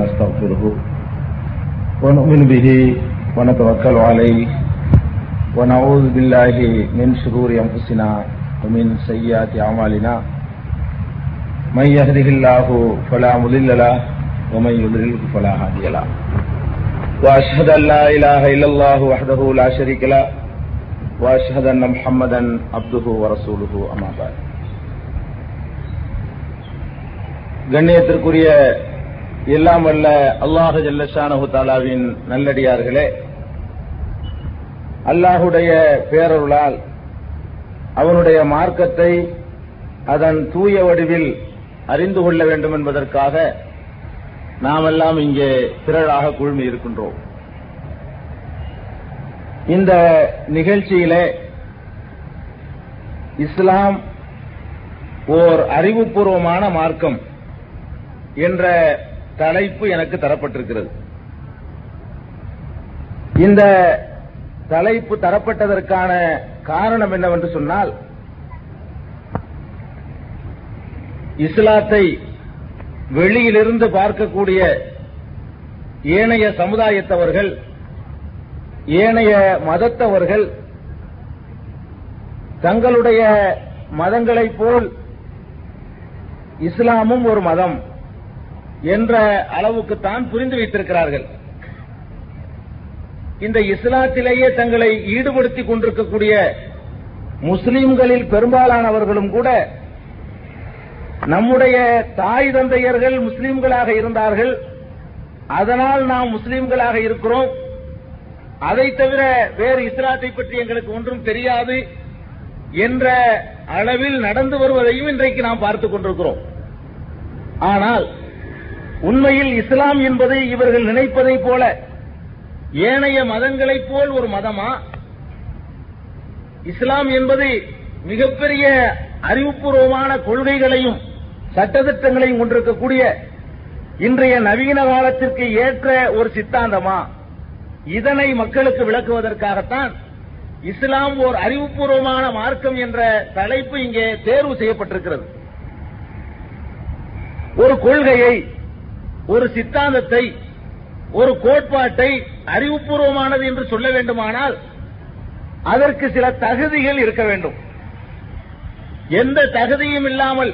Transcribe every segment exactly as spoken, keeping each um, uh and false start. ونستغفره ونؤمن به ونتوكل عليه ونعوذ بالله من شرور أنفسنا ومن سيئات أعمالنا من يهده الله فلا مضل له ومن يضلل فلا هادي له وأشهد أن لا إله إلا الله وحده لا شريك له وأشهد أن محمدا عبده ورسوله أما بعد. கண்ணியத்திற்குரிய எல்லாம் வல்ல அல்லாஹ் ஜல்லஷானஹு தஆலாவின் நல்லடியார்களே, அல்லாஹுடைய பேரருளால் அவனுடைய மார்க்கத்தை அதன் தூய வடிவில் அறிந்து கொள்ள வேண்டும் என்பதற்காக நாமெல்லாம் இங்கே திரளாக குழுமி இருக்கின்றோம். இந்த நிகழ்ச்சியிலே இஸ்லாம் ஓர் அறிவுபூர்வமான மார்க்கம் என்ற தலைப்பு எனக்கு தரப்பட்டிருக்கிறது. இந்த தலைப்பு தரப்பட்டதற்கான காரணம் என்னவென்று சொன்னால், இஸ்லாத்தை வெளியிலிருந்து பார்க்கக்கூடிய ஏனைய சமுதாயத்தவர்கள், ஏனைய மதத்தவர்கள் தங்களுடைய மதங்களைப் போல் இஸ்லாமும் ஒரு மதம் என்ற அளவுக்குத்தான் புரிந்து வைத்திருக்கிறார்கள். இந்த இஸ்லாத்திலேயே தங்களை ஈடுபடுத்திக் கொண்டிருக்கக்கூடிய முஸ்லிம்களில் பெரும்பாலானவர்களும் கூட நம்முடைய தாய் தந்தையர்கள் முஸ்லிம்களாக இருந்தார்கள், அதனால் நாம் முஸ்லிம்களாக இருக்கிறோம், அதை தவிர வேறு இஸ்லாத்தை பற்றி எங்களுக்கு ஒன்றும் தெரியாது என்ற அளவில் நடந்து வருவதையும் இன்றைக்கு நாம் பார்த்துக் கொண்டிருக்கிறோம். ஆனால் உண்மையில் இஸ்லாம் என்பது இவர்கள் நினைப்பதைப் போல ஏனைய மதங்களைப் போல் ஒரு மதமா? இஸ்லாம் என்பது மிகப்பெரிய அறிவுபூர்வமான கொள்கைகளையும் சட்டத்திட்டங்களையும் கொண்டிருக்கக்கூடிய இன்றைய நவீன காலத்திற்கு ஏற்ற ஒரு சித்தாந்தமா? இதனை மக்களுக்கு விளக்குவதற்காகத்தான் இஸ்லாம் ஓர் அறிவுபூர்வமான மார்க்கம் என்ற தலைப்பு இங்கே தேர்வு செய்யப்பட்டிருக்கிறது. ஒரு கொள்கையை, ஒரு சித்தாந்தத்தை, ஒரு கோட்பாட்டை அறிவுபூர்வமானது என்று சொல்ல வேண்டுமானால் அதற்கு சில தகுதிகள் இருக்க வேண்டும். எந்த தகுதியும் இல்லாமல்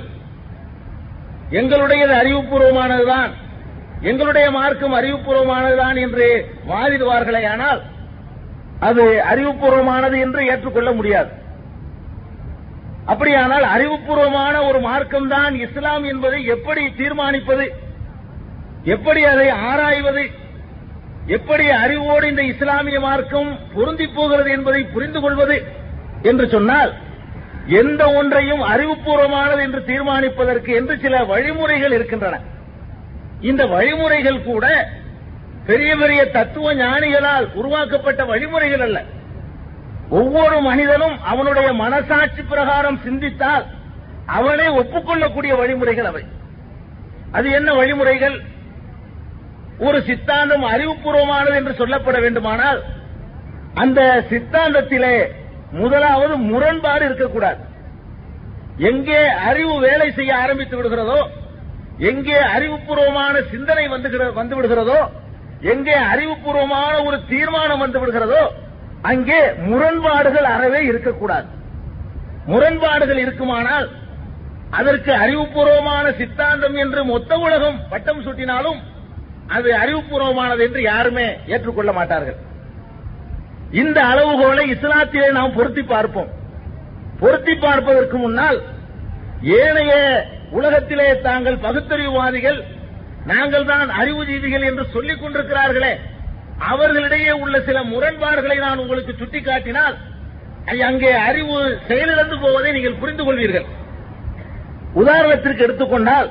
எங்களுடையது அறிவுபூர்வமானதுதான், எங்களுடைய மார்க்கம் அறிவுபூர்வமானதுதான் என்று வாதிடுவார்களேயானால் அது அறிவுபூர்வமானது என்று ஏற்றுக்கொள்ள முடியாது. அப்படியானால் அறிவுபூர்வமான ஒரு மார்க்கம்தான் இஸ்லாம் என்பதை எப்படி தீர்மானிப்பது, எப்படி அதை ஆராய்வது, எப்படி அறிவோடு இந்த இஸ்லாமிய மார்க்கம் பொருந்தி போகிறது என்பதை புரிந்து கொள்வது என்று சொன்னால், எந்த ஒன்றையும் அறிவுபூர்வமானது என்று தீர்மானிப்பதற்கு என்று சில வழிமுறைகள் இருக்கின்றன. இந்த வழிமுறைகள் கூட பெரிய பெரிய தத்துவ ஞானிகளால் உருவாக்கப்பட்ட வழிமுறைகள் அல்ல. ஒவ்வொரு மனிதனும் அவனுடைய மனசாட்சி பிரகாரம் சிந்தித்தால் அவனை ஒப்புக்கொள்ளக்கூடிய வழிமுறைகள் அவை. அது என்ன வழிமுறைகள்? ஒரு சித்தாந்தம் அறிவுபூர்வமானது என்று சொல்லப்பட வேண்டுமானால் அந்த சித்தாந்தத்திலே முதலாவது முரண்பாடு இருக்கக்கூடாது. எங்கே அறிவு வேலை செய்ய ஆரம்பித்து விடுகிறதோ, எங்கே அறிவுபூர்வமான சிந்தனை வந்து விடுகிறதோ, எங்கே அறிவுபூர்வமான ஒரு தீர்மானம் வந்து விடுகிறதோ அங்கே முரண்பாடுகள் அறவே இருக்கக்கூடாது. முரண்பாடுகள் இருக்குமானால் அதற்கு அறிவுபூர்வமான சித்தாந்தம் என்று மொத்த உலகம் பட்டம் சுட்டினாலும் அது அறிவுபூர்வமானது என்று யாருமே ஏற்றுக்கொள்ள மாட்டார்கள். இந்த அளவுகோலை இஸ்லாத்திலே நாம் பொருத்தி பார்ப்போம். பொருத்தி பார்ப்பதற்கு முன்னால் ஏனைய உலகத்திலே தாங்கள் பகுத்தறிவுவாதிகள், நாங்கள் தான் அறிவுஜீவிகள் என்று சொல்லிக் கொண்டிருக்கிறார்களே, அவர்களிடையே உள்ள சில முரண்பாடுகளை நான் உங்களுக்கு சுட்டிக்காட்டினால் அங்கே அறிவு செயலிழந்து போவதை நீங்கள் புரிந்து கொள்வீர்கள். உதாரணத்திற்கு எடுத்துக்கொண்டால்,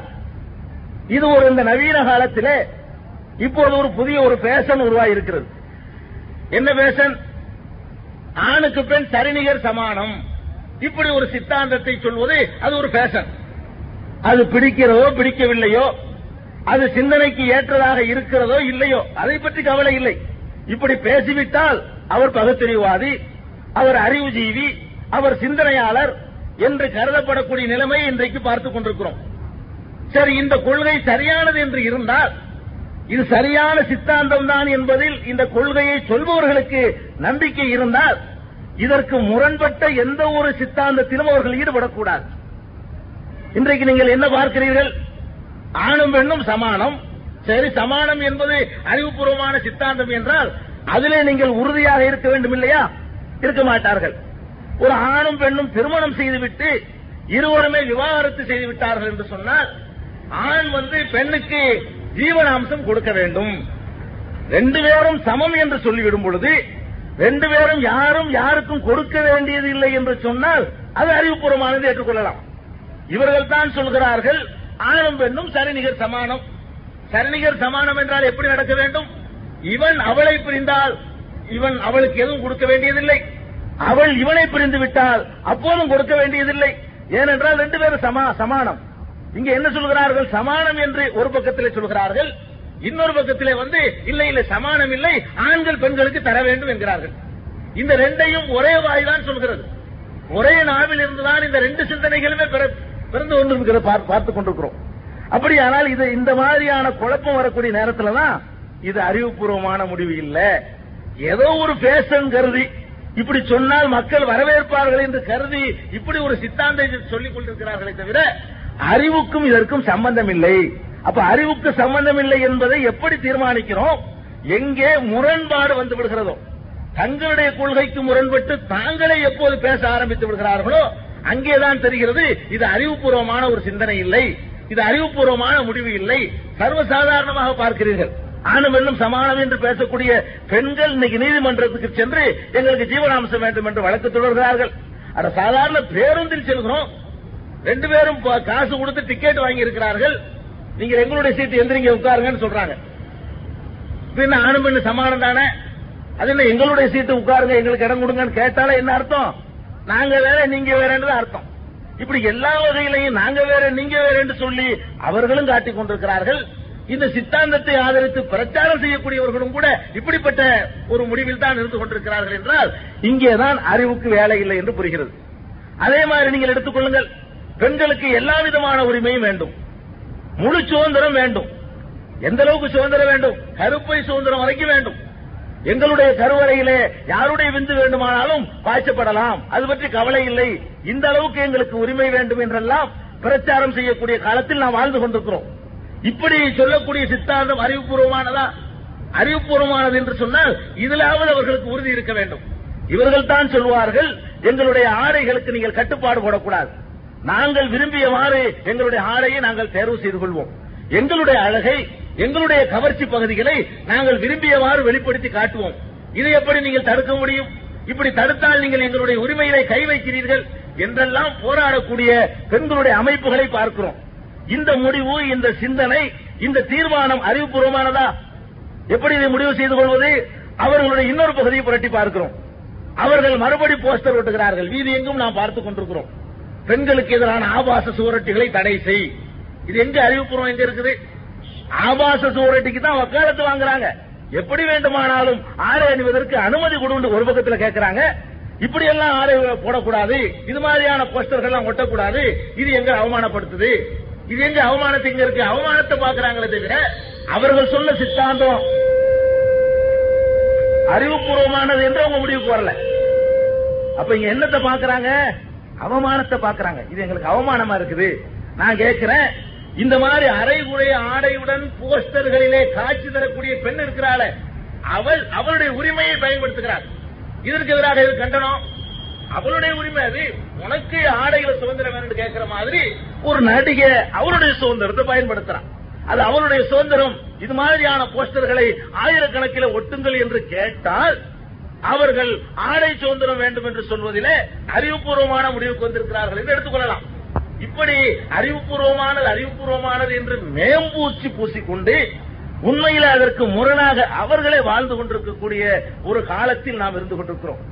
இது ஒரு இந்த நவீன காலத்திலே இப்போது ஒரு புதிய ஒரு பேஷன் உருவாயிருக்கிறது. என்ன பேஷன்? ஆணுக்கு பெண் சரிநிகர் சமானம், இப்படி ஒரு சித்தாந்தத்தை சொல்வது அது ஒரு பேஷன். அது பிடிக்கிறதோ பிடிக்கவில்லையோ, அது சிந்தனைக்கு ஏற்றதாக இருக்கிறதோ இல்லையோ அதை பற்றி கவலை இல்லை. இப்படி பேசிவிட்டால் அவர் பகுத்தறிவுவாதி, அவர் அறிவுஜீவி, அவர் சிந்தனையாளர் என்று கருதப்படக்கூடிய நிலைமை இன்றைக்கு பார்த்துக் கொண்டிருக்கிறோம். சரி, இந்த கொள்கை சரியானது என்று இருந்தால் இது சரியான சித்தாந்தம் தான் என்பதில் இந்த கொள்கையை சொல்பவர்களுக்கு நம்பிக்கை இருந்தால் இதற்கு முரண்பட்ட எந்த ஒரு சித்தாந்தத்திலும் அவர்கள் ஈடுபடக்கூடாது. இன்றைக்கு நீங்கள் என்ன பார்க்கிறீர்கள்? ஆணும் பெண்ணும் சமானம். சரி, சமானம் என்பது அறிவுபூர்வமான சித்தாந்தம் என்றால் அதிலே நீங்கள் உறுதியாக இருக்க வேண்டும் இல்லையா? இருக்க மாட்டார்கள். ஒரு ஆணும் பெண்ணும் திருமணம் செய்துவிட்டு இருவருமே விவாகரத்து செய்து விட்டார்கள் என்று சொன்னால் ஆண் வந்து பெண்ணுக்கு ஜீவனாம்சம் கொடுக்க வேண்டும். ரெண்டு பேரும் சமம் என்று சொல்லிவிடும் பொழுது ரெண்டு பேரும் யாரும் யாருக்கும் கொடுக்க வேண்டியது இல்லை என்று சொன்னால் அது அறிவுபூர்வமானது ஏற்றுக்கொள்ளலாம். இவர்கள் தான் சொல்கிறார்கள் ஆணும் பெண்ணும் சரிநிகர் சமானம். சரிநிகர் சமானம் என்றால் எப்படி நடக்க வேண்டும்? இவன் அவளை பிரிந்தால் இவன் அவளுக்கு எதுவும் கொடுக்க வேண்டியதில்லை, அவள் இவனை பிரிந்து விட்டால் அப்போதும் கொடுக்க வேண்டியதில்லை, ஏனென்றால் ரெண்டு பேரும் சமானம். இங்க என்ன சொல்கிறார்கள்? சமானம் என்று ஒரு பக்கத்திலே சொல்கிறார்கள், இன்னொரு பக்கத்திலே வந்து இல்லை இல்லை சமானம் இல்லை, ஆண்கள் பெண்களுக்கு தர வேண்டும் என்கிறார்கள். இந்த ரெண்டையும் ஒரே வாய்தான் சொல்கிறது, ஒரே நாவில் இருந்துதான் இந்த ரெண்டு சிந்தனைகளுமே பிறந்து கொண்டிருக்கிற பார்த்துக் கொண்டிருக்கிறோம். அப்படியானால் இது இந்த மாதிரியான குழப்பம் வரக்கூடிய நேரத்தில் தான் இது அறிவுபூர்வமான முடிவு இல்லை. ஏதோ ஒரு பேஷன் கருதி இப்படி சொன்னால் மக்கள் வரவேற்பார்கள் என்று கருதி இப்படி ஒரு சித்தாந்தத்தை சொல்லிக் கொண்டிருக்கிறார்களே தவிர அறிவுக்கும் இதற்கும் சம்பந்தம் இல்லை. அப்ப அறிவுக்கு சம்பந்தம் இல்லை என்பதை எப்படி தீர்மானிக்கிறோம்? எங்கே முரண்பாடு வந்து விடுகிறதோ, தங்களுடைய கொள்கைக்கு முரண்பட்டு தாங்களே எப்போது பேச ஆரம்பித்து விடுகிறார்களோ அங்கேதான் தெரிகிறது இது அறிவுபூர்வமான ஒரு சிந்தனை இல்லை, இது அறிவுபூர்வமான முடிவு இல்லை. சர்வசாதாரணமாக பார்க்கிறீர்கள், ஆணும் பெண்ணும் சமானம் என்று பேசக்கூடிய பெண்கள் இன்னைக்கு நீதிமன்றத்துக்கு சென்று எங்களுக்கு ஜீவனாம்சம் வேண்டும் என்று வழக்கு தொடர்கிறார்கள். அட, சாதாரண பேருந்தில் செல்கிறோம், ரெண்டு பேரும் காசு கொடுத்து டிக்கெட் வாங்கி இருக்கிறார்கள், நீங்க எங்களுடைய சீட்டு எந்திரிங்க உட்காருங்கன்னு சொல்றாங்க. பின்ன ஆணும் பெண்ணு சமானம் தானே, அது என்ன எங்களுடைய சீட்டு உட்காருங்க எங்களுக்கு இடம் கொடுங்கன்னு கேட்டாலே என்ன அர்த்தம்? நாங்க வேற நீங்க வேறன்றது அர்த்தம். இப்படி எல்லா வகையிலையும் நாங்க வேற நீங்க வேற என்று சொல்லி அவர்களும் காட்டிக் கொண்டிருக்கிறார்கள். இந்த சித்தாந்தத்தை ஆதரித்து பிரச்சாரம் செய்யக்கூடியவர்களும் கூட இப்படிப்பட்ட ஒரு முடிவில் தான் இருந்து கொண்டிருக்கிறார்கள் என்றால் இங்கேதான் அறிவுக்கு வேலை இல்லை என்று புரிகிறது. அதே மாதிரி நீங்கள் எடுத்துக்கொள்ளுங்கள், பெண்களுக்கு எல்லா விதமான உரிமையும் வேண்டும், முழு சுதந்திரம் வேண்டும். எந்த அளவுக்கு சுதந்திரம் வேண்டும்? கருப்பை சுதந்திரம் வரைக்கும் வேண்டும். எங்களுடைய கருவறையிலே யாருடைய விந்து வேண்டுமானாலும் பாய்ச்சப்படலாம், அது பற்றி கவலை இல்லை, இந்த அளவுக்கு எங்களுக்கு உரிமை வேண்டும் என்றெல்லாம் பிரச்சாரம் செய்யக்கூடிய காலத்தில் நாம் வாழ்ந்து கொண்டிருக்கிறோம். இப்படி சொல்லக்கூடிய சித்தாந்தம் அறிவுபூர்வமானதா? அறிவுபூர்வமானது என்று சொன்னால் இதிலாவது அவர்களுக்கு உறுதி இருக்க வேண்டும். இவர்கள் தான் சொல்வார்கள் எங்களுடைய ஆடைகளுக்கு நீங்கள் கட்டுப்பாடு போடக்கூடாது, நாங்கள் விரும்பியவாறு எங்களுடைய ஆடையை நாங்கள் தேர்வு செய்து கொள்வோம், எங்களுடைய அழகை எங்களுடைய கவர்ச்சி பகுதிகளை நாங்கள் விரும்பியவாறு வெளிப்படுத்தி காட்டுவோம். இதை எப்படி நீங்கள் தடுக்க முடியும்? இப்படி தடுத்தால் நீங்கள் எங்களுடைய உரிமைகளை கை வைக்கிறீர்கள் என்றெல்லாம் போராடக்கூடிய பெண்களுடைய அமைப்புகளை பார்க்கிறோம். இந்த முடிவு, இந்த சிந்தனை, இந்த தீர்மானம் அறிவுபூர்வமானதா? எப்படி இதை முடிவு செய்து கொள்வது? அவர்களுடைய இன்னொரு பகுதியை புரட்டி பார்க்கிறோம். அவர்கள் மறுபடி போஸ்டர் ஒட்டுகிறார்கள், வீதி எங்கும் நாம் பார்த்துக் கொண்டிருக்கிறோம், பெண்களுக்கு எதிரான ஆபாச சுவரொட்டிகளை தடை செய். இது எங்க அறிவுபூர்வம் எங்க இருக்குது? ஆபாச சுவரொட்டிக்கு தான் வக்காலத்து வாங்குறாங்க, எப்படி வேண்டுமானாலும் ஆடை அணிவதற்கு அனுமதி கொடுன்னு ஒரு பக்கத்தில் கேட்கிறாங்க, இப்படி எல்லாம் ஆடை போடக்கூடாது, இது மாதிரியான போஸ்டர்கள் எல்லாம் ஒட்டக்கூடாது, இது எங்க அவமானப்படுத்துது, இது எங்க அவமானத்தை இங்க இருக்கு, அவமானத்தை பாக்குறாங்களே தவிர அவர்கள் சொன்ன சித்தாந்தம் அறிவுபூர்வமானது என்று அவங்க முடிவுக்கு வரல. அப்ப இங்க என்னத்தை பாக்குறாங்க? அவமானத்தை பாக்குறாங்க. இது எங்களுக்கு அவமானமா இருக்குது. நான் கேட்கிறேன், இந்த மாதிரி அரைகுறை ஆடையுடன் போஸ்டர்களிலே காட்சி தரக்கூடிய பெண் இருக்கிறாள், அவள் அவளுடைய உரிமையை பயன்படுத்துகிறாள், இதற்கு எதிராக கண்டனம். அவளுடைய உரிமை அது, உனக்கு ஆடைகளை சுதந்திரம் என்று கேட்கிற மாதிரி ஒரு நடிகை அவருடைய சுதந்திரத்தை பயன்படுத்துறான், அது அவருடைய சுதந்திரம். இது மாதிரியான போஸ்டர்களை ஆயிரக்கணக்கில் ஒட்டுங்கள் என்று கேட்டால் அவர்கள் ஆடை சுதந்திரம் வேண்டும் என்று சொல்வதிலே அறிவுபூர்வமான முடிவுக்கு வந்திருக்கிறார்கள் என்று எடுத்துக்கொள்ளலாம். இப்படி அறிவுபூர்வமானது அறிவுபூர்வமானது என்று மேம்பூச்சி பூசிக்கொண்டு உண்மையிலே அதற்கு முரணாக அவர்களே வாழ்ந்து கொண்டிருக்கக்கூடிய ஒரு காலத்தில் நாம் இருந்து கொண்டிருக்கிறோம்.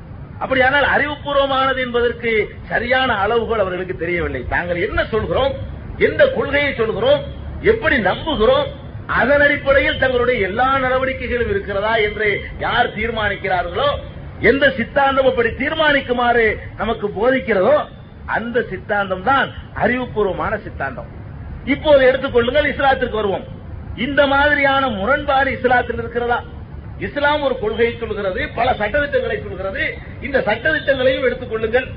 அப்படியானால் அறிவுபூர்வமானது என்பதற்கு சரியான அளவுகள் அவர்களுக்கு தெரியவில்லை. தாங்கள் என்ன சொல்கிறோம், எந்த கொள்கையை சொல்கிறோம், எப்படி நம்புகிறோம், அதன் அடிப்படையில் தங்களுடைய எல்லா நடவடிக்கைகளும் இருக்கிறதா என்று யார் தீர்மானிக்கிறார்களோ, எந்த சித்தாந்தம் அப்படி தீர்மானிக்குமாறு நமக்கு போதிக்கிறதோ அந்த சித்தாந்தம் தான் அறிவுபூர்வமான சித்தாந்தம். இப்போது எடுத்துக்கொள்ளுங்கள், இஸ்லாத்திற்கு வருவோம். இந்த மாதிரியான முரண்பாடு இஸ்லாத்தில் இருக்கிறதா? இஸ்லாம் ஒரு கொள்கையை சொல்கிறது, பல சட்டத்திட்டங்களை சொல்கிறது. இந்த சட்டத்திட்டங்களையும் எடுத்துக் கொள்ளுங்கள்,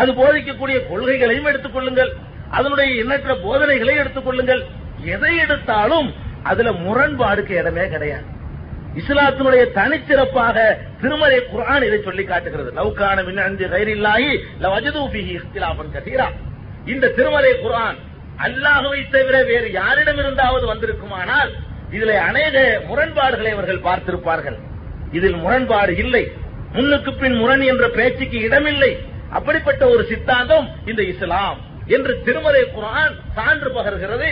அது போதிக்கக்கூடிய கொள்கைகளையும் எடுத்துக் கொள்ளுங்கள், அதனுடைய எண்ணற்ற போதனைகளை எடுத்துக் கொள்ளுங்கள். எதை எடுத்தாலும் அதுல முரண்பாடுக்கு இடமே கிடையாது. இஸ்லாத்தினுடைய தனிச்சிறப்பாக திருமறை குர்ஆன் இதை சொல்லி காட்டுகிறது. லவ்கான மின் அன்ஜி கைரில்லாஹி லவஜது ஃபீஹி இஃப்திலாஃபன் கஸீரா. இந்த திருமறை குர்ஆன் அல்லாஹ்வை தவிர வேறு யாரிடம் இருந்தாவது வந்திருக்குமானால் இதில் அநேக முரண்பாடுகளை அவர்கள் பார்த்திருப்பார்கள். இதில் முரண்பாடு இல்லை, முன்னுக்கு பின் முரண் என்ற பேச்சுக்கு இடமில்லை. அப்படிப்பட்ட ஒரு சித்தாந்தம் இந்த இஸ்லாம் என்று திருமறை குர்ஆன் சான்று பகர்கிறது.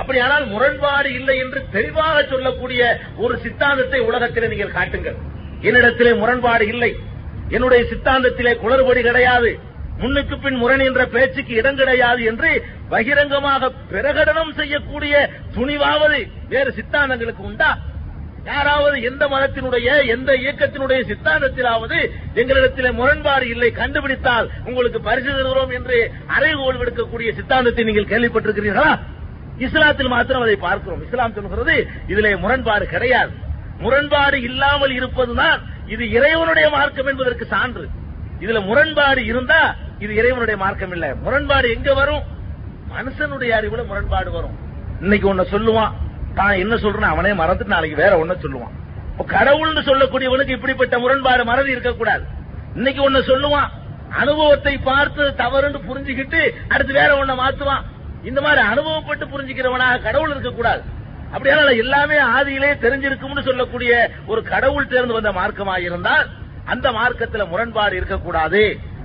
அப்படியானால் முரண்பாடு இல்லை என்று தெளிவாக சொல்லக்கூடிய ஒரு சித்தாந்தத்தை உலகத்திலே நீங்கள் காட்டுங்கள். என்னிடத்திலே முரண்பாடு இல்லை, என்னுடைய சித்தாந்தத்திலே குளறுபடி கிடையாது, முன்னுக்கு பின் முரண் என்ற பேச்சுக்கு இடம் கிடையாது என்று பகிரங்கமாக பிரகடனம் செய்யக்கூடிய துணிவாவது வேறு சித்தாந்தங்களுக்கு உண்டா? யாராவது எந்த மதத்தினுடைய எந்த இயக்கத்தினுடைய சித்தாந்தத்திலாவது எங்களிடத்திலே முரண்பாடு இல்லை, கண்டுபிடித்தால் உங்களுக்கு பரிசு தருகிறோம் என்று அறைகோல் விடுக்கக்கூடிய சித்தாந்தத்தை நீங்கள் கேள்விப்பட்டிருக்கிறீர்களா? இஸ்லாத்தில் மாத்திரம் அதை பார்க்கிறோம். இஸ்லாம் சொல்கிறது இதிலே முரண்பாடு கிடையாது. முரண்பாடு இல்லாமல் இருப்பதுதான் இது இறைவனுடைய மார்க்கம் என்பதற்கு சான்று. இதுல முரண்பாடு இருந்தா இது இறைவனுடைய மார்க்கம் இல்ல. முரண்பாடு எங்க வரும்? மனுஷனுடைய அறிவுல முரண்பாடு வரும். இன்னைக்கு ஒன்ன சொல்லுவான், தான் என்ன சொல்றேன்னு அவனே மறந்துட்டு நாளைக்கு வேற ஒன்ன சொல்லுவான். கடவுள்னு சொல்லக்கூடியவனுக்கு இப்படிப்பட்ட முரண்பாடு மறந்து இருக்கக்கூடாது. இன்னைக்கு ஒன்ன சொல்லுவான், அனுபவத்தை பார்த்து தவறுன்னு புரிஞ்சுக்கிட்டு அடுத்து வேற ஒன்ன மாத்துவான். இந்த மாதிரி அனுபவப்பட்டு புரிஞ்சுக்கிறவனாக கடவுள் இருக்கக்கூடாது. அப்படியான எல்லாமே ஆதியிலே தெரிஞ்சிருக்கும்னு சொல்லக்கூடிய ஒரு கடவுள் தேர்ந்து வந்த மார்க்கமாக இருந்தால் அந்த மார்க்கத்தில் முரண்பாடு இருக்கக்கூடாது.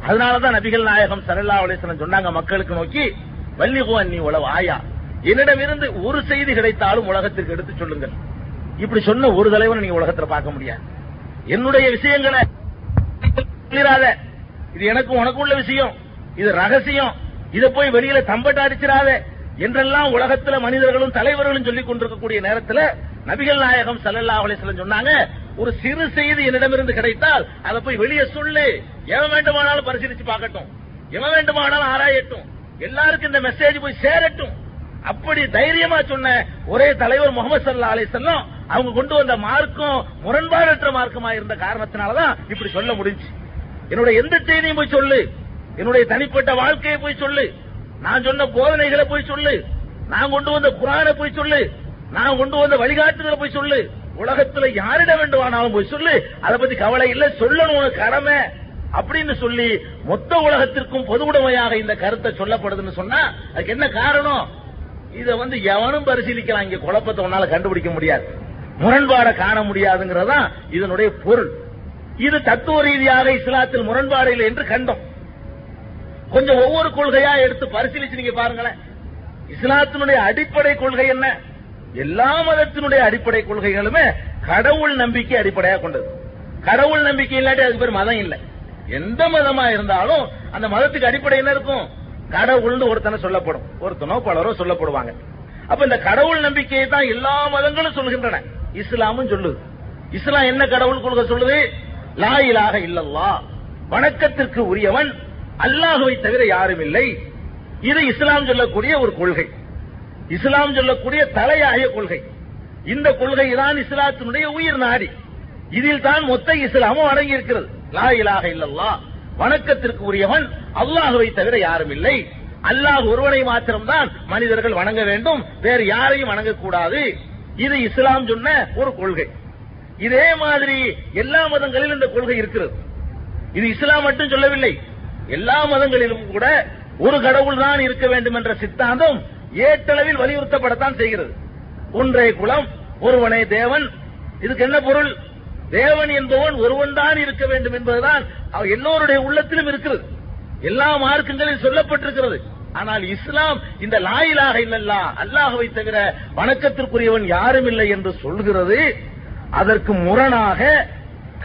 அதனாலதான் நபிகள் நாயகம் ஸல்லல்லாஹு அலைஹி வஸல்லம் சொன்னாங்க, மக்களுக்கு நோக்கி வல்லிகு அன்னி உலவ ஆயா, என்னிடமிருந்து ஒரு செய்தி கிடைத்தாலும் உலகத்திற்கு எடுத்துச் சொல்லுங்கள். இப்படி சொன்ன ஒரு தலைவனை நீங்க உலகத்தில் பார்க்க முடியாது. என்னுடைய விஷயங்களை சொல்லிராத, இது எனக்கும் உனக்கும் உள்ள விஷயம், இது ரகசியம், இதை போய் வெளியில தம்பட்ட அடிச்சிடாத என்றெல்லாம் உலகத்தில் மனிதர்களும் தலைவர்களும் சொல்லிக் கொண்டிருக்கக்கூடிய நேரத்தில் நபிகள் நாயகம் ஸல்லல்லாஹு அலைஹி வஸல்லம் சொன்னாங்க, ஒரு சிறு செய்தி என்னிடமிருந்து கிடைத்தால் அதை போய் வெளியே சொல்லு. எவன் வேண்டுமானாலும் பரிசீலிச்சு பார்க்கட்டும், எவன் வேண்டுமானாலும் ஆராயட்டும், எல்லாருக்கும் இந்த மெசேஜ் போய் சேரட்டும். அப்படி தைரியமா சொன்ன ஒரே தலைவர் முஹம்மது ஸல்லல்லாஹு அலைஹி வஸல்லம். அவங்க கொண்டு வந்த மார்க்கம் முரண்பாடற்ற மார்க்கமாக இருந்த காரணத்தினாலதான் இப்படி சொல்ல முடிஞ்சு. என்னுடைய எந்த செய்தியும் போய் சொல்லு, என்னுடைய தனிப்பட்ட வாழ்க்கையை போய் சொல்லு, நான் சொன்ன போதனைகளை போய் சொல்லு, நான் கொண்டு வந்த குர்ஆனை போய் சொல்லு, நான் கொண்டு வந்த வழிகாட்டுதலை போய் சொல்லு, உலகத்துல யாரிடம் வேண்டுமானாலும் போய் சொல்லு, அதை பத்தி கவலை இல்லை, சொல்லணும் கடமை அப்படின்னு சொல்லி மொத்த உலகத்திற்கும் பொதுவுடைமையாக இந்த கருத்தை சொல்லப்படுதுன்னு சொன்னா அதுக்கு என்ன காரணம்? இதை வந்து எவனும் பரிசீலிக்கலாம், இங்க குழப்பத்தை ஒன்னால கண்டுபிடிக்க முடியாது, முரண்பாடை காண முடியாதுங்கிறதான் இதனுடைய பொருள். இது தத்துவ ரீதியாக இஸ்லாத்தில் முரண்பாடு இல்லை என்று கண்டோம். கொஞ்சம் ஒவ்வொரு கொள்கையா எடுத்து பரிசீலிச்சு நீங்க பாருங்களேன், இஸ்லாத்தினுடைய அடிப்படை கொள்கை என்ன? எல்லா மதத்தினுடைய அடிப்படை கொள்கைகளுமே கடவுள் நம்பிக்கை அடிப்படையா கொண்டது. கடவுள் நம்பிக்கை இல்லாட்டி அதுக்கு பேர் மதம் இல்லை. எந்த மதமா இருந்தாலும் அந்த மதத்துக்கு அடிப்படை என்ன இருக்கும்? கடவுள்னு ஒருத்தனை சொல்லப்படும், ஒருத்தனோ பலரோ சொல்லப்படுவாங்க. அப்ப இந்த கடவுள் நம்பிக்கையை தான் எல்லா மதங்களும் சொல்கின்றன, இஸ்லாமும் சொல்லுது. இஸ்லாம் என்ன கடவுள் கொள்கை சொல்லுது? லா இலாஹ இல்லல்லாஹ், வணக்கத்திற்கு உரியவன் அல்லாஹ்வை தவிர யாரும் இல்லை. இது இஸ்லாம் சொல்லக்கூடிய ஒரு கொள்கை, இஸ்லாம் சொல்லக்கூடிய தலையாய கொள்கை. இந்த கொள்கை தான் இஸ்லாத்தினுடைய உயிர் நாடி. இதில் தான் மொத்த இஸ்லாமும் அடங்கி இருக்கிறது. லா இலாஹ இல்லல்லாஹ், வணக்கத்திற்கு உரியவன் அல்லாஹ்வை தவிர யாரும் இல்லை, அல்லாஹ் ஒருவனை மாத்திரம்தான் மனிதர்கள் வணங்க வேண்டும், வேறு யாரையும் வணங்கக்கூடாது. இது இஸ்லாம் சொன்ன ஒரு கொள்கை. இதே மாதிரி எல்லா மதங்களிலும் இந்த கொள்கை இருக்கிறது. இது இஸ்லாம் மட்டும் சொல்லவில்லை, எல்லா மதங்களிலும் கூட ஒரு கடவுள் தான் இருக்க வேண்டும் என்ற சித்தாந்தம் ஏற்றளவில் வலியுறுத்தப்படத்தான் செய்கிறது. ஒன்றே குலம், ஒருவனே தேவன். இதுக்கு என்ன பொருள்? தேவன் என்பவன் ஒருவன் தான் இருக்க வேண்டும் என்பதுதான் எல்லோருடைய உள்ளத்திலும் இருக்கிறது, எல்லா மார்க்கங்களிலும் சொல்லப்பட்டிருக்கிறது. ஆனால் இஸ்லாம் இந்த லா இலாஹ இல்லல்லாஹ், அல்லாஹ்வை தவிர வணக்கத்திற்குரியவன் யாரும் இல்லை என்று சொல்கிறது. அதற்கு முரணாக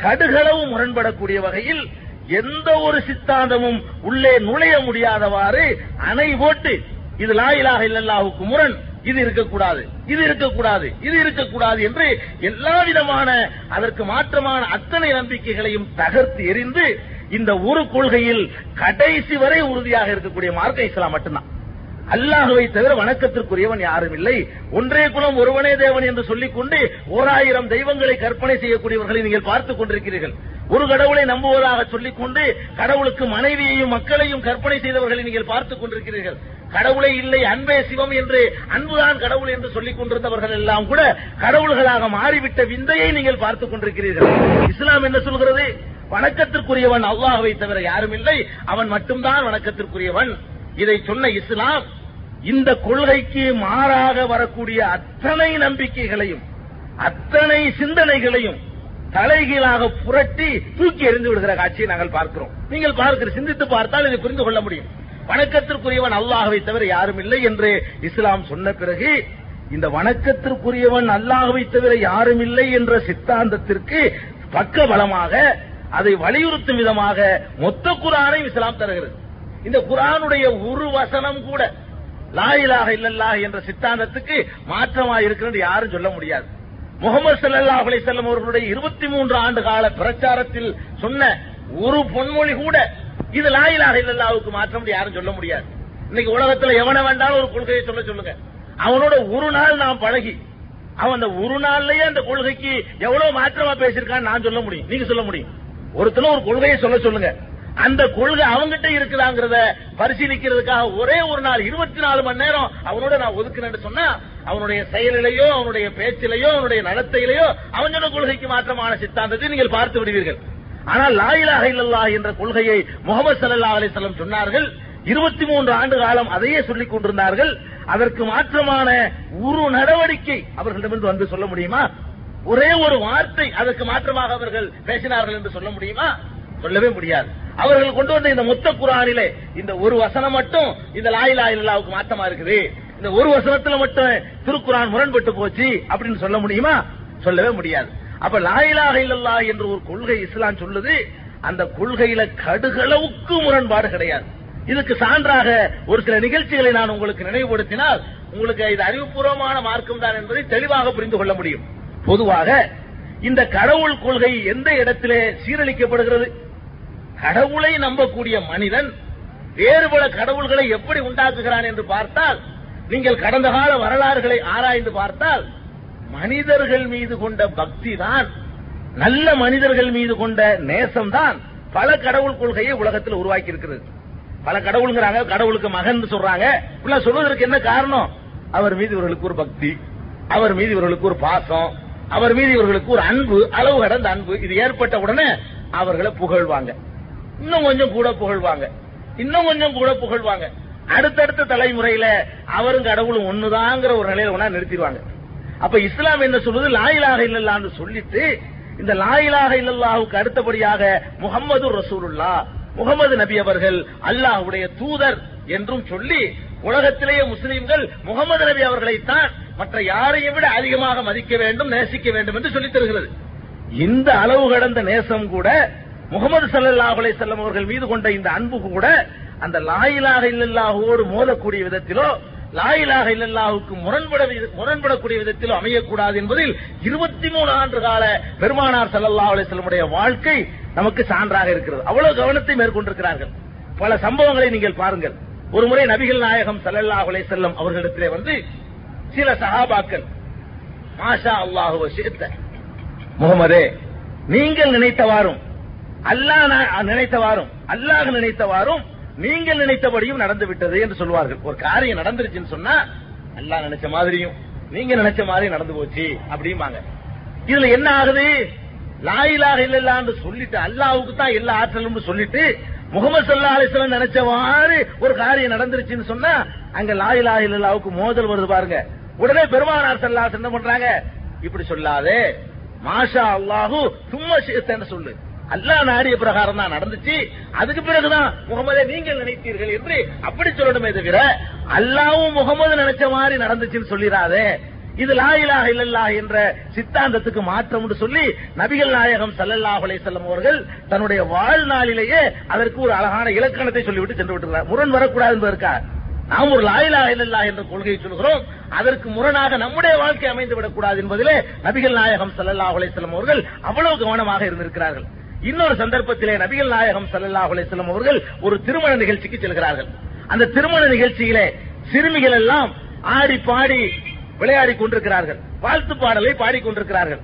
கடுகளவு முரண்படக்கூடிய வகையில் எந்த ஒரு சித்தாந்தமும் உள்ளே நுழைய முடியாதவாறு அணை போட்டு இது லா இலாஹ இல்லல்லாஹுக்கு முரண், இது இருக்கக்கூடாது, இது இருக்கக்கூடாது, இது இருக்கக்கூடாது என்று எல்லா விதமான அதற்கு மாற்றமான அத்தனை நம்பிக்கைகளையும் தகர்த்து எறிந்து இந்த ஒரு கொள்கையில் கடைசி வரை உறுதியாக இருக்கக்கூடிய மார்க்கம் இஸ்லாம் மட்டும்தான். அல்லாஹ்வை தவிர வணக்கத்திற்குரியவன் யாரும் இல்லை. ஒன்றே குலம் ஒருவனே தேவன் என்று சொல்லிக் கொண்டு ஓராயிரம் தெய்வங்களை கற்பனை செய்யக்கூடியவர்களை நீங்கள் பார்த்துக் கொண்டிருக்கிறீர்கள். ஒரு கடவுளை நம்புவதாக சொல்லிக் கொண்டு கடவுளுக்கு மனைவியையும் மக்களையும் கற்பனை செய்தவர்களை நீங்கள் பார்த்துக் கொண்டிருக்கிறீர்கள். கடவுளை இல்லை, அன்பே சிவம் என்று, அன்புதான் கடவுள் என்று சொல்லிக் கொண்டிருந்தவர்கள் எல்லாம் கூட கடவுள்களாக மாறிவிட்ட விந்தையை நீங்கள் பார்த்துக் கொண்டிருக்கிறீர்கள். இஸ்லாம் என்ன சொல்கிறது? வணக்கத்திற்குரியவன் அல்லாஹ்வை தவிர யாரும் இல்லை, அவன் மட்டும்தான் வணக்கத்திற்குரியவன். இதை சொன்ன இஸ்லாம் இந்த கொள்கைக்கு மாறாக வரக்கூடிய அத்தனை நம்பிக்கைகளையும் அத்தனை சிந்தனைகளையும் தலைகீழாக புரட்டி தூக்கி எறிந்து விடுகிற காட்சியை நாங்கள் பார்க்கிறோம். நீங்கள் பார்க்கிற சிந்தித்து பார்த்தால் இதை புரிந்து கொள்ள முடியும். வணக்கத்திற்குரியவன் அல்லாஹ்வை தவிர யாரும் இல்லை என்று இஸ்லாம் சொன்ன பிறகு இந்த வணக்கத்திற்குரியவன் அல்லாஹ்வை தவிர யாரும் இல்லை என்ற சித்தாந்தத்திற்கு பக்க பலமாக அதை வலியுறுத்தும் விதமாக மொத்த குர்ஆனை இஸ்லாம் தருகிறது. இந்த குர்ஆனுடைய ஒரு வசனம் கூட லா இலாஹ இல்லல்லாஹ் என்ற சித்தாந்தத்துக்கு மாற்றமாக இருக்கிறது யாரும் சொல்ல முடியாது. முஹம்மது ஸல்லல்லாஹு அலைஹி வஸல்லம் அவர்களுடைய இருபத்தி மூன்று ஆண்டு கால பிரச்சாரத்தில் சொன்ன ஒரு பொன்மொழி கூட இது லா இலாஹ இல்லல்லாஹ்வுக்கு மாற்றம் யாரும் சொல்ல முடியாது. இன்னைக்கு உலகத்தில் எவனை வேண்டாலும் ஒரு கொள்கையை சொல்ல சொல்லுங்க, அவனோட ஒரு நாள் நாம் பழகி அவன் அந்த ஒரு நாள்லயே அந்த கொள்கைக்கு எவ்வளவு மாற்றமா பேசியிருக்கான்னு நான் சொல்ல முடியும், நீங்க சொல்ல முடியும். ஒருத்தரும் ஒரு கொள்கையை சொல்ல சொல்லுங்க, அந்த கொள்கை அவங்கிட்ட இருக்குதாங்கிறத பரிசீலிக்கிறதுக்காக ஒரே ஒரு நாள் இருபத்தி நாலு மணி நேரம் அவனோட நான் ஒதுக்குறேன்னு சொன்னா அவனுடைய செயலிலேயோ அவனுடைய பேச்சிலேயோ அவனுடைய நடத்தையிலேயோ அவனோட கொள்கைக்கு மாற்றமான சித்தாந்தத்தை நீங்கள் பார்த்து விடுவீர்கள். ஆனால் லா இலாஹ இல்லல்லாஹ் என்ற கொள்கையை முஹம்மது ஸல்லல்லாஹு அலைஹி வஸல்லம் சொன்னார்கள், இருபத்தி மூன்று ஆண்டு காலம் அதையே சொல்லிக் கொண்டிருந்தார்கள். அதற்கு மாற்றமான ஒரு நடவடிக்கை அவர்களிடமிருந்து வந்து சொல்ல முடியுமா? ஒரே ஒரு வார்த்தை அதற்கு மாற்றமாக அவர்கள் பேசினார்கள் என்று சொல்ல முடியுமா? சொல்லவே முடியாது. அவர்கள் கொண்டு வந்த இந்த மொத்த குர்ஆனிலே இந்த ஒரு வசனம் மட்டும் இந்த லா இலாஹ இல்லல்லாஹ்வுக்கு மாற்றமா இருக்குது, இந்த ஒரு வசனத்துல மட்டும் திருக்குர்ஆன் முரண்பட்டு போச்சு அப்படின்னு சொல்ல முடியுமா? சொல்லவே முடியாது. அப்ப லா இலாஹ இல்லல்லாஹ் என்று ஒரு கொள்கை இஸ்லாம் சொல்லுது, அந்த கொள்கையில கடுகளவுக்கு முரண்பாடு கிடையாது. இதுக்கு சான்றாக ஒரு சில நிகழ்ச்சிகளை நான் உங்களுக்கு நினைவுபடுத்தினால் உங்களுக்கு இது அறிவுபூர்வமான மார்க்கம் தான் என்பதை தெளிவாக புரிந்து கொள்ள முடியும். பொதுவாக இந்த கடவுள் கொள்கை எந்த இடத்திலே சீரழிக்கப்படுகிறது? கடவுளை நம்பக்கூடிய மனிதன் வேறு பல கடவுள்களை எப்படி உண்டாக்குகிறான் என்று பார்த்தால், நீங்கள் கடந்த கால வரலாறுகளை ஆராய்ந்து பார்த்தால், மனிதர்கள் மீது கொண்ட பக்தி தான், நல்ல மனிதர்கள் மீது கொண்ட நேசம்தான் பல கடவுள் கொள்கையை உலகத்தில் உருவாக்கி இருக்கிறது. பல கடவுளுங்கிறாங்க, கடவுளுக்கு மகன் சொல்றாங்க. இப்பெல்லாம் சொல்வதற்கு என்ன காரணம்? அவர் மீது இவர்களுக்கு ஒரு பக்தி, அவர் மீது இவர்களுக்கு ஒரு பாசம், அவர் மீது இவர்களுக்கு ஒரு அன்பு, அளவு கடந்த அன்பு. இது ஏற்பட்ட உடனே அவர்களை புகழ்வாங்க, இன்னும் கொஞ்சம் கூட புகழ்வாங்க, இன்னும் கொஞ்சம் கூட புகழ்வாங்க. அடுத்தடுத்த தலைமுறையில அவரும் கடவுளும் ஒண்ணுதாங்கிற ஒரு நிலையில ஒன்னா நிறுத்திடுவாங்க. அப்ப இஸ்லாம் என்ன சொல்லுது? லா இலாஹ இல்லல்லாஹ்னு சொல்லிட்டு இந்த லா இலாஹ இல்லல்லாஹ்வுக்கு அடுத்தபடியாக முஹம்மதுர் ரசூலுல்லாஹ், முகமது நபி அவர்கள் அல்லாஹ்வுடைய தூதர் என்றும் சொல்லி உலகத்திலேயே முஸ்லிம்கள் முகமது நபி அவர்களைத்தான் மற்ற யாரையும் விட அதிகமாக மதிக்க வேண்டும், நேசிக்க வேண்டும் என்று சொல்லித் தருகிறது. இந்த அளவு கடந்த நேசம் கூட, முகமது ஸல்லல்லாஹு அலைஹி வஸல்லம் அவர்கள் மீது கொண்ட இந்த அன்பு கூட அந்த லா இலாஹ இல்லல்லாஹ்வோடு மோதக்கூடிய விதத்திலோ லா இலாஹ இல்லல்லாஹ்வுக்கு முரண்பட முரண்படக்கூடிய விதத்திலோ அமையக்கூடாது என்பதில் இருபத்தி மூணு ஆண்டு கால பெருமானார் ஸல்லல்லாஹு அலைஹி வஸல்லம் உடைய வாழ்க்கை நமக்கு சான்றாக இருக்கிறது. அவ்வளவு கவனத்தை மேற்கொண்டிருக்கிறார்கள். பல சம்பவங்களை நீங்கள் பாருங்கள். ஒருமுறை நபிகள் நாயகம் ஸல்லல்லாஹு அலைஹி வஸல்லம் அவர்களிடத்திலே வந்து சில சஹாபாக்கள், மாஷா அல்லாஹ் வஸித முஹம்மதே, நீங்கள் நினைத்தவாறும் அல்லாஹ் நினைத்தவாறும் அல்லாஹ் நினைத்தவாறும் நீங்கள் நினைத்தபடியும் நடந்துவிட்டது என்று சொல்வார்கள். ஒரு காரியம் நடந்துருச்சுன்னு சொன்னா அல்லாஹ் நினைச்ச மாதிரியும் நீங்க நினைச்ச மாதிரியும் நடந்து போச்சு அப்படிம்பாங்க. இதுல என்ன ஆகுது? லா இலாஹ இல்லல்லாஹ்னு சொல்லிட்டு அல்லாஹ்வுக்கு தான் எல்லா ஆற்றலும் சொல்லிட்டு முஹம்மது ஸல்லல்லாஹு அலைஹி வஸல்லம் நினைச்சவாறு ஒரு காரியம் நடந்துருச்சுன்னு சொன்னா அங்க லா இலாஹ இல்லல்லாஹ்வுக்கு மோதல் வருது பாருங்க. உடனே பெருமானார் ஸல்லல்லாஹு அலைஹி வஸல்லம் என்ன பண்றாங்க? இப்படி சொல்லாதே, மாஷா அல்லாஹு சும்மா ஷிஅ்தன்னு சொல்லு, அல்லாஹ் நாடிய பிரகாரம் தான் நடந்துச்சு, அதுக்கு பிறகுதான் முகமதே நீங்கள் நினைத்தீர்கள் என்று அப்படி சொல்லணுமே தவிர அல்லாஹ்வும் முகமது நினைச்ச மாதிரி நடந்துச்சுன்னு சொல்லிடாதே, இது லா இலாஹ இல்லல்லாஹ் என்ற சித்தாந்தத்துக்கு மாற்றம் என்று சொல்லி நபிகள் நாயகம் ஸல்லல்லாஹு அலைஹி வஸல்லம் அவர்கள் தன்னுடைய வாழ்நாளிலேயே அதற்கு ஒரு அழகான இலக்கணத்தை சொல்லிவிட்டு சென்று விட்டுறார். முரண் வரக்கூடாது என்பதற்காக நாம் ஒரு லா இலாஹ இல்லல்லாஹ் என்ற கொள்கையை சொல்கிறோம், அதற்கு முரணாக நம்முடைய வாழ்க்கை அமைந்து விடக்கூடாது என்பதிலே நபிகள் நாயகம் ஸல்லல்லாஹு அலைஹி வஸல்லம் அவர்கள் அவ்வளவு கவனமாக இருந்திருக்கிறார்கள். இன்னொரு சந்தர்ப்பத்திலே நபிகள் நாயகம் ஸல்லல்லாஹு அலைஹி வஸல்லம் அவர்கள் ஒரு திருமண நிகழ்ச்சிக்கு செல்கிறார்கள். அந்த திருமண நிகழ்ச்சியிலே சிறுமிகள் எல்லாம் ஆடி பாடி விளையாடிக் கொண்டிருக்கிறார்கள், வாழ்த்து பாடலை பாடிக்கொண்டிருக்கிறார்கள்.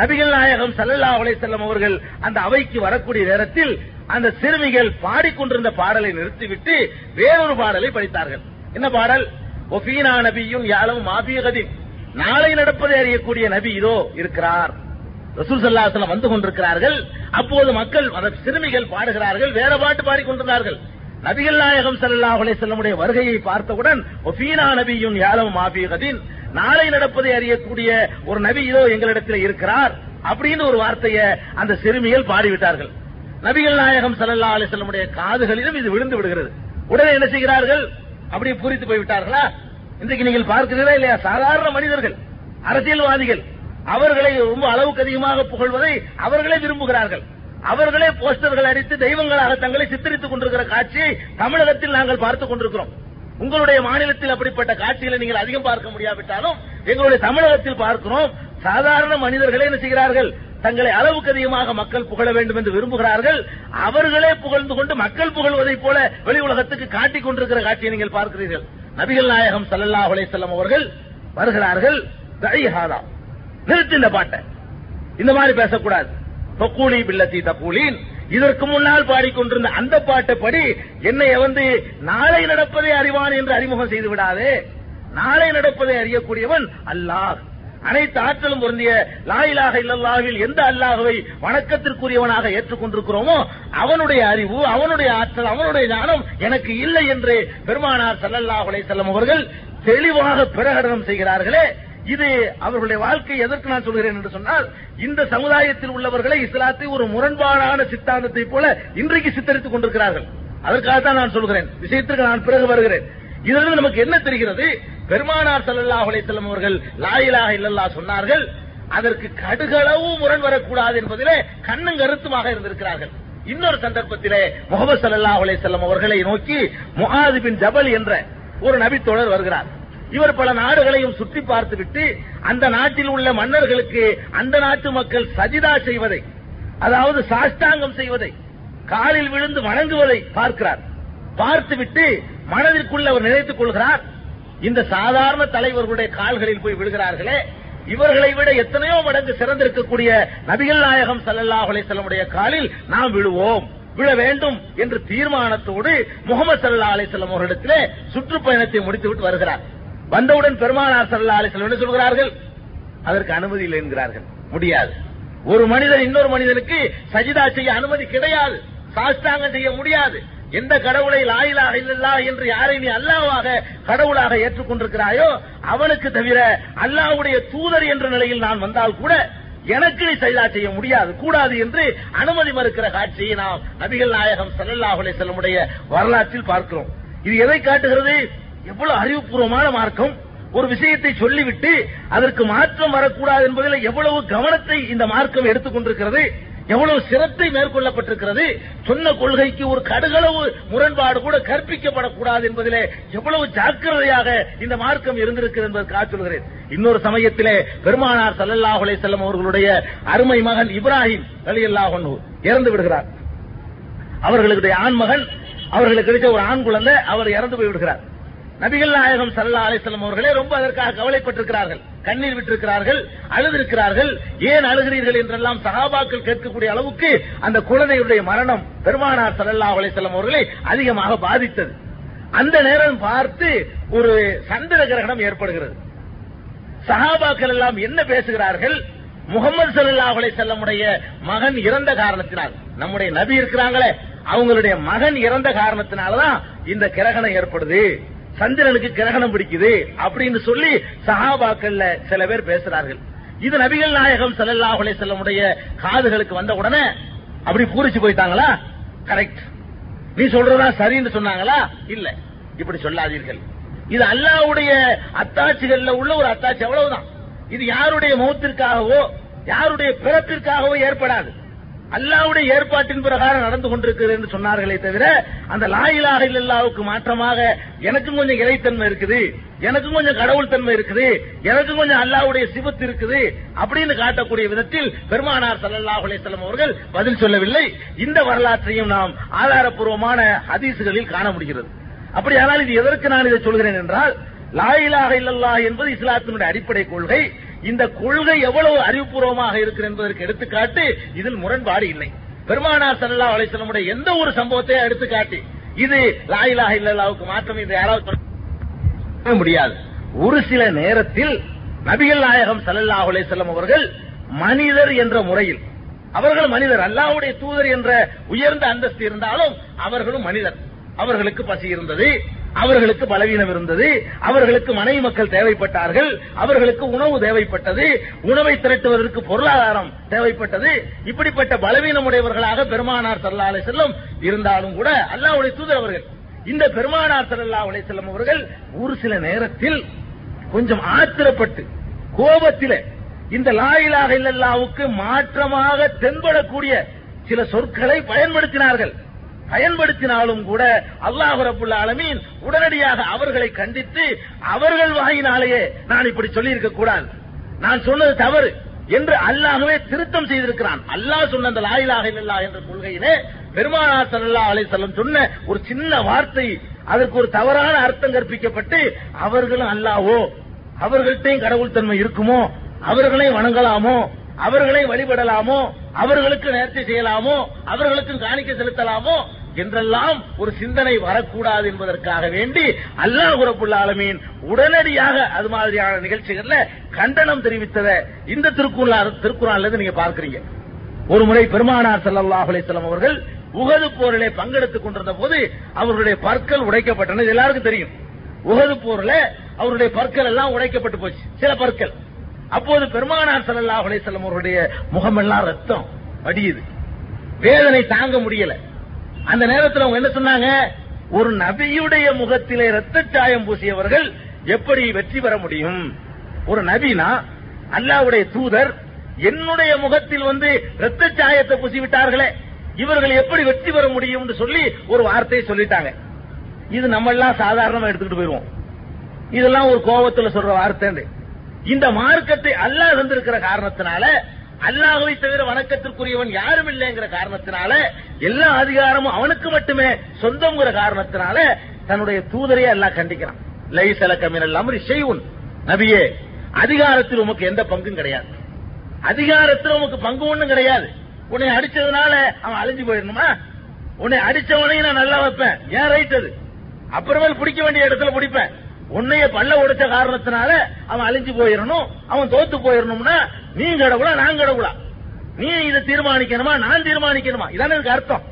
நபிகள் நாயகம் ஸல்லல்லாஹு அலைஹி வஸல்லம் அவர்கள் அந்த அவைக்கு வரக்கூடிய நேரத்தில் அந்த சிறுமிகள் பாடிக்கொண்டிருந்த பாடலை நிறுத்திவிட்டு வேறொரு பாடலை படித்தார்கள். என்ன பாடல்? ஒஃபீனா நபியும் யாலும் மாபியகதி, நாளை நடப்பதை அறியக்கூடிய நபி இதோ இருக்கிறார், ரசூல் ஸல்லல்லாஹு அலைஹி வஸல்லம் வந்து கொண்டிருக்கிறார்கள். அப்போது மக்கள் சிறுமிகள் பாடுகிறார்கள், வேற பாட்டு பாடிக்கொண்டிருந்தார்கள். நபிகள் நாயகம் ஸல்லல்லாஹு அலைஹி வஸல்லமுடைய வருகையை பார்த்தவுடன் ஒஃபீனா நபியும் யாலும் மாபியகதின், நாளை நடப்பதை அறியக்கூடிய ஒரு நபி இதோ எங்களிடத்தில் இருக்கிறார் அப்படின்னு ஒரு வார்த்தையை அந்த சிறுமிகள் பாடிவிட்டார்கள். நபிகள் நாயகம் ஸல்லல்லாஹு அலைஹி வஸல்லமுடைய காதுகளிலும் இது விழுந்து விடுகிறது. உடனே என்ன செய்கிறார்கள்? அப்படியே பூரித்து போய்விட்டார்களா? இன்றைக்கு நீங்கள் பார்க்கிறீர்களா இல்லையா? சாதாரண மனிதர்கள், அரசியல்வாதிகள், அவர்களை ரொம்ப அளவுக்கு அதிகமாக புகழ்வதை அவர்களே விரும்புகிறார்கள். அவர்களே போஸ்டர்கள் அடித்து தெய்வங்களாக தங்களை சித்தரித்துக் கொண்டிருக்கிற காட்சியை தமிழகத்தில் நாங்கள் பார்த்துக் கொண்டிருக்கிறோம். உங்களுடைய மாநிலத்தில் அப்படிப்பட்ட காட்சிகளை நீங்கள் அதிகம் பார்க்க முடியாவிட்டாலும் எங்களுடைய தமிழகத்தில் பார்க்கிறோம். சாதாரண மனிதர்களே என்ன செய்கிறார்கள்? தங்களை அளவுக்கு அதிகமாக மக்கள் புகழ வேண்டும் என்று விரும்புகிறார்கள். அவர்களே புகழ்ந்து கொண்டு மக்கள் புகழ்வதைப் போல வெளி உலகத்துக்கு காட்டிக் கொண்டிருக்கிற காட்சியை நீங்கள் பார்க்கிறீர்கள். நபிகள் நாயகம் ஸல்லல்லாஹு அலைஹி வஸல்லம் அவர்கள் வருகிறார்கள். நிறுத்தி இந்த பாட்டை, இந்த மாதிரி பேசக்கூடாது. பக்கூலி பில்லத்தி தக்கூலின், இதற்கு முன்னால் பாடிக்கொண்டிருந்த அந்த பாட்டுப்படி என்னை வந்து நாளை நடப்பதை அறிவான் என்று அறிமுகம் செய்து விடாதே. நாளை நடப்பதை அறியக்கூடியவன் அல்லாஹ், அனைத்து ஆற்றலும் பொருந்திய லா இலாஹ இல்லல்லாஹ்வில் எந்த அல்லாஹ்வை வணக்கத்திற்குரியவனாக ஏற்றுக்கொண்டிருக்கிறோமோ அவனுடைய அறிவு, அவனுடைய ஆற்றல், அவனுடைய ஞானம் எனக்கு இல்லை என்று பெருமானார் ஸல்லல்லாஹு அலைஹி வஸல்லம் அவர்கள் தெளிவாக பிரகடனம் செய்கிறார்களே, இது அவர்களுடைய வாழ்க்கை. எதற்கு நான் சொல்கிறேன் என்று சொன்னால், இந்த சமுதாயத்தில் உள்ளவர்களை இஸ்லாத்தை ஒரு முரண்பாடான சித்தாந்தத்தை போல இன்றைக்கு சித்தரித்துக் கொண்டிருக்கிறார்கள். அதற்காகத்தான் நான் சொல்கிறேன். விஷயத்திற்கு நான் பிறகு வருகிறேன். இதிலிருந்து நமக்கு என்ன தெரிகிறது? பெருமானார் ஸல்லல்லாஹு அலைஹி வஸல்லம் அவர்கள் லா இலாஹ இல்லல்லாஹ் சொன்னார்கள், அதற்கு கடுகளவு முரண் வரக்கூடாது என்பதிலே கண்ணும் கருத்துமாக இருந்திருக்கிறார்கள். இன்னொரு சந்தர்ப்பத்திலே முஹம்மது ஸல்லல்லாஹு அலைஹி வஸல்லம் அவர்களை நோக்கி முஆது பின் ஜபல் என்ற ஒரு நபித்தோழர் வருகிறார். இவர் பல நாடுகளையும் சுற்றி பார்த்துவிட்டு அந்த நாட்டில் உள்ள மன்னர்களுக்கு அந்த நாட்டு மக்கள் சஜிதா செய்வதை, அதாவது சாஷ்டாங்கம் செய்வதை, காலில் விழுந்து வணங்குவதை பார்க்கிறார். பார்த்துவிட்டு மனதிற்குள்ள அவர் நினைத்துக் கொள்கிறார், இந்த சாதாரண தலைவர்களுடைய கால்களில் போய் விழுகிறார்களே, இவர்களை விட எத்தனையோ மடங்கு சிறந்திருக்கக்கூடிய நபிகள் நாயகம் ஸல்லல்லாஹு அலைஹி வஸல்லமுடைய காலில் நாம் விழுவோம், விழ வேண்டும் என்ற தீர்மானத்தோடு முஹம்மது ஸல்லல்லாஹு அலைஹி வஸல்லம் அவர்களிடத்திலே சுற்றுப்பயணத்தை முடித்துவிட்டு வருகிறார். வந்தவுடன் பெருமானார் ஸல்லல்லாஹு அலைஹி வஸல்லம் என்ன சொல்கிறார்கள்? அதற்கு அனுமதி இல்லை என்கிறார்கள். முடியாது, ஒரு மனிதன் இன்னொரு மனிதனுக்கு சஜிதா செய்ய அனுமதி கிடையாது, சாஷ்டாங்கம் செய்ய முடியாது. எந்த கடவுளை லா இலாஹ இல்லல்லாஹ் என்று யாரை நீ அல்லாஹ்வாக கடவுளாக ஏற்றுக்கொண்டிருக்கிறாயோ அவனுக்கு தவிர அல்லாஹ்வுடைய தூதர் என்ற நிலையில் நான் வந்தால் கூட எனக்கு நீ சஜிதா செய்ய முடியாது, கூடாது என்று அனுமதி மறுக்கிற காட்சியை நாம் நபிகள் நாயகம் ஸல்லல்லாஹு அலைஹி வஸல்லம் உடைய வரலாற்றில் பார்க்கிறோம். இது எதை காட்டுகிறது? எவ்வளவு அறிவுபூர்வமான மார்க்கம். ஒரு விஷயத்தை சொல்லிவிட்டு அதற்கு மாற்றம் வரக்கூடாது என்பதில் எவ்வளவு கவனத்தை இந்த மார்க்கம் எடுத்துக்கொண்டிருக்கிறது, எவ்வளவு சிரத்தை மேற்கொள்ளப்பட்டிருக்கிறது. சொன்ன கொள்கைக்கு ஒரு கடுகளவு முரண்பாடு கூட கற்பிக்கப்படக்கூடாது என்பதிலே எவ்வளவு ஜாக்கிரதையாக இந்த மார்க்கம் இருந்திருக்கிறது என்பதற்காக சொல்கிறேன். இன்னொரு சமயத்திலே பெருமானார் ஸல்லல்லாஹு அலைஹி வஸல்லம் அவர்களுடைய அருமை மகன் இப்ராஹிம் ரலியல்லாஹு அன்ஹு இறந்து விடுகிறார். அவர்களுடைய ஆண் மகன், அவர்களுக்கு கிடைத்த ஒரு ஆண் குழந்தை, அவர் இறந்து போய்விடுகிறார். நபிகள் நாயகம் ஸல்லல்லாஹு அலைஹி வஸல்லம் அவர்களே ரொம்ப அதற்காக கவலைப்பட்டிருக்கிறார்கள், கண்ணீர் விட்டிருக்கிறார்கள், அழுதிருக்கிறார்கள். ஏன் அழுகிறீர்கள் என்றெல்லாம் சஹாபாக்கள் கேட்கக்கூடிய அளவுக்கு அந்த குழந்தையுடைய மரணம் பெருமானார் ஸல்லல்லாஹு அலைஹி வஸல்லம் அவர்களை அதிகமாக பாதித்தது. அந்த நேரம் பார்த்து ஒரு சந்திர கிரகணம் ஏற்படுகிறது. சஹாபாக்கள் எல்லாம் என்ன பேசுகிறார்கள்? முஹம்மது ஸல்லல்லாஹு அலைஹி வஸல்லம் உடைய மகன் இறந்த காரணத்தினால், நம்முடைய நபி இருக்கிறாங்களே அவங்களுடைய மகன் இறந்த காரணத்தினால்தான் இந்த கிரகணம் ஏற்படுது, சந்திரனுக்கு கிரகணம் பிடிக்குது அப்படின்னு சொல்லி சஹாபாக்கள்ல சில பேர் பேசுறார்கள். இது நபிகள் நாயகம் ஸல்லல்லாஹு அலைஹி வஸல்லம் உடைய காதுகளுக்கு வந்த உடனே அப்படி பூரிச்சு போயிட்டாங்களா? கரெக்ட், நீ சொல்றதா சரின்னு சொன்னாங்களா? இல்ல, இப்படி சொல்லாதீர்கள், இது அல்லாஹ்வுடைய அத்தாட்சிகள்ல உள்ள ஒரு அத்தாட்சி, அவ்வளவுதான். இது யாருடைய மௌத்திற்காகவோ யாருடைய பிறப்பிற்காகவோ ஏற்படாது, அல்லாஹ்வுடைய ஏற்பாட்டின் பிரகாரம் நடந்து கொண்டிருக்கிறது என்று சொன்னார்களே தவிர அந்த லா இலாஹ இல்லல்லாஹ்வுக்கு மாற்றமாக எனக்கும் கொஞ்சம் இறைத்தன்மை இருக்குது, எனக்கும் கொஞ்சம் கடவுள் தன்மை இருக்குது, எனக்கும் கொஞ்சம் அல்லாஹ்வுடைய சிபத்து இருக்குது அப்படின்னு காட்டக்கூடிய விதத்தில் பெருமானார் ஸல்லல்லாஹு அலைஹி வஸல்லம் அவர்கள் பதில் சொல்லவில்லை. இந்த வரலாற்றையும் நாம் ஆதாரப்பூர்வமான ஹதீசுகளில் காண முடிகிறது. அப்படியானால் இது எதற்கு நான் இதை சொல்கிறேன் என்றால், லா இலாஹ இல்லல்லாஹ் என்பது இஸ்லாத்தினுடைய அடிப்படை கொள்கை. இந்த கொள்கை எவ்வளவு அறிவுபூர்வமாக இருக்கிறது என்பதற்கு எடுத்துக்காட்டு இதில் முரண்பாடு இல்லை. பெருமானார் ஸல்லல்லாஹு அலைஹி வஸல்லம் எந்த ஒரு சம்பவத்தையும் எடுத்துக்காட்டி இது லா இலாஹ இல்லல்லாஹ்வுக்கு மாற்றம் இதை யாராவது முடியாது. ஒரு சில நேரத்தில் நபிகள் நாயகம் ஸல்லல்லாஹு அலைஹி வஸல்லம் அவர்கள் மனிதர் என்ற முறையில், அவர்கள் மனிதர், அல்லாஹ்வுடைய தூதர் என்ற உயர்ந்த அந்தஸ்து இருந்தாலும் அவர்களும் மனிதர், அவர்களுக்கு பசி இருந்தது, அவர்களுக்கு பலவீனம் இருந்தது, அவர்களுக்கு மனைவி மக்கள் தேவைப்பட்டார்கள், அவர்களுக்கு உணவு தேவைப்பட்டது, உணவை திரட்டுவதற்கு பொருளாதாரம் தேவைப்பட்டது. இப்படிப்பட்ட பலவீனம் உடையவர்களாக பெருமானார் ஸல்லல்லாஹு அலைஹி வஸல்லம் இருந்தாலும் கூட அல்லாஹ்வுடைய தூதர் அவர்கள். இந்த பெருமானார் ஸல்லல்லாஹு அலைஹி வஸல்லம் அவர்கள் ஒரு சில நேரத்தில் கொஞ்சம் ஆத்திரப்பட்டு கோபத்தில இந்த லா இலாஹ இல்லல்லாஹ்வுக்கு மாற்றமாக தென்படக்கூடிய சில சொற்களை பயன்படுத்தினார்கள். பயன்படுத்தினாலும் கூட அல்லாஹ் ரப்புல் ஆலமீன் உடனடியாக அவர்களை கண்டித்து, அவர்கள் வாயினாலேயே நான் இப்படி சொல்லி இருக்க கூடாது, நான் சொன்னது தவறு என்று அல்லாஹ்வே திருத்தம் செய்திருக்கிறான். அல்லாஹ் சொன்ன அந்த லா இலாஹ இல்லல்லாஹ் என்ற கொள்கையிலே பெருமானார் ஸல்லல்லாஹு அலைஹி வஸல்லம் சொன்ன ஒரு சின்ன வார்த்தை அதற்கு ஒரு தவறான அர்த்தம் கற்பிக்கப்பட்டு, அவர்களும் அல்லாஹ்வோ, அவர்கள்ட்டையும் கடவுள் தன்மை இருக்குமோ, அவர்களை வணங்கலாமோ, அவர்களை வழிபடலாமோ, அவர்களுக்கு நேர்த்தி செய்யலாமோ, அவர்களுக்கு காணிக்கை செலுத்தலாமோ என்றெல்லாம் ஒரு சிந்தனை வரக்கூடாது என்பதற்காக வேண்டி அல்லாஹ் ரப்புல் ஆலமீன் உடனடியாக அது மாதிரியான நிகழ்ச்சிகள்ல கண்டனம் தெரிவித்ததை இந்த திருக்குறள் திருக்குறள்ல இருந்து நீங்க பார்க்கிறீங்க. ஒரு முறை பெருமானார் ஸல்லல்லாஹு அலைஹி வஸல்லம் அவர்கள் உஹது போரிலே பங்கெடுத்துக் கொண்டிருந்த போது அவர்களுடைய பற்கள் உடைக்கப்பட்டன. இது எல்லாருக்கும் தெரியும். உஹது போர்ல அவருடைய பற்கள் எல்லாம் உடைக்கப்பட்டு போச்சு, சில பற்கள். அப்போது பெருமானார் ஸல்லல்லாஹு அலைஹி வஸல்லம் அவருடைய முகமெல்லாம் ரத்தம் வடியுது, வேதனை தாங்க முடியல. அந்த நேரத்தில் அவங்க என்ன சொன்னாங்க, ஒரு நபியுடைய முகத்திலே ரத்த சாயம் பூசியவர்கள் எப்படி வெற்றி பெற முடியும்? ஒரு நபினா அல்லாஹ்வுடைய தூதர் என்னுடைய முகத்தில் வந்து ரத்த சாயத்தை பூசி விட்டார்களே, இவர்கள் எப்படி வெற்றி பெற முடியும்னு சொல்லி ஒரு வார்த்தையை சொல்லிட்டாங்க. இது நம்ம எல்லாம் சாதாரணமா எடுத்துக்கிட்டு போயிருவோம், இதெல்லாம் ஒரு கோபத்தில் சொல்ற வார்த்தை. இந்த மார்க்கத்தை அல்லாஹ் தந்திருக்கிற காரணத்தினால, அல்லாஹ்வை தவிர வணக்கத்திற்குரியவன் யாரும் இல்லைங்கிற காரணத்தினால, எல்லா அதிகாரமும் அவனுக்கு மட்டுமே சொந்தம்ங்கிற காரணத்தினால தன்னுடைய தூதரையே அல்லாஹ் கண்டிக்கிறான். லைஸ லக மினல் அம்ரி ஷைஉன், நபியே அதிகாரத்தில் உமக்கு எந்த பங்கும் கிடையாது, அதிகாரத்தில் உமக்கு பங்கு ஒண்ணும் கிடையாது. உன்னை அடிச்சதுனால அவன் அழிஞ்சு போயிடணுமா? உன்னை அடிச்சவனையும் நான் நல்லா வைப்பேன், ஏன் ரைட் அது, அப்புறமேல் பிடிக்க வேண்டிய இடத்துல பிடிப்பேன். உன்னைய பல்ல உடைச்ச காரணத்தினால அவன் அழிஞ்சு போயிடணும், அவன் தோத்து போயிடணும்னா நீ கடவுளா நான் கடவுளா, நீ இதை தீர்மானிக்கணுமா நான் தீர்மானிக்கணுமா? இதான எனக்கு அர்த்தம்.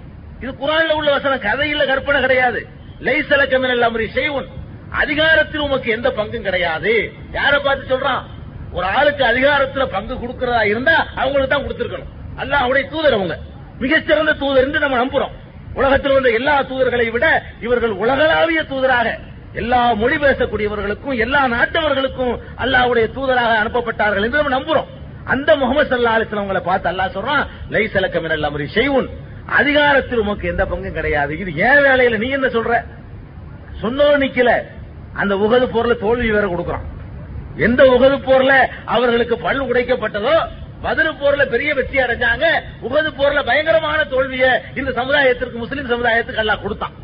இது குர்ஆன்ல உள்ள வசனம், கதையில கற்பனை கிடையாது. லைஸ லக மினல் அம்ரி ஷைஉன், அதிகாரத்தில் உமக்கு எந்த பங்கும் கிடையாது. யார பார்த்து சொல்றான்? ஒரு ஆளுக்கு அதிகாரத்துல பங்கு கொடுக்கிறதா இருந்தா அவங்களுக்கு தான் கொடுத்திருக்கணும். அல்லாஹ்வுடைய தூதர் அவங்க மிகச்சிறந்த தூதர் என்று நம்ம நம்புறோம். உலகத்தில் உள்ள எல்லா தூதர்களை விட இவர்கள் உலகளாவிய தூதராக, எல்லா மொழி பேசக்கூடியவர்களுக்கும் எல்லா நாட்டவர்களுக்கும் அல்லாஹ்வுடைய தூதராக அனுப்பப்பட்டார்கள் என்று நம்ம நம்புறோம். அந்த முஹம்மது ஸல்லல்லாஹு அலைஹி வஸல்லம் பார்த்து அல்லாஹ் சொல்றான், லைஸ லக மினல் அம்ரி ஷைஉன், அதிகாரத்தில் உமக்கு எந்த பங்கும் கிடையாது. இது ஏன் வேலையில நீ என்ன சொல்ற? சொன்னோர் நிக்கல. அந்த உஹது போர்ல தோல்வி வேற கொடுக்கறான். எந்த உஹது போர்ல அவர்களுக்கு பல் உடைக்கப்பட்டதோ, பத்ரு போர்ல பெரிய வெற்றி அடைஞ்சாங்க, உஹது போர்ல பயங்கரமான தோல்வியை இந்த சமுதாயத்திற்கு, முஸ்லிம் சமுதாயத்துக்கு அல்லாஹ் கொடுத்தான்.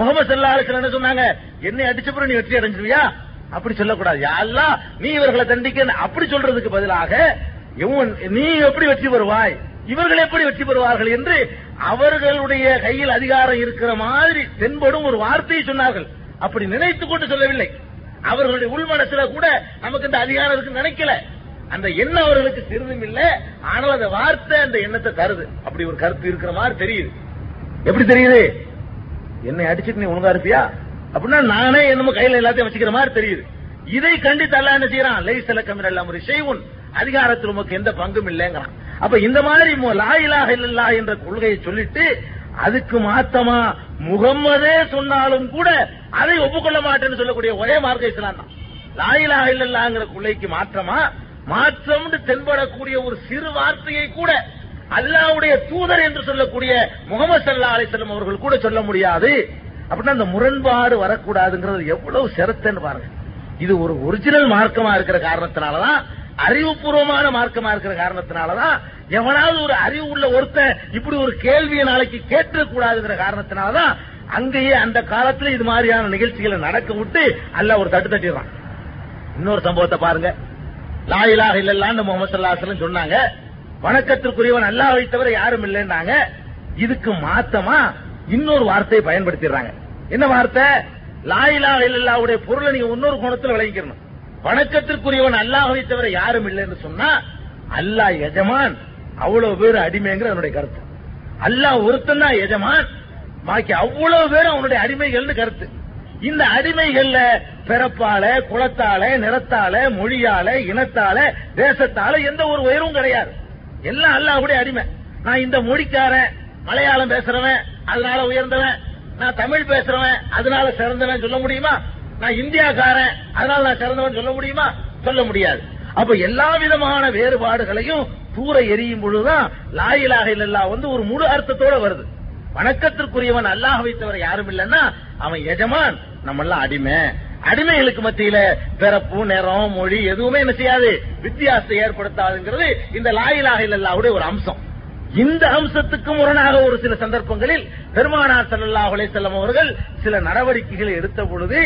முஹம்மது ஸல்லல்லாஹு அலைஹி வஸல்லம் என்ன சொன்னாங்க, என்னை அடிச்சப்புறம் நீ வெற்றி அடைஞ்சிருவியா? அப்படி சொல்லக்கூடாது. யா அல்லாஹ், நீ இவர்களை தண்டிக்க. அப்படி சொல்றதுக்கு பதிலாக நீ எப்படி வெற்றி பெறுவாய், இவர்கள் எப்படி வெற்றி பெறுவார்கள் என்று அவர்களுடைய கையில் அதிகாரம் இருக்கிற மாதிரி தென்படும் ஒரு வார்த்தையை சொன்னார்கள். அப்படி நினைத்துக் கொண்டு சொல்லவில்லை. அவர்களுடைய உள்மனசுல கூட நமக்கு இந்த அதிகாரம் இருக்கு நினைக்கல. அந்த எண்ணம் அவர்களுக்கு சிறிதும் இல்லை. ஆனால் அந்த வார்த்தை அந்த எண்ணத்தை தருது. அப்படி ஒரு கருத்து இருக்கிற மாதிரி தெரியுது. எப்படி தெரியுது? என்னை அடிச்சுட்டு நீ ஒழுங்கா இருப்பியா அப்படின்னா நானே என்னமோ கையில எல்லாத்தையும் வச்சுக்கிற மாதிரி தெரியுது. இதை கண்டித்து அல்லாஹ் என்ன செய்யறான், லைஸ லக மினல் அம்ரி ஷைஉன், அதிகாரத்தில் உமக்கு எந்த பங்கும் இல்லைங்கிறான். அப்ப இந்த மாதிரி லா இலாஹ இல்லல்லாஹ் என்ற கொள்கையை சொல்லிட்டு அதுக்கு மாத்தமா முகம்மதே சொன்னாலும் கூட அதை ஒப்புக்கொள்ள மாட்டேன்னு சொல்லக்கூடிய ஒரே மார்க்க இஸ்லாம் தான். லா இலாஹ இல்லல்லாஹ்ங்கிற கொள்கைக்கு மாற்றமா மாற்றம் தென்படக்கூடிய ஒரு சிறு வார்த்தையை கூட அல்லாஹ்வுடைய தூதர் என்று சொல்லக்கூடிய முஹம்மது ஸல்லல்லாஹு அலைஹி வஸல்லம் அவர்கள் கூட சொல்ல முடியாது. அப்படின்னா அந்த முரண்பாடு வரக்கூடாதுங்கிறது எவ்வளவு சிரத்தைன்னு பாருங்க. இது ஒரு ஒரிஜினல் மார்க்கமா இருக்கிற காரணத்தினாலதான், அறிவுபூர்வமான மார்க்கமா இருக்கிற காரணத்தினாலதான், எவனாவது ஒரு அறிவு உள்ள ஒருத்தன் இப்படி ஒரு கேள்வியை நாளைக்கு கேட்கக்கூடாதுங்கிற காரணத்தினாலதான் அங்கேயே அந்த காலத்துல இது மாதிரியான நிகழ்ச்சிகளை நடக்க விட்டு அல்ல ஒரு தட்டு தட்டிடுறான். இன்னொரு சம்பவத்தை பாருங்க. லா இலாஹ இல்லல்லாஹ்னு முஹம்மது ஸல்லல்லாஹு அலைஹி வஸல்லம் சொன்னாங்க, வணக்கத்திற்குரியவன் அல்லாஹ்வை தவிர யாரும் இல்லைன்னாங்க. இதுக்கு மாத்தமா இன்னொரு வார்த்தையை பயன்படுத்திடுறாங்க. என்ன வார்த்தை? லா இலாஹ இல்லல்லாஹ்வுடைய பொருளை நீங்க இன்னொரு கோணத்தில் விளங்கிக்கணும். வணக்கத்திற்குரியவன் அல்லாஹ்வை தவிர யாரும் இல்லைன்னு சொன்னா அல்லாஹ் எஜமான், அவ்வளவு பேர் அடிமைங்கிற அவனுடைய கருத்து. அல்லாஹ் ஒருத்தன் தான் எஜமான், பாக்கி அவ்வளவு பேர் அவனுடைய அடிமைகள்னு கருத்து. இந்த அடிமைகள்ல பிறப்பால, குலத்தால, நிறத்தால, மொழியால, இனத்தால, தேசத்தால எந்த ஒரு உயர்வும் கிடையாது. எல்லாம் அல்லாஹ்வுடைய அடிமை. நான் இந்த மொழிக்காரன், மலையாளம் பேசுறவன் அதனால உயர்ந்தவன், நான் தமிழ் பேசுறவன் அதனால சிறந்தவன் சொல்ல முடியுமா? நான் இந்தியாக்காரன் அதனால நான் சிறந்தவன் சொல்ல முடியுமா? சொல்ல முடியாது. அப்ப எல்லா விதமான வேறுபாடுகளையும் தூர எரியும் பொழுதுதான் லா இலாஹ இல்லல்லாஹ் வந்து ஒரு முழு அர்த்தத்தோட வருது. வணக்கத்திற்குரியவன் அல்லாஹ்வை தவிர யாரும் இல்லைன்னா அவன் எஜமான், நம்ம எல்லாம் அடிமை. அடிமைகளுக்கு மத்தியில பிறப்பு, நிறம், மொழி எதுவுமே என்ன செய்யாது, வித்தியாசத்தை ஏற்படுத்தாதுங்கிறது இந்த லா இலாஹ இல்லல்லாஹ்வுடைய ஒரு அம்சம். இந்த அம்சத்துக்கு முரணாக ஒரு சில சந்தர்ப்பங்களில் பெருமானார் ஸல்லல்லாஹு அலைஹி வஸல்லம் அவர்கள் சில நடவடிக்கைகளை எடுத்த பொழுது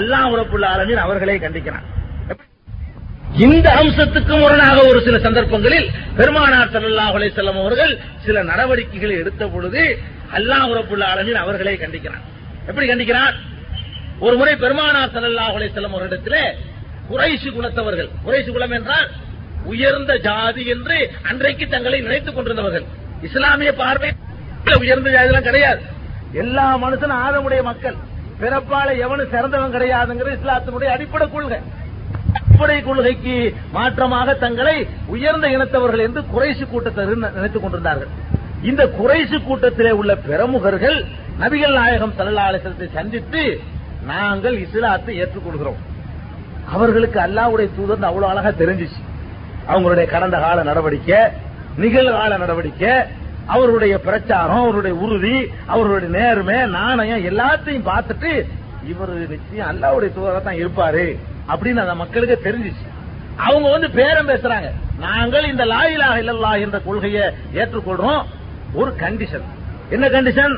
அல்லாஹ் ரப்புல் ஆலமீன் அவர்களே கண்டிக்கிறான். இந்த அம்சத்துக்கு முரணாக ஒரு சில சந்தர்ப்பங்களில் பெருமானார் ஸல்லல்லாஹு அலைஹி வஸல்லம் அவர்கள் சில நடவடிக்கைகளை எடுத்த பொழுது அல்லாஹ் ரப்புல் ஆலமீன் அவர்களே கண்டிக்கிறான். எப்படி கண்டிக்கிறான்? ஒரு முறை பெருமானார் ஸல்லல்லாஹு அலைஹி வஸல்லம் அவரிடத்திலே குறைஷ் குலத்தவர்கள், குறைஷ் குலம் என்றால் உயர்ந்த ஜாதி என்று அன்றைக்கு தங்களை நினைத்துக் கொண்டிருந்தவர்கள். இஸ்லாமிய பார்வை உயர்ந்த ஜாதிலாம் கிடையாது. எல்லா மனுஷனும் ஆதமுடைய மக்கள், பிறப்பால எவனும் சிறந்தவன் கிடையாதுங்கிறது இஸ்லாத்தினுடைய அடிப்படை கொள்கை. அடிப்படை கொள்கைக்கு மாற்றமாக தங்களை உயர்ந்த இனத்தவர்கள் என்று குறைஷ் கூட்டத்தை நினைத்துக் கொண்டிருந்தார்கள். இந்த குறைஷ் கூட்டத்திலே உள்ள பிரமுகர்கள் நபிகள் நாயகம் ஸல்லல்லாஹு அலைஹி வஸல்லத்தை சந்தித்து நாங்கள் இஸ்லாத்தை ஏற்றுக்கொள்கிறோம். அவர்களுக்கு அல்லாஹ்வுடைய தூதர் அவ்வளவு அழகா தெரிஞ்சிச்சு. அவங்களுடைய கடந்த கால நடவடிக்கை, நிகழ்கால நடவடிக்கை, அவருடைய பிரச்சாரம், அவருடைய உறுதி, அவருடைய நேர்மை, நாணயம் எல்லாத்தையும் பார்த்துட்டு இவரு நிச்சயம் அல்லாஹ்வுடைய தூதரா தான் இருப்பாரு அப்படின்னு அந்த மக்களுக்கு தெரிஞ்சிச்சு. அவங்க வந்து பேரம் பேசுறாங்க, நாங்கள் இந்த லா இலாஹ இல்லல்லாஹ் என்ற கொள்கையை ஏற்றுக்கொள்றோம், ஒரு கண்டிஷன். என்ன கண்டிஷன்?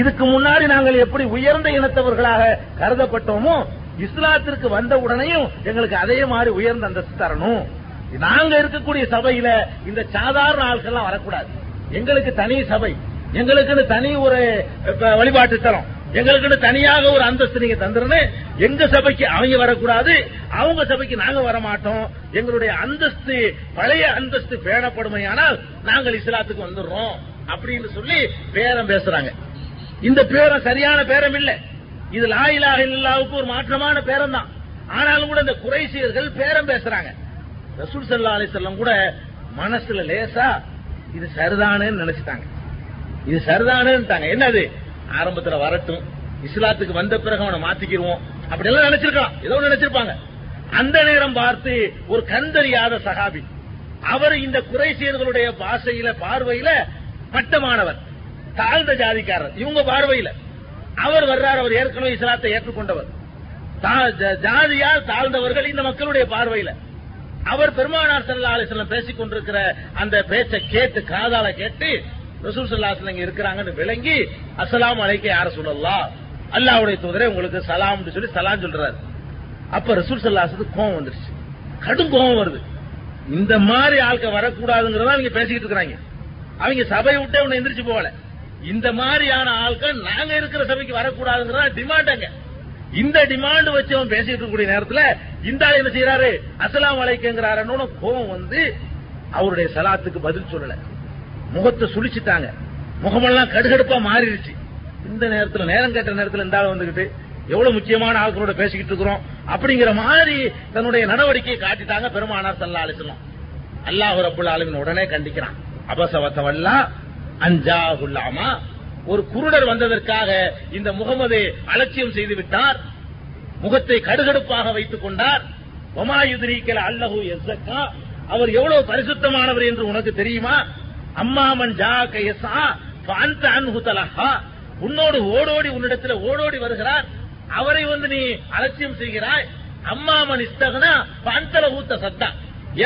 இதுக்கு முன்னாடி நாங்கள் எப்படி உயர்ந்த இனத்தவர்களாக கருதப்பட்டோமோ இஸ்லாத்திற்கு வந்த உடனேயும் எங்களுக்கு அதே மாதிரி உயர்ந்த அந்தஸ்து தரணும். நாங்க இருக்கக்கூடிய சபையில இந்த சாதாரண ஆட்கள் எல்லாம் வரக்கூடாது. எங்களுக்கு தனி சபை, எங்களுக்கு தனி ஒரு வழிபாட்டு தரம், எங்களுக்கு தனியாக ஒரு அந்தஸ்து நீங்க தந்துருன்னு. எங்க சபைக்கு அவங்க வரக்கூடாது, அவங்க சபைக்கு நாங்க வரமாட்டோம். எங்களுடைய அந்தஸ்து, பழைய அந்தஸ்து பேணப்படுமையானால் நாங்கள் இஸ்லாத்துக்கு வந்துடுறோம் அப்படின்னு சொல்லி பேரம் பேசுறாங்க. இந்த பேரம் சரியான பேரம் இல்ல, இது லா இலாஹ இல்லல்லாஹ்வுக்கு ஒரு மாற்றமான பேரம் தான். ஆனாலும் கூட இந்த குறைஷியர்கள் பேரம் பேசுறாங்க. ரசூல் ஸல்லல்லாஹு அலைஹி வஸல்லம் கூட மனசுல லேசா இது சரிதானு நினைச்சிட்டாங்க, இது சரிதானுட்டாங்க. என்னது? ஆரம்பத்துல வரட்டும், இஸ்லாத்துக்கு வந்த பிறகு அவனை மாத்திக்கிடுவோம் அப்படி எல்லாம் நினைச்சிருக்கலாம், ஏதோ நினைச்சிருப்பாங்க. அந்த நேரம் பார்த்து ஒரு கண்டறியாத சஹாபி, அவர் இந்த குறைஷியர்களுடைய பாஷையில பார்வையில பட்டமானவர், தாழ்ந்த ஜாதிக்காரர் இவங்க பார்வையில. அவர் வர்றார், அவர் ஏற்கனவே இஸ்லாத்தை ஏற்றுக்கொண்டவர், ஜாதியால் தாழ்ந்தவர்கள் இந்த மக்களுடைய பார்வையில. அவர் பெருமானார் ஸல்லல்லாஹு அலைஹி வஸல்லம் பேசிக் கொண்டிருக்கிற அந்த பேச்சை கேட்டு, காதால கேட்டு ரசூல் ஸல்லல்லாஹு அலைஹி வஸல்லம் இருக்கிறாங்கன்னு விளங்கி, அஸ்ஸலாமு அலைக்க யா ரசூலல்லாஹ், அல்லாஹ்வுடைய தூதரே உங்களுக்கு சலாம்னு சொல்லி சலாம் சொல்றாரு. அப்ப ரசூல் ஸல்லல்லாஹு அலைஹி வஸல்லம் கோபம் வந்துருச்சு, கடும் கோபம் வருது. இந்த மாதிரி ஆட்கள் வரக்கூடாதுங்கிறதா அவங்க பேசிக்கிட்டு இருக்கிறாங்க. அவங்க சபையை விட்டே உன்னை எந்திரிச்சு போகல, இந்த மாதிரியான ஆட்கள் நாங்க இருக்கிற சபைக்கு வரக்கூடாதுங்கிறதா டிமாண்டாங்க. இந்த டிமாண்ட் வச்சு அவன் பேசிட்டு இருக்கக்கூடிய நேரத்தில் இந்த ஆள் என்ன செய்யறாரு? அஸ்ஸலாமு அலைக்கும்ங்கறாரு. கோபம் வந்து அவருடைய சலாத்துக்கு பதில் சொல்லல, முகத்தை சுளிச்சிட்டாங்க, முகமெல்லாம் கடுகடுப்பா மாறிடுச்சு. இந்த நேரத்தில், நேரம் கேட்ட நேரத்தில் இந்த ஆள் வந்துகிட்டு எவ்வளவு முக்கியமான ஆட்களோட பேசிக்கிட்டு இருக்கிறோம் அப்படிங்கிற மாதிரி தன்னுடைய நடவடிக்கையை காட்டிட்டாங்க பெருமானார் ஸல்லல்லாஹு அலைஹி வஸல்லம். அல்லாஹ் ரப்புல் ஆலமீன் உடனே கண்டிக்கிறான். அபஸவத்தவல்லா அன்ஜாஹுல்லாமா, ஒரு குருடர் வந்ததற்காக இந்த முகமது அலட்சியம் செய்து விட்டார், முகத்தை கடுகடுப்பாக வைத்துக் கொண்டார். வமாயுதிரிக்கல அல்லஹு யஸக்கா, அவர் எவ்வளவு பரிசுத்தமானவர் என்று உனக்கு தெரியுமா? அம்மாமன் ஜாக யஸா ஃபஅன்த அன்ஹு தலஹா, உன்னோடு ஓடோடி உன்னிடத்தில் ஓடோடி வருகிறார், அவரை வந்து நீ அலட்சியம் செய்கிறாய். அம்மாமன் இஸ்தக்னா ஃபஅன்த லஹு தஸத்தா,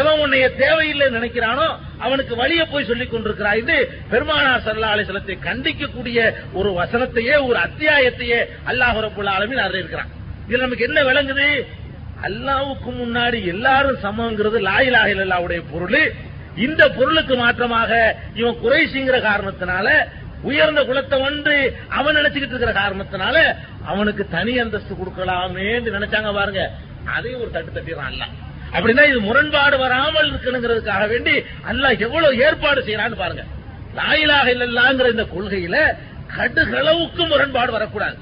எவன் உன்னைய தேவையில்லை நினைக்கிறானோ அவனுக்கு வழியை போய் சொல்லிக் கொண்டிருக்கிறாய் என்று பெருமானார் ஸல்லல்லாஹு அலைஹி வஸல்லத்தை கண்டிக்கக்கூடிய ஒரு வசனத்தையே ஒரு அத்தியாயத்தையே அல்லாஹ் ரப்பல் ஆலமீன் அருளியிருக்கிறான். இதுல நமக்கு என்ன விளங்குது? அல்லாஹ்வுக்கு முன்னாடி எல்லாரும் சமங்கிறது லா இலாஹ இல்லல்லாஹ்வுடைய பொருள். இந்த பொருளுக்கு மாற்றமாக இவன் குறைஷிங்கிற காரணத்தினால உயர்ந்த குலத்தை வந்து அவன் நினைச்சுக்கிட்டு இருக்கிற காரணத்தினால அவனுக்கு தனி அந்தஸ்து கொடுக்கலாமே நினைச்சாங்க பாருங்க, அதையும் ஒரு தட்டு தட்டிடுறான் அல்லாஹ். அப்படின்னா இது முரண்பாடு வராமல் இருக்கணுங்கிறதுக்காக வேண்டி அல்லாஹ் எவ்வளவு ஏற்பாடு செய்யறான்னு பாருங்க. லா இலாஹ இல்லல்லாஹ்ங்கிற இந்த கொள்கையில கடுகளவுக்கு முரண்பாடு வரக்கூடாது,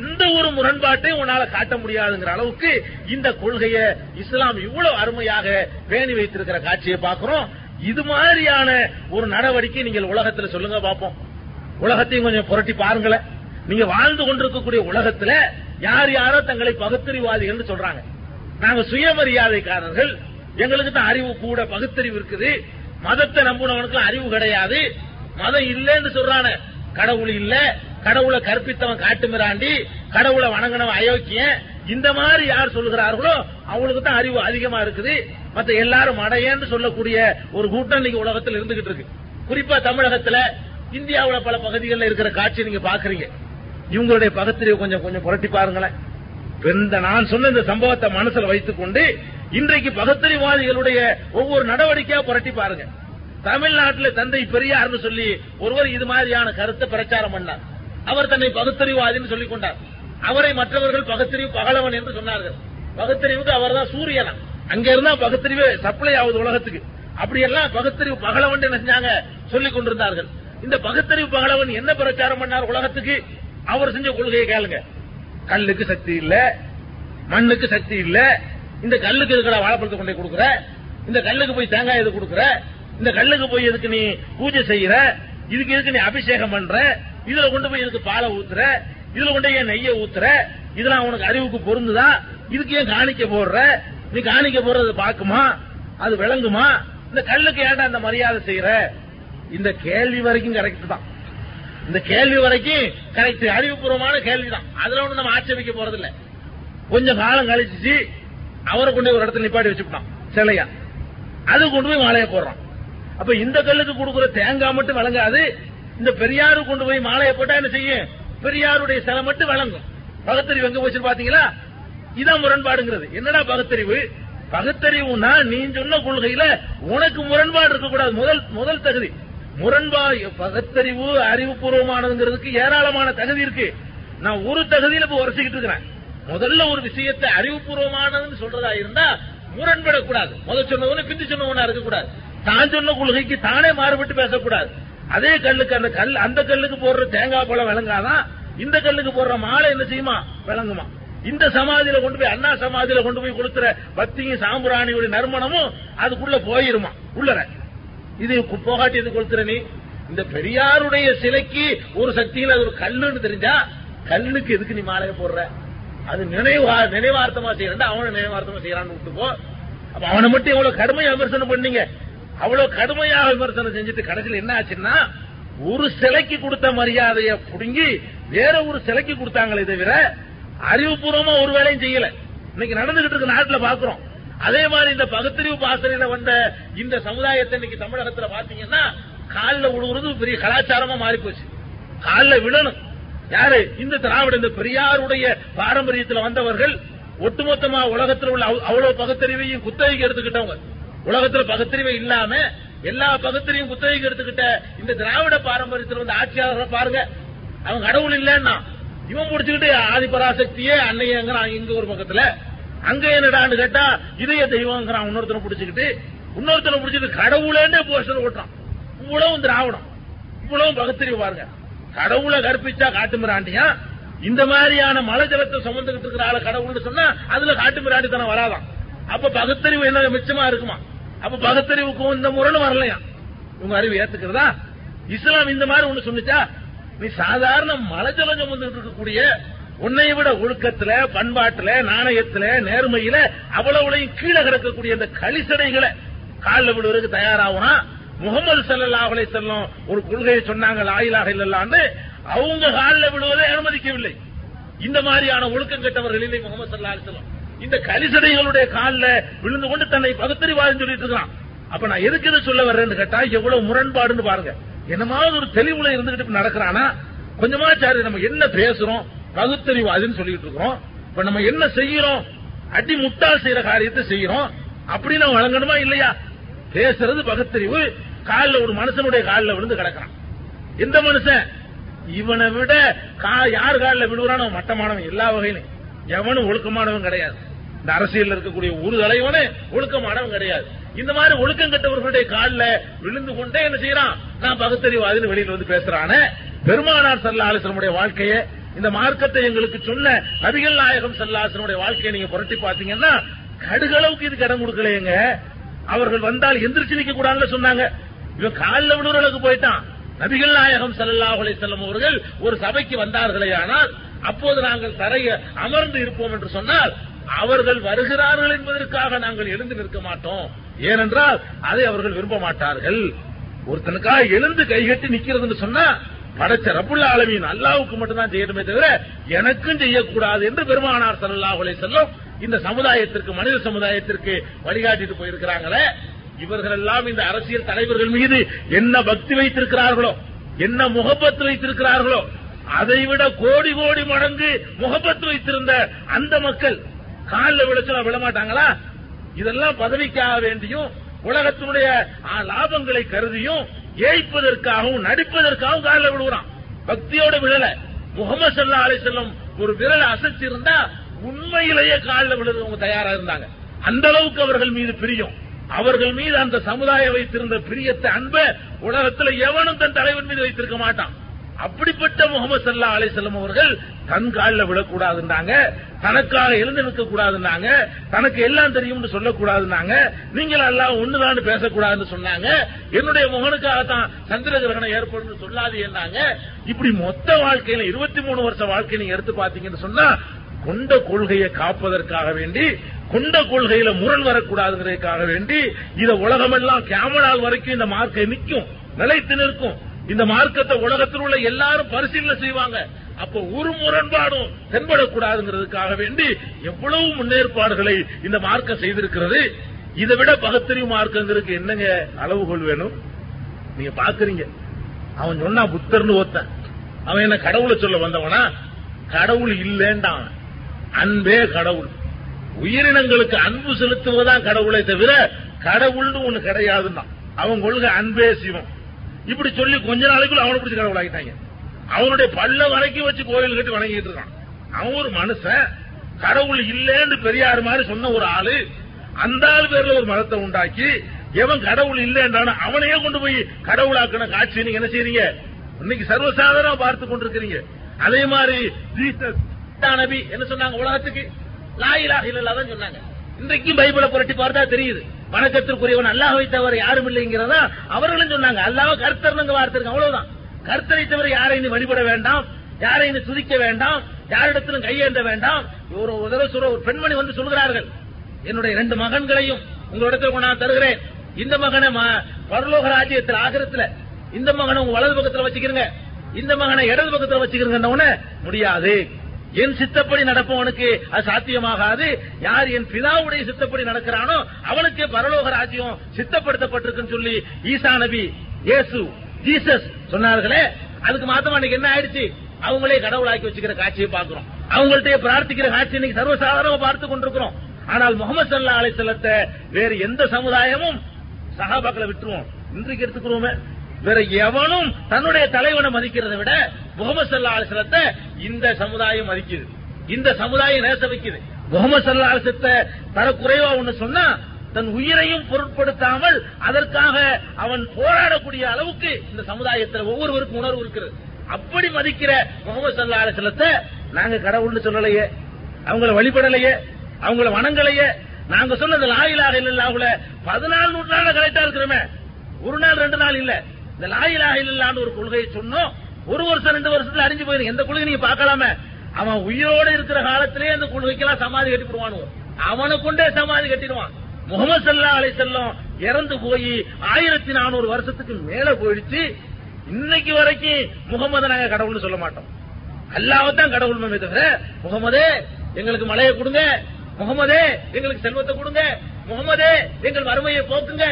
எந்த ஒரு முரண்பாட்டையும் உன்னால காட்ட முடியாதுங்கிற அளவுக்கு இந்த கொள்கையை இஸ்லாம் இவ்வளவு அருமையாக பேணி வைத்திருக்கிற காட்சியை பார்க்கிறோம். இது மாதிரியான ஒரு நடவடிக்கை நீங்கள் உலகத்தில் சொல்லுங்க பார்ப்போம். உலகத்தையும் கொஞ்சம் புரட்டி பாருங்களேன். நீங்க வாழ்ந்து கொண்டிருக்கக்கூடிய உலகத்துல யார் யாரோ தங்களை பகுத்தறிவாதிகள் சொல்றாங்க. நாங்க சுயமரியாதைக்காரர்கள், எங்களுக்கு தான் அறிவு கூட, பகுத்தறிவு இருக்குது, மதத்தை நம்பினவனுக்கு அறிவு கிடையாது, மதம் இல்லைன்னு சொல்றானே, கடவுள் இல்ல, கடவுளை கற்பித்தவன் காட்டுமிராண்டி, கடவுளை வணங்கினவன் அயோக்கியன், இந்த மாதிரி யார் சொல்லுகிறார்களோ அவங்களுக்கு தான் அறிவு அதிகமா இருக்குது, மற்ற எல்லாரும் அடையன்னு சொல்லக்கூடிய ஒரு கூட்டம் நீங்க உலகத்தில் இருந்துகிட்டு இருக்கு. குறிப்பா தமிழகத்துல இந்தியாவில் பல பகுதிகளில் இருக்கிற காட்சி நீங்க பாக்குறீங்க. இவங்களுடைய பகுத்தறிவு கொஞ்சம் கொஞ்சம் புரட்டி பாருங்களேன். இந்த நான் சொன்ன இந்த சம்பவத்தை மனசில் வைத்துக் கொண்டு இன்றைக்கு பகுத்தறிவாதிகளுடைய ஒவ்வொரு நடவடிக்கையா புரட்டி பாருங்க. தமிழ்நாட்டில் தந்தை பெரியார்னு சொல்லி ஒருவர் இது மாதிரியான கருத்தை பிரச்சாரம் பண்ணார். அவர் தன்னை பகுத்தறிவாதின்னு சொல்லிக் கொண்டார். அவரை மற்றவர்கள் பகுத்தறிவு பகலவன் என்று சொன்னார்கள். பகுத்தறிவுக்கு அவர் தான் சூரியனா, அங்க இருந்தா பகுத்தறிவு சப்ளை ஆகுது உலகத்துக்கு, அப்படியெல்லாம் பகுத்தறிவு பகலவன் என்ன செஞ்சாங்க சொல்லிக் கொண்டிருந்தார்கள். இந்த பகுத்தறிவு பகலவன் என்ன பிரச்சாரம் பண்ணார் உலகத்துக்கு? அவர் செஞ்ச கொள்கையை கேளுங்க. கல்லுக்கு சக்தி இல்ல, மண்ணுக்கு சக்தி இல்ல, இந்த கல்லுக்கு இருக்கிற வாழைப்பழத்தை கொண்டே கொடுக்குற, இந்த கல்லுக்கு போய் தேங்காய் எது கொடுக்குற, இந்த கல்லுக்கு போய் எதுக்கு நீ பூஜை செய்யற, இதுக்கு எதுக்கு நீ அபிஷேகம் பண்ற, இதுல கொண்டு போய் எதுக்கு பாலை ஊத்துற, இதுல கொண்டு ஏன் நெய்ய ஊத்துற, இதெல்லாம் உனக்கு அறிவுக்கு பொருந்துதா, இதுக்கு ஏன் காணிக்க போடுற, நீ காணிக்க போடுறது பாக்குமா, அது விளங்குமா, இந்த கல்லுக்கு ஏன்டா அந்த மரியாதை செய்யற, இந்த கேள்வி வரைக்கும் கரெக்ட் தான். இந்த கேள்வி வரைக்கும் கரெக்ட், அறிவுபூர்வமான கேள்விதான், அதுல ஒண்ணு நம்ம ஆட்சேபிக்க போறது இல்ல. கொஞ்சம் காலம் கழிச்சு அவரை கொண்டு ஒரு இடத்துல நிப்பாட்டி வச்சுட்டான் சிலையா, அது கொண்டு போய் மாலையை போடுறான். அப்ப இந்த கல்லுக்கு கொடுக்குற தேங்காய் மட்டும் விளங்காது, இந்த பெரியாரு கொண்டு போய் மாலையை போட்டா என்ன செய்யும், பெரியாருடைய சிலை மட்டும் விளங்கும். பகுத்தறிவு எங்க போச்சு பாத்தீங்களா? இதான் முரண்பாடுங்கிறது. என்னடா பகுத்தறிவு? பகுத்தறிவுனா நீ சொன்ன கொள்கையில உனக்கு முரண்பாடு இருக்கக்கூடாது. முதல் முதல் தகுதி முரண்பாடு. பகுத்தறிவு அறிவுபூர்வமானதுங்கிறதுக்கு ஏராளமான தகுதி இருக்கு. நான் ஒரு தகுதியில இப்ப உரைச்சிக்கிட்டு இருக்கிறேன். முதல்ல ஒரு விஷயத்தை அறிவுபூர்வமானதுன்னு சொல்றதா இருந்தா முரண்படக்கூடாது. முதல் சொன்னவன பிந்தி சொன்னவனா இருக்கக்கூடாது. தான் சொன்ன கொள்கைக்கு தானே மாறுபட்டு பேசக்கூடாது. அதே கல்லுக்கு அந்த கல் அந்த கல்லுக்கு போடுற தேங்காய் பழம் விளங்காதான், இந்த கல்லுக்கு போடுற மாலை என்ன செய்யுமா, விளங்குமா. இந்த சமாதியில கொண்டு போய் அண்ணா சமாதியில கொண்டு போய் கொடுத்துற பத்தியும் சாம்பிராணியுடைய நறுமணமும் அதுக்குள்ள போயிருமா உள்ளற, இது போகாட்டி எது கொடுத்துற நீ. இந்த பெரியாருடைய சிலைக்கு ஒரு சக்தியில் அது ஒரு கல்லுன்னு தெரிஞ்சா கல்லுக்கு எதுக்கு நீ மாலையை போடுற, அது நினைவா நினைவார்த்தமா செய்யறா, அவனை நினைவார்த்தமா செய்யறான்னு விட்டுப்போ. அப்ப அவனை மட்டும் எவ்வளவு கடுமையா விமர்சனம் பண்ணீங்க, அவ்வளவு கடுமையாக விமர்சனம் செஞ்சுட்டு கடைசியில் என்ன ஆச்சுன்னா ஒரு சிலைக்கு கொடுத்த மரியாதையை புடுங்கி வேற ஒரு சிலைக்கு கொடுத்தாங்களே தவிர அறிவுபூர்வமா ஒரு வேலையும் செய்யல. இன்னைக்கு நடந்துகிட்டு இருக்க நாட்டுல பாக்குறோம். அதே மாதிரி இந்த பகுத்தறிவு பாசனையில வந்த இந்த சமுதாயத்தை இன்னைக்கு தமிழகத்துல பாத்தீங்கன்னா காலில் விழுகிறது பெரிய கலாச்சாரமா மாறி போச்சு. காலில் விழணும் யாரு? இந்த திராவிட இந்த பெரியாருடைய பாரம்பரியத்தில் வந்தவர்கள். ஒட்டுமொத்தமா உலகத்தில் உள்ள அவ்வளவு பகுத்தறிவையும் குத்தகைக்கு எடுத்துக்கிட்டவங்க. உலகத்துல பகுத்தறிவை இல்லாம எல்லா பகுத்தறிவையும் குத்தகைக்கு எடுத்துக்கிட்ட இந்த திராவிட பாரம்பரியத்தில் வந்து ஆட்சியாளர்கள் பாருங்க. அவங்க கடவுள் இல்லன்னா இவன் முடிச்சுக்கிட்டு ஆதிபராசக்தியே அன்னையங்கிறான் இங்க ஒரு பக்கத்துல, அங்க என்னடான்னு கேட்டா இதய தெய்வங்கிறான் இன்னொருத்தனை பிடிச்சுக்கிட்டு, இன்னொருத்தனை பிடிச்சிட்டு கடவுளேன்னு போஸ்டர் ஓட்டுறான். இவ்வளவும் திராவிடம், இவ்வளவும் பகுத்தறிவு பாருங்க. கடவுளை கற்பிச்சா காட்டுமிராண்டியா, இந்த மாதிரியான மலை ஜலத்தை சுமந்துகிட்டு இருக்கிற ஆள கடவுள்னு சொன்னா அதுல காட்டுமிராண்டி தனம் வராதான். அப்ப பகுத்தறிவு என்ன மிச்சமா இருக்குமா? அப்ப பகுத்தறிவுக்கும் இந்த முரண் வரலையா? உங்க அறிவு ஏத்துக்கிறதா? இஸ்லாம் இந்த மாதிரி ஒண்ணு சொன்னிச்சா? நீ சாதாரண மலை ஜலம் சுமந்துகிட்டு இருக்கக்கூடிய உன்னை விட ஒழுக்கத்துல, பண்பாட்டுல, நாணயத்துல, நேர்மையில அவ்வளவுலையும் கீழே கிடக்கக்கூடிய இந்த களிசடைகளை காலில் விடுவதற்கு தயாராகுனா முகமது ஸல்லல்லாஹு அலைஹி வஸல்லம் ஒரு கொள்கையை சொன்னாங்க லா இலாஹ இல்லல்லாஹ்னு, அவங்க காலில் விடுவதை அனுமதிக்கவில்லை. இந்த மாதிரியான ஒழுக்கம் கெட்டவர்கள் இல்லை முகமது ஸல்லல்லாஹு அலைஹி வஸல்லம். இந்த கலிசடைகளுடைய காலில் விழுந்து கொண்டு தன்னை பகுத்தறிவாதம் சொல்லிட்டு இருக்கான். அப்ப நான் எதுக்கு எது சொல்ல வர்றேன்னு கேட்டா எவ்வளவு முரண்பாடுன்னு பாருங்க. என்னமாவது ஒரு தெளிவுல இருந்துகிட்டு நடக்கிறானா கொஞ்சமா சாரு நம்ம என்ன பேசுறோம் பகுத்தறிவாதின்னு சொல்லிட்டு இருக்கிறோம். இப்ப நம்ம என்ன செய்யறோம் அடி முட்டால் செய்யற காரியத்தை செய்யறோம். அப்படின்னு வழங்கணுமா இல்லையா? பேசுறது பகுத்தறிவு. காலில் ஒரு மனுஷனுடைய காலில் விழுந்து கிடக்கிறான். எந்த மனுஷன்? இவனை விட யார் காலில் விழுகிறான் அவன் மட்டமானவன். எல்லா வகையிலும் எவனும் ஒழுக்கமானவன் கிடையாது. இந்த அரசியல் இருக்கக்கூடிய ஒரு தலைவனே ஒழுக்கமானவன் கிடையாது. இந்த மாதிரி ஒழுக்கம் கட்டவர்களுடைய காலில் விழுந்து கொண்டே என்ன செய்யறான்? நான் பகுத்தறிவாதின்னு வெளியில் வந்து பேசுறானே. பெருமானார் ஸல்லல்லாஹு அலைஹி வஸல்லமுடைய வாழ்க்கையை, இந்த மார்க்கத்தை எங்களுக்கு சொன்ன நபிகள் நாயகம் ஸல்லல்லாஹு அலைஹி வஸல்லமுடைய வாழ்க்கையை நீங்க புரட்டி பாத்தீங்கன்னா கடுகளவுக்கு இதுக்கு இடம் கொடுக்கலையங்க. அவர்கள் வந்தால் எந்திரிச்சு நிக்க கூடாதுன்னு சொன்னாங்க. இவன் காலில் விழுறவர்களுக்கு போயிட்டான். நபிகள் நாயகம் ஸல்லல்லாஹு அலைஹி வஸல்லம் அவர்கள் ஒரு சபைக்கு வந்தார்களே, ஆனால் அப்போது நாங்கள் தரைய அமர்ந்து இருப்போம் என்று சொன்னால் அவர்கள் வருகிறார்கள் என்பதற்காக நாங்கள் எழுந்து நிற்க மாட்டோம். ஏனென்றால் அதை அவர்கள் விரும்ப மாட்டார்கள். ஒருத்தனுக்காக எழுந்து கைகட்டி நிக்கிறதுன்னு சொன்னா படைச்ச ரப்புல் ஆலமீன் அல்லாஹ்வுக்கு மட்டும்தான் செய்யணுமே தவிர எனக்கும் செய்யக்கூடாது என்று பெருமானார் ஸல்லல்லாஹு அலைஹி வஸல்லம் இந்த சமுதாயத்திற்கு, மனித சமுதாயத்திற்கு வழிகாட்டிட்டு போயிருக்கிறாங்களே. இவர்கள் எல்லாம் இந்த அரசியல் தலைவர்கள் மீது என்ன பக்தி வைத்திருக்கிறார்களோ, என்ன முகப்பத்து வைத்திருக்கிறார்களோ, அதைவிட கோடி கோடி மடங்கு முகப்பத்து வைத்திருந்த அந்த மக்கள் காலில் விளைச்சலாம் விழமாட்டாங்களா? இதெல்லாம் பதவிக்காக வேண்டியும் உலகத்தினுடைய லாபங்களை கருதியும் ஏய்ப்பதற்காகவும் நடிப்பதற்காகவும் காலில் விழுகிறான். பக்தியோட விழல. முகமது ஸல்லல்லாஹு அலைஹி வஸல்லம் ஒரு விரலை அசைச்சி இருந்தா உண்மையிலேயே காலில் விழுறவங்க தயாரா இருந்தாங்க. அந்த அளவுக்கு அவர்கள் மீது பிரியம், அவர்கள் மீது அந்த சமுதாயம் வைத்திருந்த பிரியத்தை, அன்பை உலகத்தில் எவனும் தன் தலைவன் மீது வைத்திருக்க மாட்டான். அப்படிப்பட்ட முகமது ஸல்லல்லாஹு அலைஹி வஸல்லம் அவர்கள் தன் காலில் விழக்கூடாதுன்னாங்க, தனக்காக எழுந்து நிற்க கூடாதுன்னாங்க, தனக்கு எல்லாம் தெரியும்னு சொல்லக்கூடாதுன்னாங்க, நீங்கள் எல்லாம் ஒண்ணுதான் பேசக்கூடாதுன்னு சொன்னாங்க, என்னுடைய மகனுக்காகத்தான் சந்திர கிரகணம் ஏற்படும் சொல்லாது என்னாங்க. இப்படி மொத்த வாழ்க்கையில இருபத்தி மூணு வருஷ வாழ்க்கையை நீங்க எடுத்து பாத்தீங்கன்னு சொன்னா கொண்ட கொள்கையை காப்பதற்காக வேண்டி, கொண்ட கொள்கையில முரண் வரக்கூடாதுங்கிறதுக்காக வேண்டி இத உலகமெல்லாம் கேமரால் வரைக்கும் இந்த மார்க்கை நிற்கும், நிலைத்து நிற்கும். இந்த மார்க்கத்தை உலகத்தில் உள்ள எல்லாரும் பரிசீலனை செய்வாங்க. அப்போ ஒரு முரண்பாடும் தென்படக்கூடாதுங்கிறதுக்காக வேண்டி எவ்வளவு முன்னேற்பாடுகளை இந்த மார்க்கம் செய்திருக்கிறது. இதை விட பகுத்தறிவு மார்க்கங்கிறதுக்கு என்னங்க அளவுகோல் வேணும்? நீங்க பாக்குறீங்க, அவன் சொன்னா புத்தர்னு ஒருத்தன், அவன் என்ன கடவுளை சொல்ல வந்தவனா? கடவுள் இல்லேண்டான். அன்பே கடவுள். உயிரினங்களுக்கு அன்பு செலுத்துவதுதான் கடவுளை தவிர கடவுள்னு ஒண்ணு கிடையாதுன்னா அவன் கொள்கை அன்பே சிவம். இப்படி சொல்லி கொஞ்ச நாளைக்குள்ள அவனை பிடிச்சி கடவுள் ஆகிட்டாங்க. அவனுடைய பல்ல வரைக்கும் வச்சு கோயில் கட்டி வணங்கிட்டு இருக்கான். அவன் ஒரு மனுஷன், கடவுள் இல்லேன்னு பெரியார் மாதிரி சொன்ன ஒரு ஆளு. அந்த ஆள் பேர்ல ஒரு மதத்தை உண்டாக்கி எவன் கடவுள் இல்லேன்றான அவனையே கொண்டு போய் கடவுளாக்கின காட்சி நீங்க என்ன செய்றீங்க? இன்னைக்கு சர்வசாதாரண பார்த்து கொண்டிருக்கிறீங்க. அதே மாதிரி நபி என்ன சொன்னாங்க? உலகத்துக்கு லா இலாஹ இல்லல்லாஹ் சொன்னாங்க. இன்றைக்கு பைபிளை புரட்டி பார்த்தா தெரியுது, வணக்கத்திற்குரியவன் அல்லாஹ்வை தவிர யாரும் இல்லைங்கிறதா அவர்களும் சொன்னாங்க. அல்லாஹ் கர்த்தர்னு வார்த்தை இருக்கு, அவ்வளவுதான். கர்த்தரை தவிர யாரையும் வழிபட வேண்டாம், யாரையும் துதிக்க வேண்டாம், யாரிடத்திலும் கையேந்த வேண்டாம். ஒரு உதவ ஒரு பெண்மணி வந்து சொல்கிறார்கள், என்னுடைய ரெண்டு மகன்களையும் உங்களிடத்தில் கொண்டாந்து தருகிறேன், இந்த மகனை பரலோக ராஜ்யத்தில் ஆகிரத்துல, இந்த மகனை உங்க வலது பக்கத்தில் வச்சுக்கிறீங்க, இந்த மகனை இடது பக்கத்தில் வச்சுக்கிறீங்கன்னு. முடியாது, என் சித்தப்படி நடப்பவனுக்கு அது சாத்தியமாகாது. யார் என் பிதாவுடைய சித்தப்படி நடக்கிறானோ அவனுக்கு பரலோக ராஜ்யம் சித்தப்படுத்தப்பட்டிருக்குன்னு சொல்லி ஈசா நபி, இயேசு, ஜீசஸ் சொன்னார்களே, அதுக்கு மாத்தமா இன்னைக்கு என்ன ஆயிடுச்சு? அவங்களே கடவுளாக்கி வச்சுக்கிற காட்சியை பார்க்கிறோம், அவங்கள்ட்ட பிரார்த்திக்கிற காட்சி இன்னைக்கு சர்வசாதாரணமா பார்த்து கொண்டிருக்கிறோம். ஆனால் முகமது ஸல்லல்லாஹு அலைஹி வஸல்லத்தை வேற எந்த சமுதாயமும் சஹாபாக்களை விட்டுருவோம், இன்றைக்கு எடுத்துக்கிறோமே. வேற எவனும் தன்னுடைய தலைவனை மதிக்கிறதை விட முகமது ஸல்லல்லாஹு அலைஹி வஸல்லத்தை இந்த சமுதாயம் மதிக்குது, இந்த சமுதாயம் நேச வைக்குது. முகமது ஸல்லல்லாஹு அலைஹி வஸல்லத்தை தரக்குறைவா ஒண்ணு சொன்னா தன் உயிரையும் பொருட்படுத்தாமல் அதற்காக அவன் போராடக்கூடிய அளவுக்கு இந்த சமுதாயத்தில் ஒவ்வொருவருக்கும் உணர்வு இருக்கிறது. அப்படி மதிக்கிற முகமது ஸல்லல்லாஹு அலைஹி வஸல்லத்தை நாங்க கடவுள்னு சொல்லலையே, அவங்களை வழிபடலையே, அவங்களை வணங்கலையே. நாங்க சொன்னது லா இலாஹ இல்லல்லாஹ்வுல பதினாலு நூற்றாண்டு கரெக்டா இருக்கிறோமே, ஒரு நாள் ரெண்டு நாள் இல்ல. இந்த லா இலாஹ இல்லல்லாஹ்னு ஒரு கொள்கையை சொன்னோம், ஒரு வருஷம் ரெண்டு வருஷத்துல அழிஞ்சு போயிருக்கு. எந்த கொள்கை நீங்க பார்க்கலாமே, அவன் உயிரோடு இருக்கிற காலத்திலேயே அந்த கொள்கைக்கெல்லாம் சமாதி கட்டிடுவானு, அவனை கொண்டே சமாதி கட்டிடுவான். முகமது ஸல்லல்லாஹு அலைஹி வஸல்லம் இறந்து போய் ஆயிரத்தி நானூறு வருஷத்துக்கு மேல போயிடுச்சு. இன்னைக்கு வரைக்கும் முகமது நாங்க கடவுள்னு சொல்ல மாட்டோம், அல்லாஹ்தான் கடவுள். முகமதே எங்களுக்கு மலையை கொடுங்க, முகமதே எங்களுக்கு செல்வத்தை கொடுங்க, முகமதே எங்கள் வறுமையை போக்குங்க.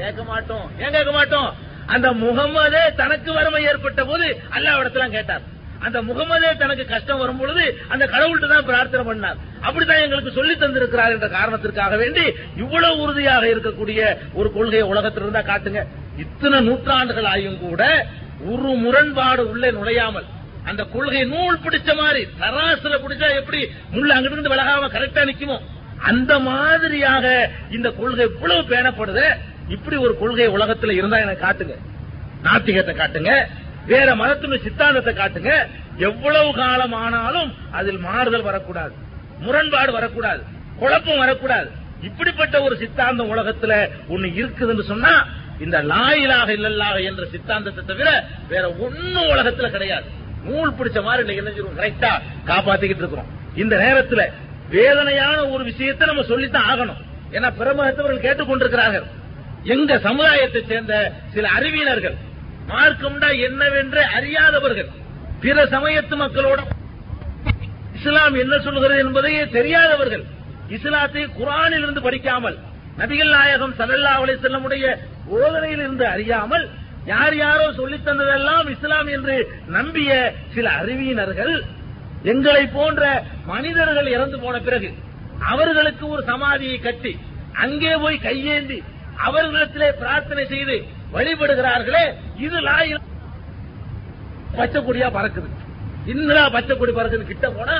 கேட்க மாட்டோம். ஏன் கேட்க மாட்டோம்? அந்த முகமதே தனக்கு வறுமை ஏற்பட்ட போது அல்லாஹ்விடத்துல கேட்டார். அந்த முகமதே தனக்கு கஷ்டம் வரும்பொழுது அந்த கடவுள்கிட்ட தான் பிரார்த்தனை பண்ணார். அப்படித்தான் எங்களுக்கு சொல்லி தந்திருக்கிறார் என்ற காரணத்திற்காக வேண்டி இவ்வளவு உறுதியாக இருக்கக்கூடிய ஒரு கொள்கையை உலகத்திலிருந்தா காட்டுங்க. இத்தனை நூற்றாண்டுகள் ஆயும் கூட ஒரு முரண்பாடு உள்ளே நுழையாமல் அந்த கொள்கை நூல் பிடிச்ச மாதிரி சராசரி பிடிச்சா எப்படி முள்ள அங்கிருந்து விலகாம கரெக்டா நிக்குமோ அந்த மாதிரியாக இந்த கொள்கை இவ்வளவு பேணப்படுது. இப்படி ஒரு கொள்கை உலகத்தில் இருந்தா எனக்கு காட்டுங்க. நாத்திகத்தை காட்டுங்க, வேற மதத்தினுடைய சித்தாந்தத்தை காட்டுங்க. எவ்வளவு காலம் ஆனாலும் அதில் மாறுதல் வரக்கூடாது, முரண்பாடு வரக்கூடாது, குழப்பம் வரக்கூடாது. இப்படிப்பட்ட ஒரு சித்தாந்தம் உலகத்துல ஒண்ணு இருக்குதுன்னு சொன்னா இந்த லா இலாஹ இல்லல்லாஹ் என்ற சித்தாந்தத்தை தவிர வேற ஒன்னும் உலகத்துல கிடையாது. நூல் பிடிச்ச மாதிரி இன்னைக்கு என்ன கரெக்டா காப்பாத்திக்கிட்டு இருக்கிறோம். இந்த நேரத்துல வேதனையான ஒரு விஷயத்தை நம்ம சொல்லித்தான் ஆகணும். ஏன்னா பிரமஹத்தவர்கள் கேட்டுக்கொண்டிருக்கிறார்கள். எங்க சமுதாயத்தை சேர்ந்த சில அறிவியலர்கள் மார்க்கம்டா என்னவென்று அறியாதவர்கள் பிற சமயத்து மக்களோட இஸ்லாம் என்ன சொல்கிறது என்பதையே தெரியாதவர்கள், இஸ்லாத்தை குர்ஆனில் இருந்து படிக்காமல் நபிகள் நாயகம் ஸல்லல்லாஹு அலைஹி வஸல்லம் உடைய போதனையில் இருந்து அறியாமல் யார் யாரோ சொல்லித் தந்ததெல்லாம் இஸ்லாம் என்று நம்பிய சில அறிவியினர்கள் எங்களை போன்ற மனிதர்கள் இறந்து போன பிறகு அவர்களுக்கு ஒரு சமாதியை கட்டி அங்கே போய் கையேந்தி அவர்களிடத்திலே பிரார்த்தனை செய்து வழிபடுகிறார்களே, இது லாயில் பச்சைக்கொடியா பறக்குது. இன்னும் பச்சைக்கொடி பறக்குது. கிட்ட போனா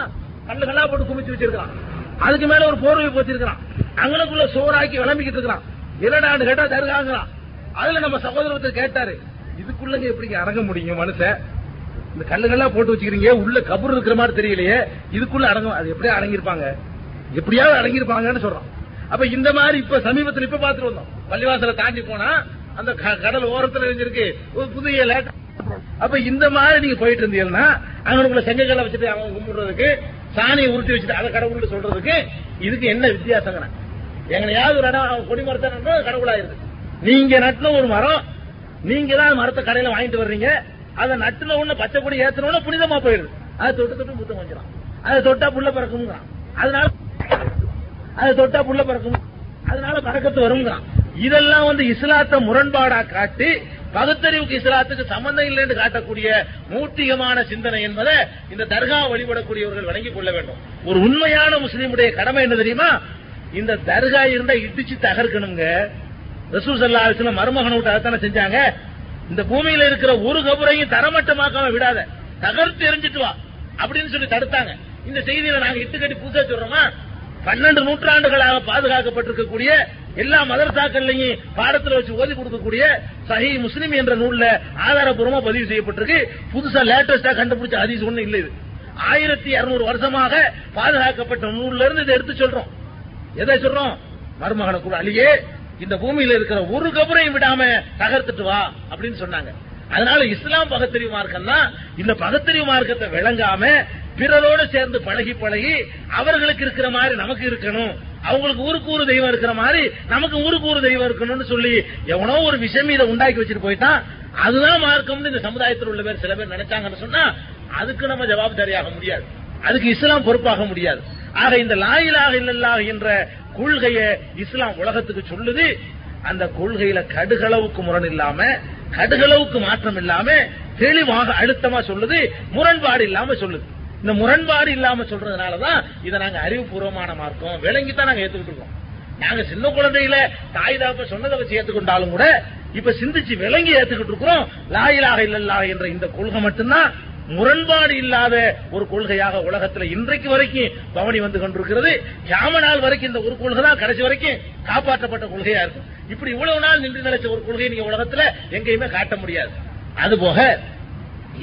கல்லுகளா போட்டு குமிச்சு வச்சிருக்கான், அதுக்கு மேல ஒரு போர்வை போச்சிருக்கான், அங்களுக்குள்ள சோறாக்கி விளம்பிக்கிட்டு இருக்கான். இரண்டாண்டு கேட்டா தருகாங்களாம். அதுல நம்ம சகோதரத்தை கேட்டாரு, இதுக்குள்ள எப்படி அடங்க முடியும்? மனுஷன் இந்த கல்லுகளா போட்டு வச்சுக்கிறீங்க, உள்ள கபர் இருக்கிற மாதிரி தெரியலையே, இதுக்குள்ள அடங்க அது எப்படியா அடங்கிருப்பாங்க, எப்படியாவது அடங்கிருப்பாங்கன்னு சொல்றான். அப்ப இந்த மாதிரி இப்ப சமீபத்தில் இப்ப பாத்துட்டு வந்தோம். பள்ளிவாசலை தாண்டி போனா அந்த கடல் ஓரத்துல இருக்கு ஒரு புதிய லேட்டர். அப்ப இந்த மாதிரி நீங்க போயிட்டு இருந்தீங்கன்னா அவங்களுக்குள்ள செங்கல்ல வச்சுட்டு அவங்க கும்பிடுறதுக்கு, சாணியை உருட்டி வச்சுட்டு அதை கடவுள்னு சொல்றதுக்கு இதுக்கு என்ன வித்தியாசங்க? எங்கனையாவது ஒரு இடம் அவங்க கொடி மரத்தை கடவுளாயிருது. நீங்க நட்டுல ஒரு மரம், நீங்க தான் மரத்தை கடையில வாங்கிட்டு வர்றீங்க, அதை நட்டுல ஒண்ணு பச்சை கொடி ஏத்தனோட புனிதமா போயிடுது. அதை தொட்டு தொட்டு முத்தம் வச்சிடும், அதை தொட்டா புள்ள பறக்கும்ங்கிறான், அதனால அதை தொட்டா புள்ள பறக்கும், அதனால பறக்கத்து வரும்ங்கிறான். இதெல்லாம் வந்து இஸ்லாத்தை முரண்பாடா காட்டி பகுத்தறிவுக்கு இஸ்லாத்துக்கு சம்பந்தம் இல்லை என்று காட்டக்கூடிய மூர்த்திகமான சிந்தனை என்பதை இந்த தர்கா வழிபடக்கூடியவர்கள் வணங்கிக் கொள்ள வேண்டும். ஒரு உண்மையான முஸ்லீமுடைய கடமை என்ன தெரியுமா? இந்த தர்கா இருந்தா இடிச்சு தகர்க்கணுங்க. ரசூல் ஸல்லல்லாஹு அலைஹி வஸல்லம் மருமகன் விட்டு அதான செஞ்சாங்க. இந்த பூமியில இருக்கிற ஒரு கபரையும் தரமட்டமாக்காம விடாத, தகர்த்து எரிஞ்சிட்டு வா அப்படின்னு சொல்லி தடுத்தாங்க. இந்த செய்தியில நாங்க இட்டு கட்டி புதுசா சொல்றோமா? பன்னெண்டு நூற்றாண்டுகளாக பாதுகாக்கப்பட்டிருக்கக்கூடிய எல்லா மதரசாக்கள்லையும் பாடத்தில் வச்சு ஓதி கொடுக்கக்கூடிய சஹீஹ் முஸ்லிம் என்ற நூல்ல ஆதாரபூர்வமா பதிவு செய்யப்பட்டிருக்கு. புதுசா லேட்டஸ்டா கண்டுபிடிச்ச ஹதீஸ் ஒண்ணு இல்லை. இது ஆயிரத்தி இருநூறு வருஷமாக பாதுகாக்கப்பட்ட நூல்ல இருந்து இதை எடுத்து சொல்றோம். எதை சொல்றோம்? மருமகனை கூட அழியே இந்த பூமியில இருக்கிற ஒரு கபரையும் விடாம தகர்த்துட்டு வா அப்படின்னு சொன்னாங்க. அதனால இஸ்லாம் பகுத்தறிவு மார்க்கம்னா இந்த பகுத்தறிவு மார்க்கத்தை விளங்காம பிறரோடு சேர்ந்து பழகி பழகி அவர்களுக்கு இருக்கிற மாதிரி நமக்கு இருக்கணும், அவங்களுக்கு ஊருக்கு ஊரு தெய்வம் இருக்கிற மாதிரி நமக்கு ஊருக்கு ஊரு தெய்வம் இருக்கணும்னு சொல்லி எவனோ ஒரு விஷயம் இதை உண்டாக்கி வச்சுட்டு போயிட்டான். அதுதான் மார்க்கம் இந்த சமுதாயத்தில் உள்ள பேர் சில பேர் நினைச்சாங்கன்னு சொன்னா அதுக்கு நம்ம ஜவாப்தாரியாக முடியாது, அதுக்கு இஸ்லாம் பொறுப்பாக முடியாது. ஆக இந்த லா இலாஹ இல்லல்லாஹ் என்ற கொள்கையை இஸ்லாம் உலகத்துக்கு சொல்லுது. அந்த கொள்கையில கடுகளவுக்கு முரண் இல்லாம, கடுகளவுக்கு மாற்றம் இல்லாம தெளிவாக அழுத்தமா சொல்லுது, முரண்பாடு இல்லாம சொல்லுது. இந்த முரண்பாடு இல்லாம சொல்றதுனாலதான் இதை நாங்க அறிவுபூர்வமான மார்க்கம் விளங்கித்தான் நாங்க ஏத்துக்கிட்டு இருக்கோம். நாங்க சின்ன குழந்தையில தாய் தாப்ப சொன்னதை வச்சு ஏத்துக்கொண்டாலும் கூட இப்ப சிந்திச்சு விளங்கி ஏத்துக்கிட்டு இருக்கிறோம். லா இலாஹ இல்லல்லாஹ் என்ற இந்த கொள்கை மட்டும்தான் முரண்பாடு இல்லாத ஒரு கொள்கையாக உலகத்துல இன்றைக்கு வரைக்கும் பவனி வந்து கொண்டிருக்கிறது. கியாம நாள் வரைக்கும் இந்த ஒரு கொள்கை தான் கடைசி வரைக்கும் காப்பாற்றப்பட்ட கொள்கையா இருக்கும். இப்படி இவ்வளவு நாள் நின்று நினைச்ச ஒரு கொள்கையை நீங்க உலகத்துல எங்கேயுமே காட்ட முடியாது. அதுபோக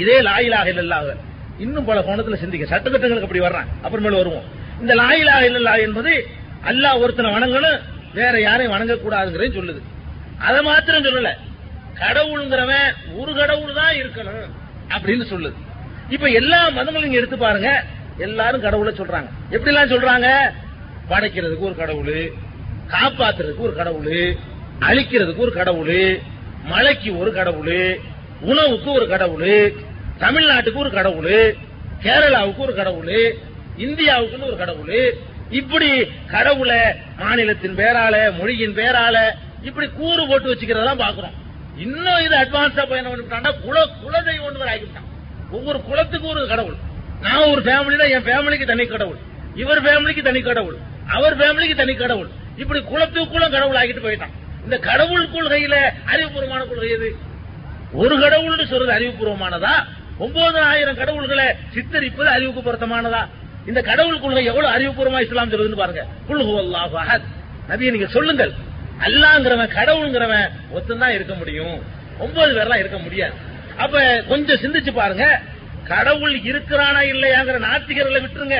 இதே லா இலாஹ இல்லல்லாஹ் இன்னும் பல கோணத்துல சிந்திக்க சட்டத்திட்டங்களுக்கு அப்படி வர்றாங்க, அப்புறமேல வருவோம். இந்த லா இலாஹ இல்லல்லாஹ் என்பது அல்லாஹ் ஒருத்தனை வணங்கணும், வேற யாரையும் வணங்கக்கூடாதுங்கிறேன்னு சொல்லுது. அதை மாத்திரம் சொல்லல, கடவுளுங்கிறவன் ஒரு கடவுள் தான் இருக்கணும் அப்படின்னு சொல்லுது. இப்ப எல்லா மதங்களையும் எடுத்து பாருங்க, எல்லாரும் கடவுளை சொல்றாங்க. எப்படி எல்லாம் சொல்றாங்க? படைக்கிறதுக்கு ஒரு கடவுள், காப்பாத்துறதுக்கு ஒரு கடவுள், அழிக்கிறதுக்கு ஒரு கடவுள், மலைக்கு ஒரு கடவுள், உணவுக்கு ஒரு கடவுள், தமிழ்நாட்டுக்கு ஒரு கடவுள், கேரளாவுக்கு ஒரு கடவுள், இந்தியாவுக்குன்னு ஒரு கடவுள், இப்படி கடவுள மாநிலத்தின் பேரால மொழியின் பேரால இப்படி கூறு போட்டு வச்சுக்கிறதெல்லாம் பாக்குறோம். இன்னும் இது அட்வான்ஸா பயணம் பண்ணிவிட்டாண்டா குல குலதெய்வம் ஒன்று வரை ஆகிவிட்டான். ஒவ்வொரு குலத்துக்கு ஒரு கடவுள். நான் ஒரு ஃபேமிலினா என் ஃபேமிலிக்கு தனி கடவுள், இவர் ஃபேமிலிக்கு தனி கடவுள், அவர் ஃபேமிலிக்கு தனி கடவுள், இப்படி குலத்துக்குள்ள கடவுள் ஆகிட்டு போயிட்டான். இந்த கடவுள் கொள்கையில அறிவுபூர்வமான கொள்கை எது? ஒரு கடவுள் சொல்றது அறிவுபூர்வமானதா? ஒன்பது ஆயிரம் கடவுள்களை சித்தரிப்பது அறிவுக்கு பொருத்தமானதா? இந்த கடவுள் கொள்கை எவ்வளவு அறிவுபூர்வமா இஸ்லாம் சொல்லுதுன்னு பாருங்க. குல் ஹுவல்லாஹு அஹத், நபியே நீங்க சொல்லுங்கள், அல்லாஹ்ங்கிறவன் கடவுள்ங்கிறவன் ஒத்தந்தான் இருக்க முடியும், ஒன்பது பேர்லாம் இருக்க முடியாது. அப்ப கொஞ்சம் சிந்திச்சு பாருங்க, கடவுள் இருக்கிறானா இல்லையாங்கிற நாத்திகர்களை விட்டுருங்க,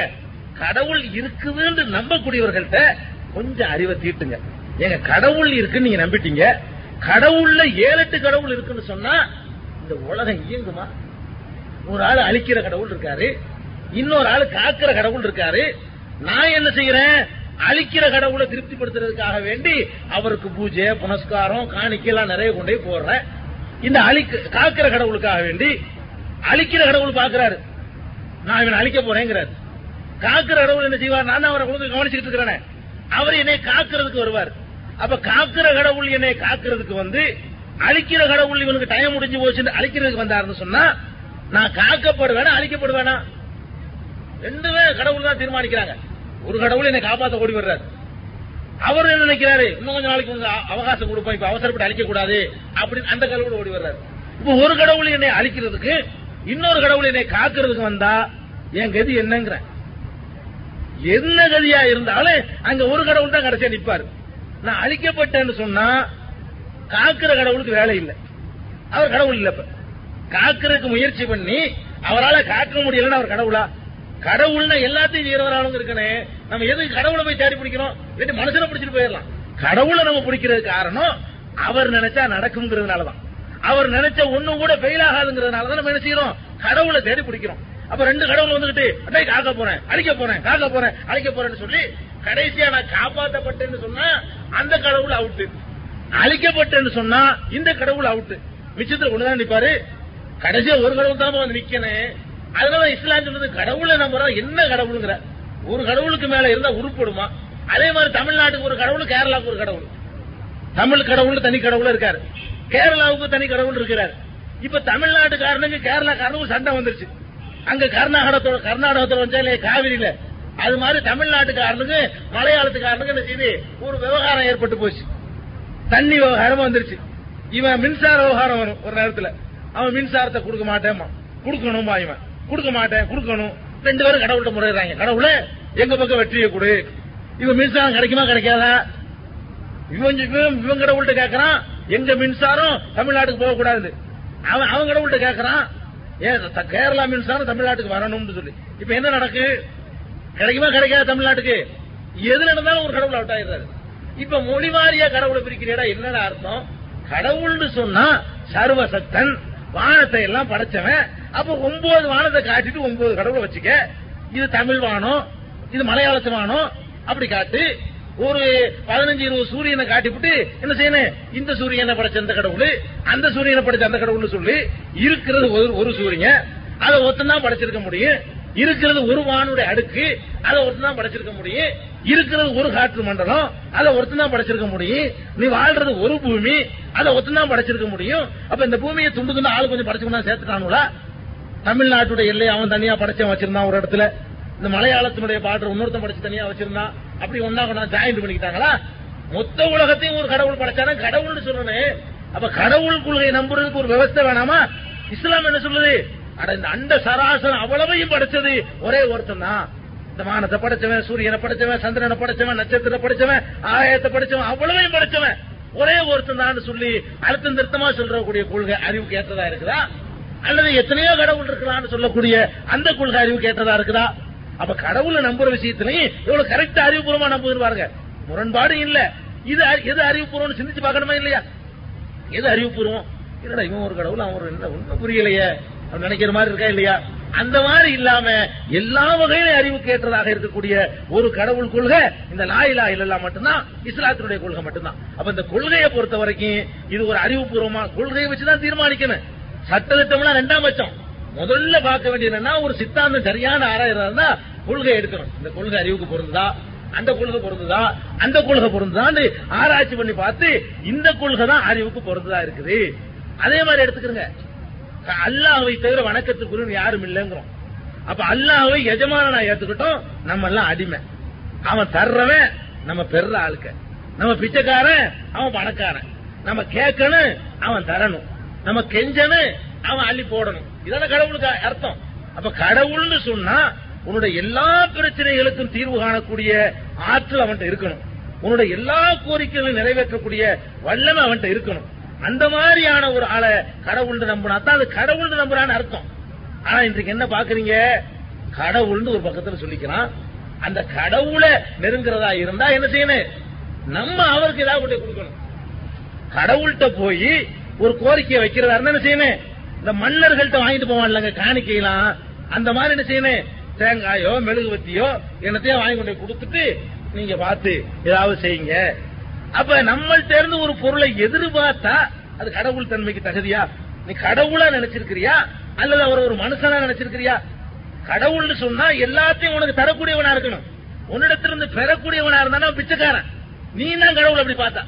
கடவுள் இருக்குதுன்னு நம்பக்கூடியவர்கள்ட்ட கொஞ்சம் அறிவை தீட்டுங்க. எங்க கடவுள் இருக்குன்னு நீங்க நம்பிட்டீங்க, கடவுள்ல ஏழு எட்டு கடவுள் இருக்குன்னு சொன்னா இந்த உலகம் இயங்குமா? ஒரு ஆள் அழிக்கிற கடவுள் இருக்காரு, இன்னொரு ஆள் காக்கிற கடவுள் இருக்காரு, நான் என்ன செய்யறேன்? அழிக்கிற கடவுளை திருப்திப்படுத்துறதுக்காக வேண்டி அவருக்கு பூஜை புனஸ்காரம் காணிக்கையெல்லாம் நிறைய கொண்டே போடுறேன். இந்த காக்கிற கடவுளுக்காக வேண்டி அழிக்கிற கடவுள் பாக்குறாரு, நான் இவனை அழிக்க போறேங்கிறாரு. காக்கிற கடவுள் என்ன செய்வார்? நான் அவரை கொடுத்து கவனிச்சுக்கிட்டு இருக்கிறேன், அவர் என்னை காக்கிறதுக்கு வருவார். அப்ப காக்கிற கடவுள் என்னை காக்கிறதுக்கு வந்து அழிக்கிற கடவுள் இவனுக்கு டைம் முடிஞ்சு போச்சு அழிக்கிறதுக்கு வந்தாருன்னு சொன்னா நான் காக்கப்படுவேனா அழிக்கப்படுவேனா? ரெண்டுமே கடவுள் தான் தீர்மானிக்கிறாங்க. ஒரு கடவுள் என்னை காப்பாற்ற ஓடி வர்றாரு, அவர் என்ன நினைக்கிறாரு? இன்னும் கொஞ்சம் நாளைக்கு கொஞ்சம் அவகாசம் கொடுப்போம், இப்ப அவசரப்பட்டு அழிக்கக்கூடாது அப்படின்னு அந்த கடவுளோட ஓடி வர்றாரு. இப்ப ஒரு கடவுள் என்னை அழிக்கிறதுக்கு இன்னொரு கடவுள் என்னை காக்கிறதுக்கு வந்தா என் கதி என்னங்கிற என்ன கதியா இருந்தாலும் அங்க ஒரு கடவுள் தான் கடைசியா நிற்பாரு. நான் அழிக்கப்பட்டேன்னு சொன்னா காக்கிற கடவுளுக்கு வேலை இல்லை, அவர் கடவுள் இல்ல. இப்ப காக்கிறதுக்கு முயற்சி பண்ணி அவரால் காக்க முடியலன்னு அவர் கடவுளா? கடவுள்னா எல்லாத்தையும் செய்யறவராலும் இருக்கனே, நம்ம எதுக்கு கடவுளை போய் தேடி பிடிக்கிறோம்? இல்லாட்டி மனுஷனை பிடிச்சிட்டு போயிடலாம். கடவுளை நம்ம பிடிக்கிறது காரணம் அவர் நினைச்சா நடக்கும்ங்கிறதுனாலதான், அவர் நினைச்ச ஒண்ணு கூட ஃபெயில் ஆகாதுங்கிறதுனாலதான் நம்ம என்ன செய்யறோம்? கடவுளை தேடி பிடிக்கிறோம். அப்ப ரெண்டு கடவுள் வந்துகிட்டு அப்படியே காக்க போறேன் அழிக்க போறேன் காக்க போறேன் அழிக்க போறேன்னு சொல்லி கடைசியா நான் காப்பாற்றப்பட்டேன்னு சொன்னா அந்த கடவுள் அவுட்டு, அழிக்கப்பட்டேன்னு சொன்னா இந்த கடவுள் அவுட்டு. மிச்சத்துல ஒண்ணுதான் நிப்பாரு, கடைசியா ஒரு கடவுள் தான் வந்து நிக்கணும். அதனால இஸ்லாம் சொல்றது கடவுளை நம்புறோம், என்ன கடவுளுங்கிற ஒரு கடவுளுக்கு மேல இருந்தா உருப்படுமா? அதே மாதிரி தமிழ்நாட்டுக்கு ஒரு கடவுள், கேரளாவுக்கு ஒரு கடவுள். தமிழ் கடவுள் தனி கடவுள் இருக்காரு, கேரளாவுக்கு தனி கடவுள் இருக்கிறாரு. இப்ப தமிழ்நாட்டுக்காரனுக்கு கேரளா காரனுக்கு சண்டை வந்துருச்சு, அங்க கர்நாடகத்தோட கர்நாடகத்தோட வந்தா இல்லையா காவிரியில, அது மாதிரி தமிழ்நாட்டுக்காரனுக்கு மலையாளத்துக்காரனுக்கு என்ன செய்யுது? ஒரு விவகாரம் ஏற்பட்டு போச்சு, தண்ணி விவகாரம் வந்துருச்சு. இவன் மின்சார விவகாரம் வரும் ஒரு நேரத்துல, அவன் மின்சாரத்தை கொடுக்க மாட்டேன் கொடுக்கணுமா, இவன் கொடுக்க மாட்டேன் கொடுக்கணும். ரெண்டு பேரும் கடவுள்கிட்ட முறையிறாங்க, கடவுளே எங்க பக்கம் வெற்றியை கொடு, இவன் மின்சாரம் கிடைக்குமா கிடைக்காதா? இவன் இவன் கடவுள்கிட்ட கேட்கறான் எங்க மின்சாரம் தமிழ்நாட்டுக்கு போகக்கூடாது, அவன் அவன் கடவுள்கிட்ட கேட்கறான் கேரளா மின்சாரம் தமிழ்நாட்டுக்கு வரணும்னு சொல்லி. இப்ப என்ன நடக்கு? கிடைக்குமா கிடைக்காது தமிழ்நாட்டுக்கு? எது நடந்தாலும் ஒரு கடவுள் அவுட் ஆயிடுறாரு. இப்ப மொழி வாரியா கடவுளை பிரிக்கிறா என்னடா அர்த்தம்? கடவுள்னு சொன்னா சர்வசக்தன், வானத்தை எல்லாம் படைச்சவன். அப்ப ஒன்பது வானத்தை காட்டிட்டு ஒன்பது கடவுளை வச்சுக்க, இது தமிழ் வானம் இது மலையாளத்து வானம் அப்படி காட்டு, ஒரு பதினஞ்சு இருபது சூரியனை காட்டிவிட்டு என்ன செய்யணும்? இந்த சூரியனை படைச்ச அந்த கடவுள் அந்த சூரியனை படைச்ச அந்த கடவுள்னு சொல்லி இருக்கிறது ஒரு சூரியன், அதை ஒத்தந்தான் படைச்சிருக்க முடியும். இருக்கிறது ஒரு வானுடைய அடுக்கு, அதை ஒருத்தான் படைச்சிருக்க முடியும். இருக்கிறது ஒரு காற்று மண்டலம், அதை ஒருத்தான் படைச்சிருக்க முடியும். நீ வாழ்றது ஒரு பூமி, அதை ஒருத்தான் படைச்சிருக்க முடியும். அப்ப இந்த பூமியை துண்டு துண்டு ஆளு கொஞ்சம் படைச்சுக்கணும் சேர்த்துட்டாங்களா? தமிழ்நாட்டுடைய எல்லை அவன் தனியா படைச்சவன் வச்சிருந்தான் ஒரு இடத்துல, இந்த மலையாளத்தினுடைய பாட்டு இன்னொருத்தன் படைச்சு தனியா வச்சிருந்தான், அப்படி ஒன்னா கொண்டாந்து ஜாயின் பண்ணிக்கிட்டாங்களா? மொத்த உலகத்தையும் ஒரு கடவுள் படைச்சானா கடவுள்னு சொல்லணும். அப்ப கடவுள் கொள்கையை நம்புறதுக்கு ஒரு விவஸ்தை வேணாமா? இஸ்லாம் என்ன சொல்லுது? அட இந்த அண்ட சராசரம் அவ்வளவையும் படைச்சது ஒரே ஒருத்தன் தான். இந்த வானத்தை படைச்சவன், சூரியனை படைச்சவன், சந்திரனை படைச்சவன், நட்சத்திரத்தை படைச்சவன், ஆகாயத்தை படைச்சவன், அவ்வளவையும் படைச்சவன் ஒரே ஒருத்தன் தான் சொல்லி அழுத்தம் திருத்தமா சொல்றக்கூடிய கொள்கை அறிவுக்கு ஏற்றதா இருக்குதா? அல்லது எத்தனையோ கடவுள் இருக்கலாம்னு சொல்லக்கூடிய அந்த கொள்கை அறிவுக்கு ஏற்றதா இருக்குதா? அப்ப கடவுளை நம்புற விஷயத்திலையும் எவ்வளவு கரெக்டா அறிவுபூர்வமா நம்புவாருங்க, முரண்பாடு இல்ல. இது எது அறிவுபூர்வம் சிந்திச்சு பார்க்கணுமா இல்லையா? எது அறிவுபூர்வம்? என்னடா இவன் ஒரு கடவுள் அவன் ஒரு என்ன புரியலையே நினைக்கிற மாதிரி இருக்கா இல்லையா? அந்த மாதிரி இல்லாம எல்லா வகையிலும் அறிவுக்கு ஏற்றதாக இருக்கக்கூடிய ஒரு கடவுள் கொள்கை இந்த லா இலாஹ இல்லல்லாஹ் மட்டும்தான், இஸ்லாத்தினுடைய கொள்கை மட்டும்தான். அப்ப இந்த கொள்கையை பொறுத்த வரைக்கும் இது ஒரு அறிவுபூர்வமா கொள்கையை வச்சுதான் தீர்மானிக்கணும். சட்டத்திட்டம்னா ரெண்டாம் பட்சம், முதல்ல பார்க்க வேண்டியது என்னன்னா ஒரு சித்தாந்தம் சரியான ஆராய்றதா கொள்கை எடுக்கணும். இந்த கொள்கை அறிவுக்கு பொருந்தா, அந்த கொள்கை பொருந்துதா அந்த கொள்கை பொருந்துதான் ஆராய்ச்சி பண்ணி பார்த்து இந்த கொள்கை தான் அறிவுக்கு பொருந்ததா இருக்குது. அதே மாதிரி எடுத்துக்கிறங்க, அல்லாஹ்வை தவிர வணக்கத்துக்குரிய யாரும் இல்லைங்கிறோம். அப்ப அல்லாஹ்வை எஜமான நான் ஏத்துக்கிட்டோம், நம்ம எல்லாம் அடிமை. அவன் தர்றவன் நம்ம பெற ஆளுக்க, நம்ம பிச்சைக்காரன் அவன் பணக்காரன், நம்ம கேட்கணும் அவன் தரணும், நம்ம கெஞ்சணும் அவன் அள்ளி போடணும். இதான கடவுளுக்கு அர்த்தம். அப்ப கடவுள்னு சொன்னா உன்னுடைய எல்லா பிரச்சனைகளுக்கும் தீர்வு காணக்கூடிய ஆற்றல் அவன்கிட்ட இருக்கணும், உன்னுடைய எல்லா கோரிக்கைகளையும் நிறைவேற்றக்கூடிய வல்லமை அவன்கிட்ட இருக்கணும். அந்த மாதிரியான ஒரு ஆளை கடவுள்னு நம்பினா தான் அது கடவுள்னு நம்புறான்னு அர்த்தம். ஆனா இன்றைக்கு என்ன பாக்குறீங்க, கடவுள்னு ஒரு பக்கத்துல சொல்லிக்கிறான், அந்த கடவுளை நெருங்குறதா இருந்தா என்ன செய்யணும், நம்ம அவருக்கு ஏதாவது கொடுக்கணும். கடவுள்கிட்ட போய் ஒரு கோரிக்கையை வைக்கிறதா இருந்தா என்ன செய்யணும், இந்த மன்னர்கள்ட்ட வாங்கிட்டு போவான்லங்க காணிக்கலாம், அந்த மாதிரி என்ன செய்யணும், தேங்காயோ மெழுகுவத்தியோ என்னத்தையோ வாங்கி கொண்டு கொடுத்துட்டு நீங்க பார்த்து ஏதாவது செய்யுங்க. அப்ப நம்மள்ட்ட இருந்து ஒரு பொருளை எதிர்பார்த்தா அது கடவுள் தன்மைக்கு தகுதியா? நீ கடவுளா நினைச்சிருக்கிறியா அல்லது அவர் ஒரு மனுஷனா நினைச்சிருக்கிறியா? கடவுள்னு சொன்னா எல்லாத்தையும் உனக்கு தரக்கூடியவனா இருக்கணும், உன்னிடத்திலிருந்து பெறக்கூடியவனா இருந்தானா பிச்சைக்காரன். நீ தான் கடவுள் அப்படி பார்த்தா,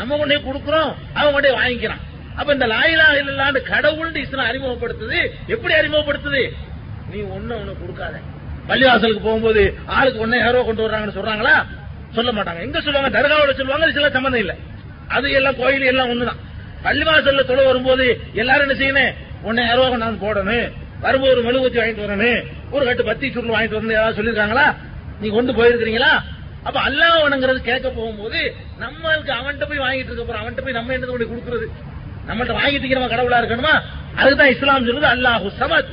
நம்ம கொண்டே கொடுக்கிறோம் அவன் கொண்டே வாங்கிக்கிறான். அப்ப இந்த லாயிலா இல்லாண்டு கடவுள் இஸ்லாம் அறிமுகப்படுத்துது. எப்படி அறிமுகப்படுத்துது? நீ ஒன்னு ஒண்ணு கொடுக்காத. பள்ளிவாசலுக்கு போகும்போது ஆளுக்கு ஒன்னு யாரோ கொண்டு வர்றாங்கன்னு சொல்றாங்களா? சொல்ல மாட்டாங்க. எங்க சொல்லுவாங்க? தர்காவோட சொல்லுவாங்க. இதெல்லாம் சம்பந்தம் இல்ல, அது எல்லாம் கோயில் எல்லாம் ஒண்ணுதான். பள்ளிவாசல்ல தொலை வரும்போது எல்லாரும் என்ன செய்யணும், ஒன்னு யாரோ நான் போடணும், வரும்போது ஒரு மெழுகுவத்தி வாங்கிட்டு வரணும், ஒரு கட்டு பத்தி சுருள் வாங்கிட்டு வரணும், யாராவது சொல்லிருக்காங்களா? நீ கொண்டு போயிருக்கிறீங்களா? அப்ப அல்லாஹ் வணங்குறது கேட்க போகும்போது நம்மளுக்கு அவன்கிட்ட போய் வாங்கிட்டு இருக்க போறோம், அவன்கிட்ட போய் நம்ம என்ன கொண்டு கொடுக்கறது? நம்மள்ட்ட வாங்கிட்டு நம்ம கடவுளா இருக்கணுமா? அதுதான் இஸ்லாம் சொல்றது அல்லாஹு சமத்.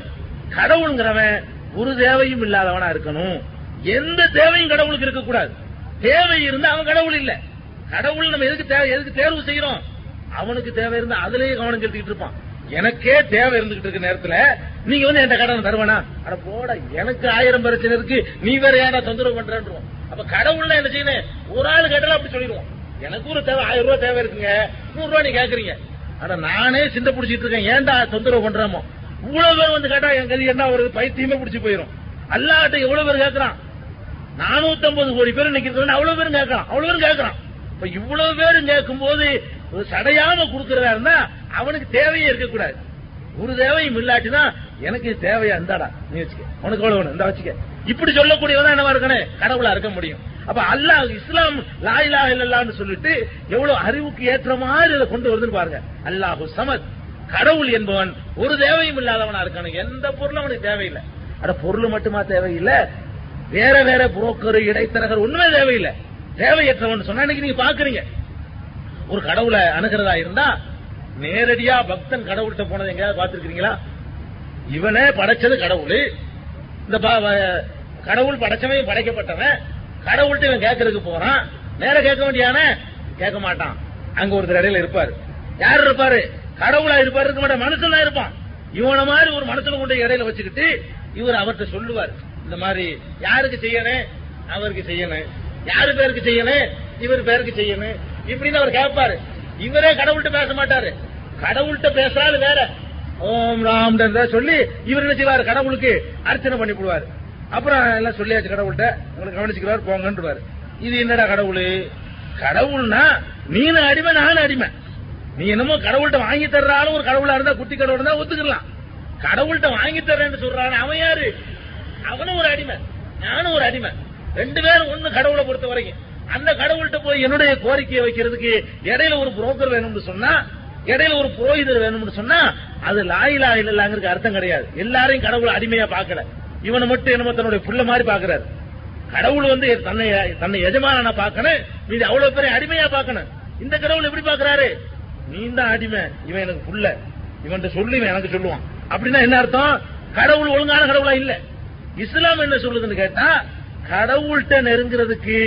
கடவுள்ங்கிறவன் ஒரு தேவையும் இல்லாதவனா இருக்கணும், எந்த தேவையும் கடவுளுக்கு இருக்கக்கூடாது. தேவை இருந்தா அவன் கடவுள் இல்ல. கடவுள் நம்ம எதுக்கு எதுக்கு தேர்வு செய்யறோம்? அவனுக்கு தேவை இருந்தா அதுலயே கவனம் செலுத்திட்டு இருப்பான். எனக்கே தேவை இருந்துகிட்டு இருக்க நேரத்துல நீங்க வந்து என் கடனை தருவனா? அட போட, எனக்கு ஆயிரம் பிரச்சனை இருக்கு, நீ வேற யாரா தொந்தரவு பண்றோம். அப்ப கடவுள்னா என்ன செய்யணும், ஒரு ஆள் கேட்டாலும் அப்படி சொல்லிடுவோம், எனக்கு ஒரு தேவை ஆயிரம் ரூபாய் தேவை இருக்குங்க, நூறு ரூபாய் நீ கேக்குறீங்க, ஆனா நானே சிந்த பிடிச்சிட்டு இருக்கேன், ஏன்டா தொந்தரவு பண்றோமோ. இவ்வளவு பேர் வந்து கேட்டா என் கதி என்ன ஒரு பைத்தியமே பிடிச்சி போயிடும். அல்லாட்ட எவ்வளவு பேர் கேட்கறான், நானூத்தி ஐம்பது கோடி பேர் நிக்கிறேன், அவ்வளவு பேரும் கேட்கலாம், அவ்வளவு பேரும் கேட்கறான். இப்ப இவ்வளவு பேரும் கேட்கும் போது சடையாம கொடுக்கறதா இருந்தா அவனுக்கு தேவையே இருக்கக்கூடாது. ஒரு தேவையும் இல்லாட்டிதான் எனக்கு தேவையா இருந்தாடா நீ வச்சுக்க, உனக்கு எவ்வளவு வேணும் இந்த வச்சுக்க, இப்படி சொல்லக்கூடியவனா என்னவா இருக்கணும், கடவுளா இருக்க முடியும். அப்ப அல்லாஹ் இஸ்லாம் லா இலாஹ இல்லல்லாஹ்னு சொல்லிட்டு எவ்வளவு அறிவுக்கு ஏற்ற மாதிரி இதை கொண்டு வருதுன்னு பாருங்க. அல்லாஹு சமத். கடவுள் என்பவன் ஒரு தேவையும் இல்லாதவனா இருக்கானு, எந்த பொருளும் அவனுக்கு தேவையில்லை. அட பொருள் மட்டுமா தேவையில்லை, வேற வேற புரோக்கர் இடைத்தரகர் ஒண்ணுமே தேவையில்லை, தேவையற்றவன் சொன்னா இன்னைக்கு நீங்க பாக்குறீங்க. ஒரு கடவுளை அணுகிறதா இருந்தா நேரடியா பக்தன் கடவுள்கிட்ட போனது எங்கேயாவது பாத்துருக்கீங்களா? இவனே படைச்சது கடவுள், இந்த கடவுள் படைச்சவன் படைக்கப்பட்டவன், கடவுள்கிட்ட இவன் கேட்கறதுக்கு போறான், நேர கேட்க வேண்டியானே கேட்க மாட்டான். அங்க ஒருத்தர் இடையில இருப்பாரு, யாரு இருப்பாரு, கடவுளா இருப்பாரு, இருக்க மாட்டேன் மனுஷன் தான் இருப்பான். இவனை மாதிரி ஒரு மனுஷனை கொண்டு இடையில வச்சுக்கிட்டு இவர் அவர்கிட்ட சொல்லுவார், இந்த மாதிரி யாருக்கு செய்யணும், அவருக்கு செய்யணும், யாரு பேருக்கு செய்யணும், இவர் பேருக்கு செய்யணும், இப்படின்னு அவர் கேட்பாரு. இவரே கடவுள்கிட்ட பேச மாட்டாரு, கடவுள்கிட்ட பேசுறாரு வேற ஓம் ராம் சொல்லி இவர் என்ன செய்வாரு, கடவுளுக்கு அர்ச்சனை பண்ணி போடுவாரு. அப்புறம் எல்லாம் சொல்லியாச்சு கடவுள்கிட்ட, உங்களுக்கு கவனிச்சுக்கிறாரு போங்கன்றுவாரு. இது என்னடா கடவுள்? கடவுள்னா நீனும் அடிமை நானும் அடிமை. நீ என்னமோ கடவுள்கிட்ட வாங்கி தர்றாலும் ஒரு கடவுளா இருந்தா குட்டி கடவுள் இருந்தா ஒத்துக்கலாம், கடவுள்கிட்ட வாங்கி தர்றேன்னு சொல்றான் அவன் யாரு? அவனும் ஒரு அடிமை நானும் ஒரு அடிமை, ரெண்டு பேரும் ஒண்ணு கடவுளை பொறுத்த வரைக்கும். அந்த கடவுள்கிட்ட போய் என்னுடைய கோரிக்கையை வைக்கிறதுக்கு இடையில ஒரு புரோக்கர் வேணும்னு சொன்னா, இடையில ஒரு புரோகிதர் வேணும்னு சொன்னா அது லா இலாஹ இல்லல்லாஹ்ங்கற அர்த்தம் கிடையாது. எல்லாரையும் கடவுளை அடிமையா பாக்கல, இவனை மட்டும் என்னமோ தன்னுடைய புள்ள மாதிரி பாக்குறாரு. கடவுள் வந்து தன்னை தன்னை எஜமானனா பாக்கணும், இது அவ்வளவு பேரை அடிமையா பாக்கணும். இந்த கடவுள் எப்படி பாக்குறாரு, நீ தான் அடிமை, இவன் எனக்கு புள்ள, இவன் சொல்லு இவன் எனக்கு சொல்லுவான். அப்படின்னா என்ன அர்த்தம், கடவுள் ஒழுங்கான கடவுளா இல்ல. இஸ்லாம் என்ன சொல்லுதுன்னு கேட்டா கடவுள்கிட்ட நெருங்கிறதுக்கு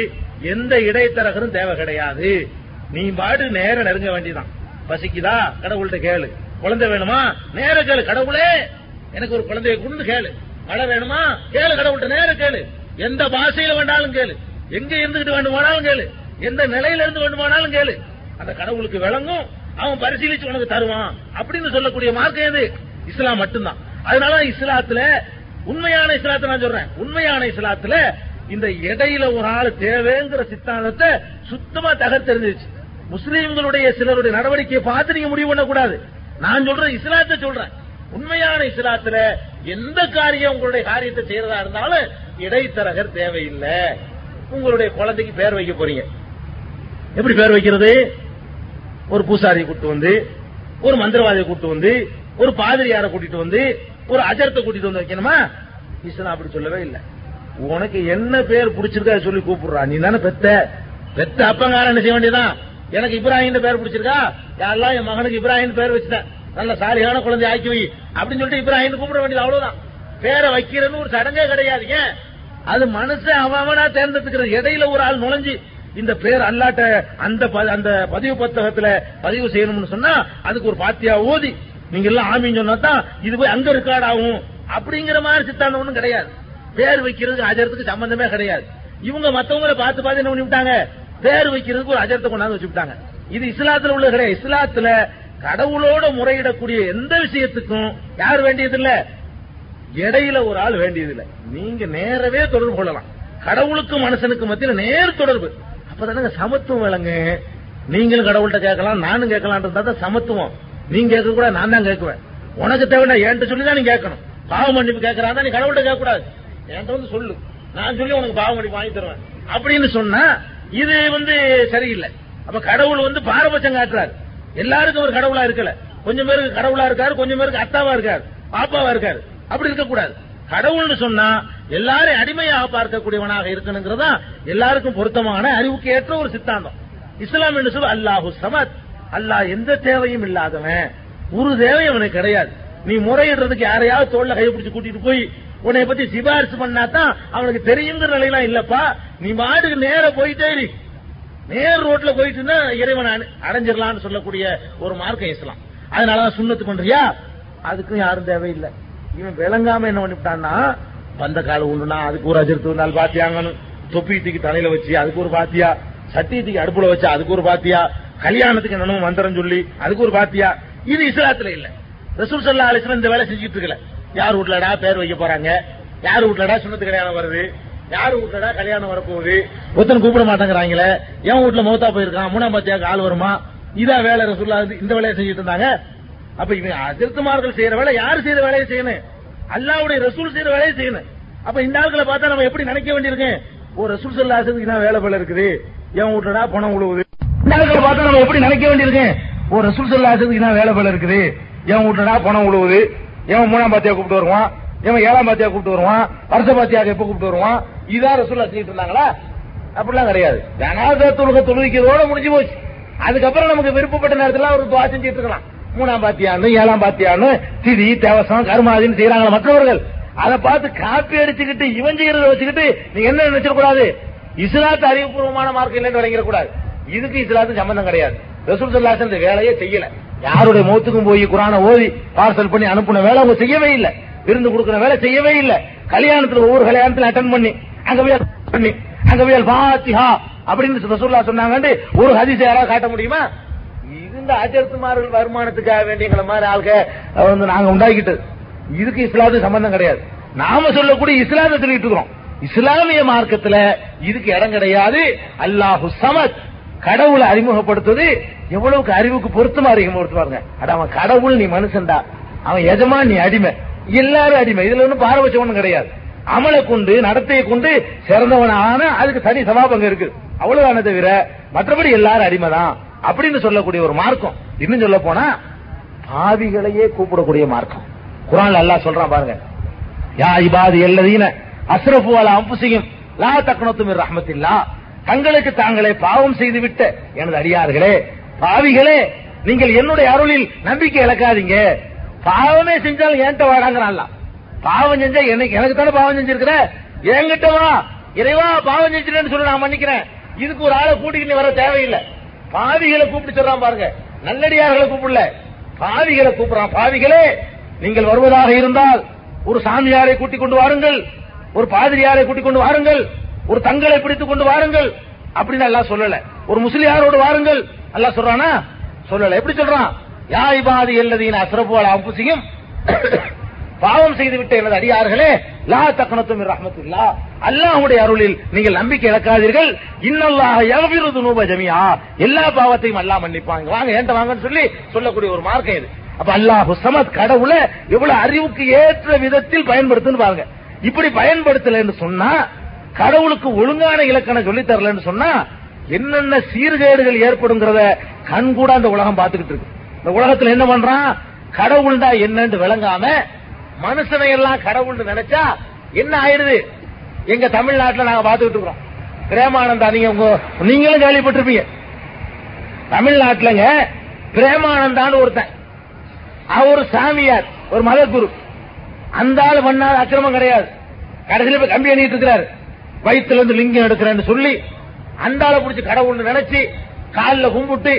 எந்த இடைத்தரகரும் தேவை கிடையாது, நீ பாடு நேர நெருங்க வேண்டியதான். பசிக்குதா கடவுள்கிட்ட கேளு, குழந்தை வேணுமா நேர கேளு, கடவுளே எனக்கு ஒரு குழந்தைய கொடுத்து கேளு, மழை வேணுமா கேளு, கடவுள்கிட்ட நேர கேளு, எந்த பாஷையில வேண்டாலும் கேளு, எங்க இருந்துகிட்டு வேண்டுமானாலும் கேளு, எந்த நிலையில இருந்து வேண்டுமானாலும் கேளு, அந்த கடவுளுக்கு விளங்கும், அவன் பரிசீலிச்சு உனக்கு தருவான் அப்படின்னு சொல்லக்கூடிய மார்க்கம் எது, இஸ்லாம் மட்டும்தான். அதனால இஸ்லாத்துல உண்மையான இஸ்லாத்தை நான் சொல்றேன், உண்மையான இஸ்லாத்துல இந்த இடையில ஒரு ஆள் தேவைங்கிற சித்தாந்தத்தை சுத்தமா தகர்த்தெறிஞ்சிருச்சு. முஸ்லீம்களுடைய சிலருடைய நடவடிக்கையை பார்த்து நீங்க முடிவு பண்ணக்கூடாது. நான் சொல்றேன் இஸ்லாத்தை சொல்றேன். உண்மையான இஸ்லாத்துல எந்த காரியம் உங்களுடைய காரியத்தை செய்யறதா இருந்தாலும் இடைத்தரகர் தேவையில்லை. உங்களுடைய குழந்தைக்கு பேர் வைக்க போறீங்க, எப்படி பேர் வைக்கிறது? ஒரு பூசாரியை கூட்டிட்டு வந்து, ஒரு மந்திரவாதியை கூட்டிட்டு வந்து, ஒரு பாதிரியாரை கூட்டிட்டு வந்து, ஒரு அஜரத்தை கூட்டிட்டு வந்து வைக்கணுமா? இஸ்லாம் அப்படி சொல்லவே இல்லை. உனக்கு என்ன பேர் பிடிச்சிருக்கா சொல்லி கூப்பிடுறா. நீ தானே பெத்த பெத்த அப்பங்கார என்ன செய்ய வேண்டியதான். எனக்கு இப்ராஹிம் பேர் பிடிச்சிருக்கா, யாரெல்லாம் என் மகனுக்கு இப்ராஹிம் பேர் வச்சுட்டேன், நல்ல சாரியான குழந்தை ஆக்கி வை அப்படின்னு சொல்லிட்டு இப்ராஹிம் கூப்பிட வேண்டியது. அவ்வளவுதான். பேரை வைக்கிறதுன்னு ஒரு சடங்கே கிடையாதுங்க. அது மனுஷன் அவனா தேர்ந்தெடுத்துக்கிறது. இடையில ஒரு ஆள் நுழைஞ்சு இந்த பேர் அல்லாட்ட அந்த அந்த பதிவு புத்தகத்துல பதிவு செய்யணும்னு சொன்னா அதுக்கு ஒரு பாத்தியா ஓதி நீங்க எல்லாம் ஆமின்னு சொன்னா தான் இது போய் அங்க ரெக்கார்ட் ஆகும். அப்படிங்கிற மாதிரி சித்தாந்தம் ஒன்றும் கிடையாது. பேர் வைக்கிறதுக்கு அஜரத்துக்கு சம்பந்தமே கிடையாது. இவங்க மத்தவங்களை பார்த்து பார்த்து என்ன பண்ணிவிட்டாங்க, பேர் வைக்கிறதுக்கு ஒரு அஜரத்தை கொண்டாந்து வச்சுட்டாங்க. இது இஸ்லாத்துல உள்ள கிடையாது. இஸ்லாத்துல கடவுளோட முறையிடக்கூடிய எந்த விஷயத்துக்கும் யார் வேண்டியதில்லை, இடையில ஒரு ஆள் வேண்டியதில்லை. நீங்க நேரவே தொடர்பு கொள்ளலாம். கடவுளுக்கும் மனுஷனுக்கும் மத்தியில் நேர் தொடர்பு. அப்பதானே சமத்துவம் விளங்க. நீங்களும் கடவுள்கிட்ட கேட்கலாம், நானும் கேட்கலாம். சமத்துவம். நீங்க கேட்க கூட நான் தான் கேட்குவேன். உனக்கு தேவையான ஏன்ட்டு சொல்லிதான் நீ கேட்கணும். பாவ மன்னிப்பு கேட்கறான், நீ கடவுள்கிட்ட கேட்கக்கூடாது. என்கிட்ட வந்து சொல்லு, நான் சொல்லி உனக்கு பாவ மன்னிப்பு வாங்கி தருவேன் அப்படின்னு சொன்னா இது வந்து சரியில்லை. அப்ப கடவுள் வந்து பாரபட்சம் காட்டுறாரு. எல்லாருக்கும் ஒரு கடவுளா இருக்கல. கொஞ்சம் பேருக்கு கடவுளா இருக்காரு, கொஞ்சம் பேருக்கு அத்தாவா இருக்காரு, பாப்பாவா இருக்காரு. அப்படி இருக்கக்கூடாது. கடவுள்னு சொன்னா எல்லாரும் அடிமையாக பார்க்கக்கூடியவனாக இருக்கணுங்கிறதா எல்லாருக்கும் பொருத்தமான அறிவுக்கு ஏற்ற ஒரு சித்தாந்தம். இஸ்லாம் என்று சொல்ல அல்லாஹு சமத், அல்லாஹ் எந்த தேவையும் இல்லாதவன், ஒரு தேவை அவனுக்கு கிடையாது. நீ முறையிடுறதுக்கு யாரையாவது தோல்ல கைப்பிடிச்சு கூட்டிட்டு போய் உன்னை பத்தி சிபாரிசு பண்ணாதான் அவனுக்கு தெரியுங்கிற நிலையெல்லாம் இல்லப்பா. நீ மாட்டுக்கு நேர போயிட்டே இரு, நேர் ரோட்ல போயிட்டுன்னா இறைவன் அடைஞ்சிடலாம்னு சொல்லக்கூடிய ஒரு மார்க்கம் இஸ்லாம். அதனாலதான் சுண்ணத்து பண்றியா, அதுக்கும் யாரும் தேவையில்லை. இவன் விளங்காம என்ன பண்ணிவிட்டான்னா பந்த கால உண்டுனா அதுக்கு ஒரு அஜர்த்து நாள் பாத்தியாங்கணும், தொப்பியத்துக்கு தலையில வச்சு அதுக்கு ஒரு பாத்தியா, சத்தியத்துக்கு அடுப்புல வச்சு அதுக்கு ஒரு பாத்தியா, கல்யாணத்துக்கு என்னன்னு மந்திரம் சொல்லி அதுக்கு ஒரு பாத்தியா. இது இஸ்லாத்துல இல்ல. ரசூல் ஸல்லல்லாஹு அலைஹி வஸல்லம் இந்த வேலை செஞ்சுட்டு இருக்கல. யார் வீட்டுலடா பேர் வைக்க போறாங்க, யார் வீட்டுலடா சுண்ணத்து கல்யாணம் வருது, யார் வீட்டுலடா கல்யாணம் வரப்போகுது, ஒருத்தன் கூப்பிட மாட்டேங்கிறாங்களே, என் வீட்டுல மௌத்தா போயிருக்கான், மூணாம் பாத்தியாக்கு ஆள் வருமா, இதா வேலை ரசூலுல்லாஹ் இந்த வேலையை செஞ்சுட்டு இருந்தாங்க. அப்ப இவங்க அஜர்த்துமார்கள் செய்யற வேலை யாரு செய்யற வேலையை செய்யணும், அல்லாஹ்வுடைய ரசூல் செய்யற வேலையை செய்யணும். அப்ப இந்த ஆட்களை பார்த்தா நம்ம எப்படி நினைக்க வேண்டியிருக்கு, ஒரு ரசூல் ஸல்லல்லாஹு அலைஹி வஸல்லம் என்ன வேலை போல இருக்குது, என் வீட்டுலடா பணம் உழுவுது. இந்த ஆட்களை பார்த்தா நம்ம எப்படி நினைக்க வேண்டியிருக்கு, ஒரு ரசூல் ஸல்லல்லாஹு அலைஹி வஸல்லம் என்ன வேலை போல இருக்குது, என் வீட்டுலடா பணம் உழுவுது, எவன் மூணாம் பாத்தியா கூப்பிட்டு வருவான், எவன் ஏழாம் பாத்தியா கூப்பிட்டு வருவான், வருஷ பாத்தியாக எப்ப கூப்பிட்டு வருவான், இதான் ரசூலுல்லாஹ் சொல்லிட்டு இருந்தாங்களா? அப்படிலாம் கிடையாது. ஜனாஸா தொழுகை தொழுவிக்கிறதோட முடிஞ்சு போச்சு. அதுக்கப்புறம் நமக்கு விருப்பப்பட்ட நேரத்துல ஒரு துஆ செஞ்சுட்டு இருக்கலாம். மூணாம் பாத்தியானு ஏழாம் பாத்தியானு திதி தேவசம் கருமாதின்னு செய்யறாங்க மற்றவர்கள். அதை பார்த்து காப்பி அடிச்சுக்கிட்டு இவன் செய்யறத வச்சுக்கிட்டு நீங்க என்ன நினைச்சிடக்கூடாது, இஸ்லாத்து அறிவுபூர்வமான மார்க்கம் இல்லைன்னு விளங்கிடக்கூடாது. இதுக்கு இஸ்லாத்து சம்பந்தம் கிடையாது. ரசூல் ஸல்லல்லாஹு அலைஹி வஸல்லம் வேலையே செய்யல. யாருடைய மௌத்துக்கும் போய் குர்ஆனை ஓதி பார்சல் பண்ணி அனுப்புன வேலை அவங்க செய்யவே இல்லை. விருந்து கொடுக்கிற வேலை செய்யவே இல்லை. கல்யாணத்துல ஒவ்வொரு கல்யாணத்துல அட்டன் பண்ணி அங்க போய் பண்ணி அங்க போய் ஃபாத்திஹா அப்படின்னு ரசூலுல்லாஹ் சொன்னாங்கன்னு ஒரு ஹதீஸ் யாராவது காட்ட முடியுமா? இந்த அஜர்த்துமார்கள் வருமானத்துக்காக வேண்டியங்களை மாதிரி ஆளுக வந்து நாங்க உண்டாக்கிட்டு, இதுக்கு இஸ்லாத்துக்கு சம்பந்தம் கிடையாது. நாம சொல்லக்கூடிய இஸ்லாத்தை சொல்லிட்டு இருக்கிறோம். இஸ்லாமிய மார்க்கத்துல இதுக்கு இடம் கிடையாது. அல்லாஹு சமத், கடவுளை அறிமுகப்படுத்துவது எவ்வளவுக்கு அறிவுக்கு பொருத்தமா அறிமுகப்படுத்துவாருங்க. அட அவன் கடவுள், நீ மனுஷன்டா, அவன் எஜமான், நீ அடிமை, எல்லாரும் அடிமை. இதுல ஒன்னும் பாரபட்சம் ஒன்றும் கிடையாது. அமலை கொண்டு நடத்தையை கொண்டு சிறந்தவனான அதுக்கு தனி சவாபங்க இருக்கு, அவ்வளவுதான தவிர மற்றபடி எல்லாரும் அடிமைதான் அப்படின்னு சொல்லக்கூடிய ஒரு மார்க்கம். இன்னும் சொல்ல போனா பாவிகளையே கூப்பிடக்கூடிய மார்க்கம். குர்ஆன்ல அல்லாஹ் சொல்றான் பாருங்க, யா இபாதி அல்லதீன அஸ்ரஃபு அலா அன்ஃபுஸிஹிம் லா தக்னது மின் ரஹ்மத்தில்லா, தங்களுக்கு தாங்களே பாவம் செய்துவிட்ட எனது அடியார்களே பாவிகளே நீங்கள் என்னுடைய அருளில் நம்பிக்கை இழக்காதீங்க. பாவமே செஞ்சாலும் என்கிட்ட வாடாங்கிறான்ல. பாவம் செஞ்சா எனக்கு எனக்கு தானே பாவம் செஞ்சிருக்கிற, என்கிட்ட வா, இறைவா பாவம் செஞ்சிட்டேன்னு சொல்லி நான் மன்னிக்கிறேன். இதுக்கு ஒரு ஆளை கூட்டிக்கிட்டு வர தேவையில்லை. பாவிகளை கூப்பிட்டு சொல்றான் பாருங்க, நல்லடியார்களை கூப்பிடல, பாவிகளை கூப்பிடுறான். பாவிகளே நீங்கள் வருவதாக இருந்தால் ஒரு சாமியாரை கூட்டிக் கொண்டு வாருங்கள், ஒரு பாதிரியாரை கூட்டிக் கொண்டு வாருங்கள், ஒரு தங்களை பிடித்துக் கொண்டு வாருங்கள் அப்படின்னு அல்லாஹ் சொல்லல. ஒரு முஸ்லியாரோடு வாருங்கள் அல்லாஹ் சொல்றானா? சொல்லல. எப்படி சொல்றான்? யா இபாதி அல்லதீன அஸ்ரஃபு அலா அன்ஃபுஸிஹிம் பாவம் செய்துவிட்ட எனது அடியார்களே, லா தக்னது மின் ரஹ்மத்தில்லா, அல்லாஹ்வுடைய அருளில் நீங்கள் நம்பிக்கை இழக்காதீர்கள். இன்னல்லாஹ யக்ஃபிரு ஸுனூப ஜமீஆ, எல்லா பாவத்தையும் அல்லாஹ் மன்னிப்பான். வாங்க ஏன்ட்ட வாங்கன்னு சொல்லி சொல்லக்கூடிய ஒரு மார்க்கம் இது. அப்ப அல்லாஹு சமத், கடவுளை எவ்வளவு அறிவுக்கு ஏற்ற விதத்தில் பயன்படுத்துன்னு பாருங்க. இப்படி பயன்படுத்தலன்னு சொன்னா, கடவுளுக்கு ஒழுங்கான இலக்கணம் சொல்லி தரலன்னு சொன்னா, என்னென்ன சீர்கேடுகள் ஏற்படுங்கிறத கண்கூட அந்த உலகம் பார்த்துக்கிட்டு இருக்கு. இந்த உலகத்துல என்ன பண்றான், கடவுள் தான் என்னன்னு விளங்காம மனுஷனை எல்லாம் கடவுள்னு நினைச்சா என்ன ஆயிடுது? எங்க தமிழ்நாட்டில் நாங்க பார்த்துக்கிட்டு இருக்கிறோம். பிரேமானந்தா, நீங்க நீங்களும் கேள்விப்பட்டிருப்பீங்க, தமிழ்நாட்டிலங்க பிரேமானந்தான்னு ஒருத்தன், ஒரு சாமியார், ஒரு மதகுரு. அந்த ஆள் பண்ணாத அக்கிரமம் கிடையாது. கடைசியில் போய் கம்பி அணிட்டு இருக்கிறாரு, வயிற்றுல இருந்து லிங்கம் எடுக்கிறேன்னு சொல்லி அந்த ஆளை பிடிச்சி கடவுள்னு நினைச்சு காலில் கும்பிட்டு,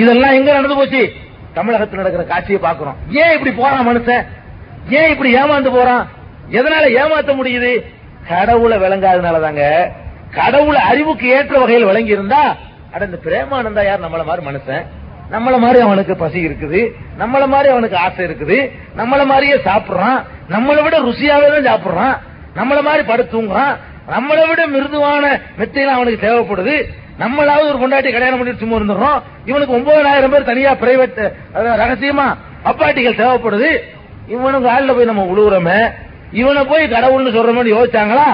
இதெல்லாம் எங்க நடந்து போச்சு? தமிழகத்தில் நடக்கிற காட்சியை பார்க்கிறோம். ஏன் இப்படி போறான் மனுஷன்? ஏன் இப்படி ஏமாந்து போறான்? எதனால ஏமாற்ற முடியுது? கடவுளை விளங்காதனால தாங்க. கடவுளை அறிவுக்கு ஏற்ற வகையில் விளங்கி இருந்தா, அட இந்த பிரேமானந்தா யார், நம்மள மாதிரி மனுஷன், நம்மள மாதிரி அவனுக்கு பசி இருக்குது, நம்மள மாதிரி அவனுக்கு ஆசை இருக்குது, நம்மள மாதிரியே சாப்பிடுறான், நம்மளை விட ருசியாவே தான் சாப்பிடுறான், நம்மள மாதிரி படுத்து தூங்குறான், நம்மளை விட மிருதுவான மெத்தையெல்லாம் அவனுக்கு தேவைப்படுது, நம்மளாவது ஒரு கொண்டாட்டி கல்யாணம் பண்ணிட்டு சும்மா இருந்துடுறோம், இவனுக்கு ஒன்பதாயிரம் பேர் தனியா பிரைவேட் ரகசியமா அப்பாட்டிகள் தேவைப்படுது, இவனுக்கு ஆள்ல போய் நம்ம உழுவுறோமே, இவனை போய் கடவுள்னு சொல்றோம்னு யோசிச்சாங்களா?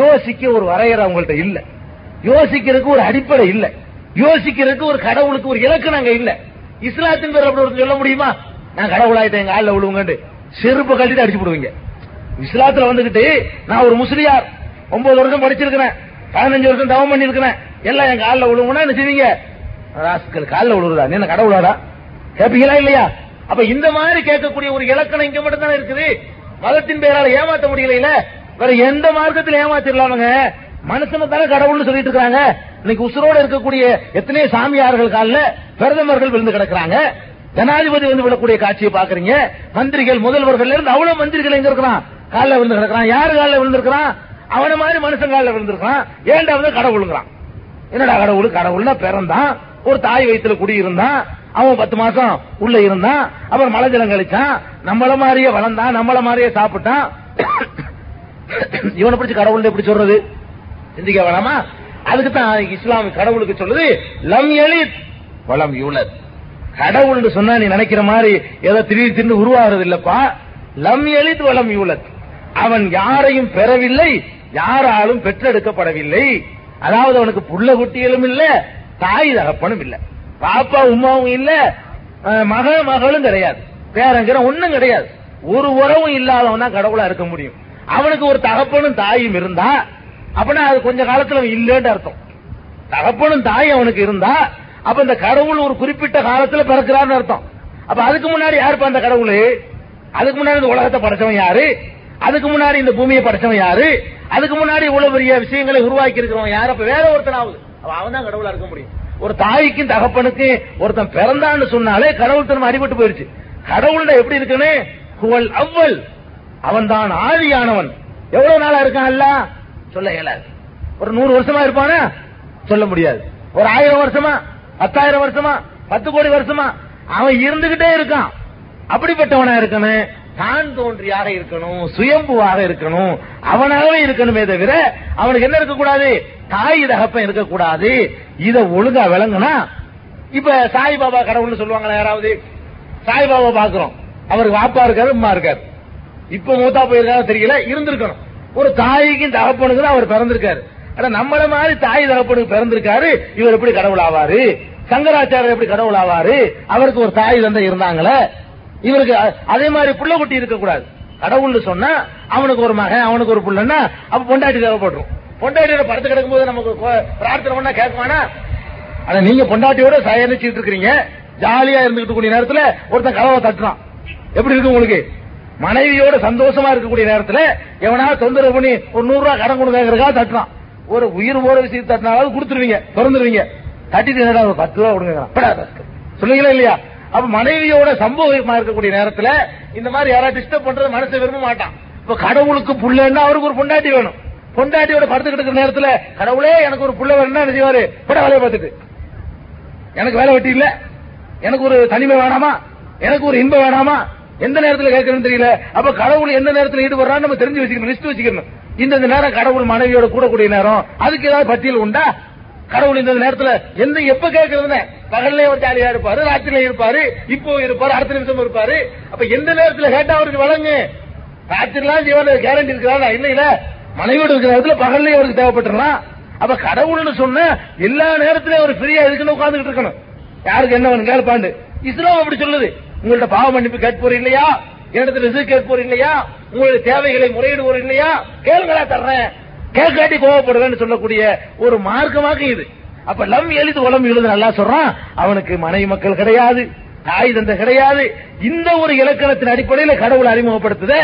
யோசிக்க ஒரு வரையறை அவங்கள்ட்ட இல்ல, யோசிக்கிறதுக்கு ஒரு அடிப்படை இல்ல, யோசிக்கிறதுக்கு ஒரு கடவுளுக்கு ஒரு இலக்கு நாங்க இல்ல. இஸ்லாத்தின் பேர் அப்படி ஒரு சொல்ல முடியுமா? நான் கடவுளாயிட்டேன், எங்க ஆள்ல விழுவுங்கன்னு செருப்பு கட்டிட்டு அடிச்சு போடுவீங்க. இஸ்லாத்துல வந்துகிட்டு நான் ஒரு முஸ்லியார், ஒன்பது வருஷம் படிச்சிருக்கிறேன், பதினஞ்சு வருஷம் தவம் பண்ணிருக்கிறேன், எல்லாம் என் காலில் விழுவுங்கன்னா என்ன செய்வீங்க? ராசுக்கள் காலில் விழுவுறதா, என்ன கடவுளாடா கேட்பீங்களா இல்லையா? அப்ப இந்த மாதிரி கேட்கக்கூடிய ஒரு இலக்கணம் இங்க மட்டும் தானே இருக்குது. மதத்தின் பெயரால் ஏமாற்ற முடியல, வேற எந்த மார்க்கத்தில் ஏமாத்திடலாமங்க? மனுஷனை தானே கடவுள்னு சொல்லிட்டு இருக்காங்க. இன்னைக்கு உசுரோடு இருக்கக்கூடிய எத்தனையோ சாமியார்கள் காலில் பிரதமர்கள் விழுந்து கிடக்கிறாங்க, ஜனாதிபதி வந்து விழக்கூடிய காட்சியை பாக்குறீங்க, மந்திரிகள் முதல்வர்கள் இருந்து அவ்வளவு மந்திரிகள் எங்க இருக்கிறான் காலில் விழுந்து கிடக்கிறான். யாரு காலில் விழுந்திருக்கிறான்? அவன மாதிரி மனுஷன் காலில் விழுந்திருக்கிறான். ஏண்டா வந்து கடவுளுங்கிறான்? என்னடா கடவுள்? கடவுள்னா பிறந்தான், ஒரு தாய் வயிற்றுல குடியிருந்தான், அவன் பத்து மாசம் உள்ள இருந்தான், அப்புறம் மழை ஜலம் கழிச்சான், நம்மள மாதிரியே வளர்ந்தான், நம்மள மாதிரியே சாப்பிட்டான், இவனை பிடிச்சி கடவுள் எப்படி சொல்றது? சிந்திக்க வேணாமா? அதுக்குத்தான் இஸ்லாம் கடவுளுக்கு சொல்லுது லம் எலித் வலம் யூலத். கடவுள்னு சொன்னா நீ நினைக்கிற மாதிரி ஏதோ திடீர் தின்னு உருவாகிறது இல்லப்பா. லம் எலித் வலம் யூலத், அவன் யாரையும் பெறவில்லை, யாராலும் பெற்றெடுக்கப்படவில்லை. அதாவது அவனுக்கு புள்ள குட்டிகளும் இல்ல, தாய் தகப்பனும் இல்ல, பாப்பா உமாவும் இல்ல, மக மகளும் கிடையாது, பேரங்கிற ஒண்ணும் கிடையாது. ஒரு உறவும் இல்லாதவனா கடவுளா இருக்க முடியும். அவனுக்கு ஒரு தகப்பனும் தாயும் இருந்தா அப்படின்னா அது கொஞ்ச காலத்துல இல்லன்னு அர்த்தம். தகப்பனும் தாயும் அவனுக்கு இருந்தா அப்ப இந்த கடவுள் ஒரு குறிப்பிட்ட காலத்துல பிறக்கிறான்னு அர்த்தம். அப்ப அதுக்கு முன்னாடி யாருப்பா அந்த கடவுள்? அதுக்கு முன்னாடி இந்த உலகத்தை படைச்சவன் யாரு? அதுக்கு முன்னாடி இந்த பூமியை படைச்சவன் யாரு? அதுக்கு முன்னாடி இவ்வளவு பெரிய விஷயங்களை உருவாக்கி இருக்கிறவன் யார்? அப்ப வேற ஒருத்தன் ஆகுது, அவன் தான் கடவுளா இருக்க முடியும். ஒரு தாய்க்கும் தகப்பனுக்கு ஒருத்தன் பிறந்தான்னு சொன்னாலே கடவுள் தன்மை அடிபட்டு போயிருச்சு. கடவுள்ல எப்படி இருக்குன்னு, குவல் அவ்வல், அவன் தான் ஆதியானவன். எவ்வளவு நாளா இருக்கான்ல சொல்ல இயலாது. ஒரு நூறு வருஷமா இருப்பானா சொல்ல முடியாது, ஒரு ஆயிரம் வருஷமா, பத்தாயிரம் வருஷமா, பத்து கோடி வருஷமா அவன் இருந்துகிட்டே இருக்கான். அப்படிப்பட்டவனா இருக்கணும், தான் தோன்றியாக இருக்கணும், சுயம்புவாக இருக்கணும், அவனாகவே இருக்கணுமே தவிர அவனுக்கு என்ன இருக்கக்கூடாது? தாய் தகப்பன் இருக்கக்கூடாது. இதை ஒழுங்கா விளங்குனா, இப்ப சாய்பாபா கடவுள்னு சொல்லுவாங்களா யாராவது? சாய்பாபா பாக்குறோம், அவருக்கு வாப்பா இருக்காரு, அம்மா இருக்காரு, இப்ப மூத்தா போயிருக்காரு தெரியல, இருந்திருக்கணும். ஒரு தாய்க்கும் தகப்பனுக்கு அவர் பிறந்திருக்காரு. ஆனா நம்மள மாதிரி தாய் தகப்பனுக்கு பிறந்திருக்காரு, இவர் எப்படி கடவுள் ஆவாரு? சங்கராச்சாரியர் எப்படி கடவுள் ஆவாரு? அவருக்கு ஒரு தாய் தந்தை இருந்தாங்களே, இவருக்கு அதே மாதிரி புள்ள குட்டி இருக்கக்கூடாது. கடவுள்னு சொன்னா அவனுக்கு ஒரு மகன், அவனுக்கு ஒரு புள்ளன்னா அப்ப பொண்டாட்டி தேவைப்படுறோம். பொண்டாட்டியோட படுத்து கிடக்கும்போது நமக்கு பிரார்த்தனை பண்ணா கேட்குவானா? ஆனா நீங்க பொண்டாட்டியோட சயனிச்சுட்டு இருக்கிறீங்க, ஜாலியா இருந்துகிட்டு கூடிய நேரத்துல ஒருத்தன் கதவை தட்டுறான், எப்படி இருக்கு உங்களுக்கு? மனைவியோட சந்தோஷமா இருக்கக்கூடிய நேரத்துல எவனாவது தொந்தரவு பண்ணி ஒரு நூறு ரூபாய் கடன் கொடுக்காங்கிறதுக்காக தட்டுறான். ஒரு உயிர் போற விஷயத்த தட்டினாலும் கொடுத்துருவீங்க, திறந்துருவீங்க. தட்டிட்டு நேரம் ஒரு பத்து ரூபா கொடுங்க சொல்லுங்களா இல்லையா? அப்ப மனைவியோட சம்பவமா இருக்கக்கூடிய நேரத்துல இந்த மாதிரி யாராவது டிஸ்டர்ப் பண்றது மனசை விரும்ப மாட்டான். இப்ப கடவுளுக்கு புள்ளன்னா அவருக்கு ஒரு பொண்டாட்டி வேணும். பொண்டாட்டியோட படுத்துக்கிட்டு இருக்கிற நேரத்துல கடவுளே எனக்கு ஒரு புள்ள வேணும்னா நினைவாரு, பட வேலையை பார்த்துட்டு எனக்கு வேலை வெட்டி இல்ல, எனக்கு ஒரு தனிமை வேணாமா, எனக்கு ஒரு இன்பம் வேணாமா, எந்த நேரத்தில் கேட்கணும்னு தெரியல. அப்ப கடவுள் எந்த நேரத்தில் ஈடுபடுறான்னு நம்ம தெரிஞ்சு வச்சுக்கணும், லிஸ்ட் வச்சுக்கணும். இந்த நேரம் கடவுள் மனைவியோட கூடக்கூடிய நேரம், அதுக்கு ஏதாவது பட்டியல் உண்டா? கடவுள் இந்த நேரத்தில் எந்த எப்ப கேட்கறதுன்னு பகல்ல ஒரு ஜாலியா இருப்பாரு, ராத்திரில இருப்பாரு, இப்போ இருப்பாரு, அடுத்த நிமிஷம் இருப்பாரு. அப்ப எந்த நேரத்தில் கேட்டா அவருக்கு வழங்கு? ராத்திரிலாம் ஜீவன கேரண்டி இருக்கிறாரா? இல்லையில மனைவியோடு இருக்கிற நேரத்துல பகல்ல அவருக்கு தேவைப்பட்டுலாம். அப்ப கடவுள்னு சொன்ன எல்லா நேரத்திலும் ஒரு ஃப்ரீயா இருக்குன்னு உட்கார்ந்துட்டு இருக்கணும். யாருக்கு என்ன வேணும் கேட்பாண்டு இஸ்லாம் அப்படி சொல்லுது. உங்கள்ட்ட பாவ மன்னிப்பு கேட்போர் இல்லையா? என்னிடத்துல ரிஸ்க் கேட்போர் இல்லையா? உங்களுடைய தேவைகளை முறையிடுவோர் இல்லையா? கேளுங்களா தர்றேன், கேட்காட்டி கோவப்படுறேன்னு சொல்லக்கூடிய ஒரு மார்க்கமாக இது. அப்ப லம் எழுது உலம் எழுது நல்லா சொல்றான். அவனுக்கு மனைவி மக்கள் கிடையாது, தாய் தந்தை கிடையாது. இந்த ஒரு இலக்கணத்தின் அடிப்படையில் கடவுள் அறிமுகப்படுத்துத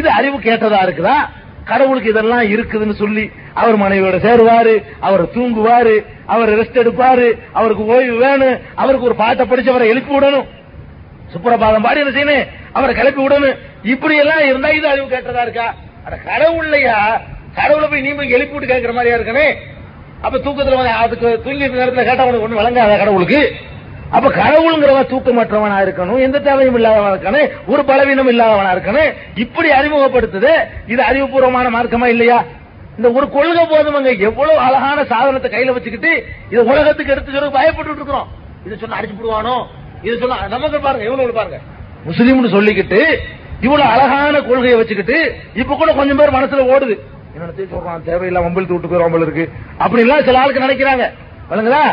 இது அறிவு கேட்டதா இருக்குதா? கடவுளுக்கு இதெல்லாம் இருக்குதுன்னு சொல்லி அவர் மனைவியோட சேருவாரு, அவர் தூங்குவாரு, அவர் ரெஸ்ட் எடுப்பாரு, அவருக்கு ஓய்வு வேணும், அவருக்கு ஒரு பாட்டை படிச்சவரை எழுப்பி விடணும், சுப்பிரபாதம் பாடி என்ன செய்யணும், அவரை கிளப்பி விடணும். இப்படி எல்லாம் இருந்தா இது அறிவு கேட்டதா இருக்கா? அட கடவுள்லையா கடவுளை போய் நீ போய் எழுப்பி விட்டு கேட்கிற மாதிரியா இருக்கனே. அப்ப தூக்கத்துல அதுக்கு தூங்கி நேரத்தில் கேட்ட உனக்கு ஒண்ணு வழங்காத கடவுளுக்கு. அப்ப கடவுளுங்கிறவ தூக்கமற்றவனா இருக்கணும், எந்த தேவையும் இல்லாதவனா இருக்கணும், ஒரு பலவீனம் இல்லாதவனா இருக்கணும். இப்படி அறிமுகப்படுத்துது. இது அறிவுபூர்வமான மார்க்கமா இல்லையா? இந்த ஒரு கொள்கை போதுமங்க. எவ்வளவு அழகான சாதனத்தை கையில வச்சுக்கிட்டு இதை உலகத்துக்கு எடுத்து சொல்ல பயப்பட்டு இருக்கிறோம். இது சொன்னா அடிச்சுடுவானோ, இது சொன்னா நமக்கு பாருங்க எவ்வளவு பாருங்க முஸ்லீம்னு சொல்லிக்கிட்டு இவ்வளவு அழகான கொள்கையை வச்சுக்கிட்டு இப்ப கூட கொஞ்சம் பேர் மனசுல ஓடுது என்னன்னு சொல்றான், தேவையில்லாம் மம்பளத்து விட்டு போயிடும் இருக்கு அப்படின்லாம் சில ஆளுக்கு நினைக்கிறாங்க. வழங்குதா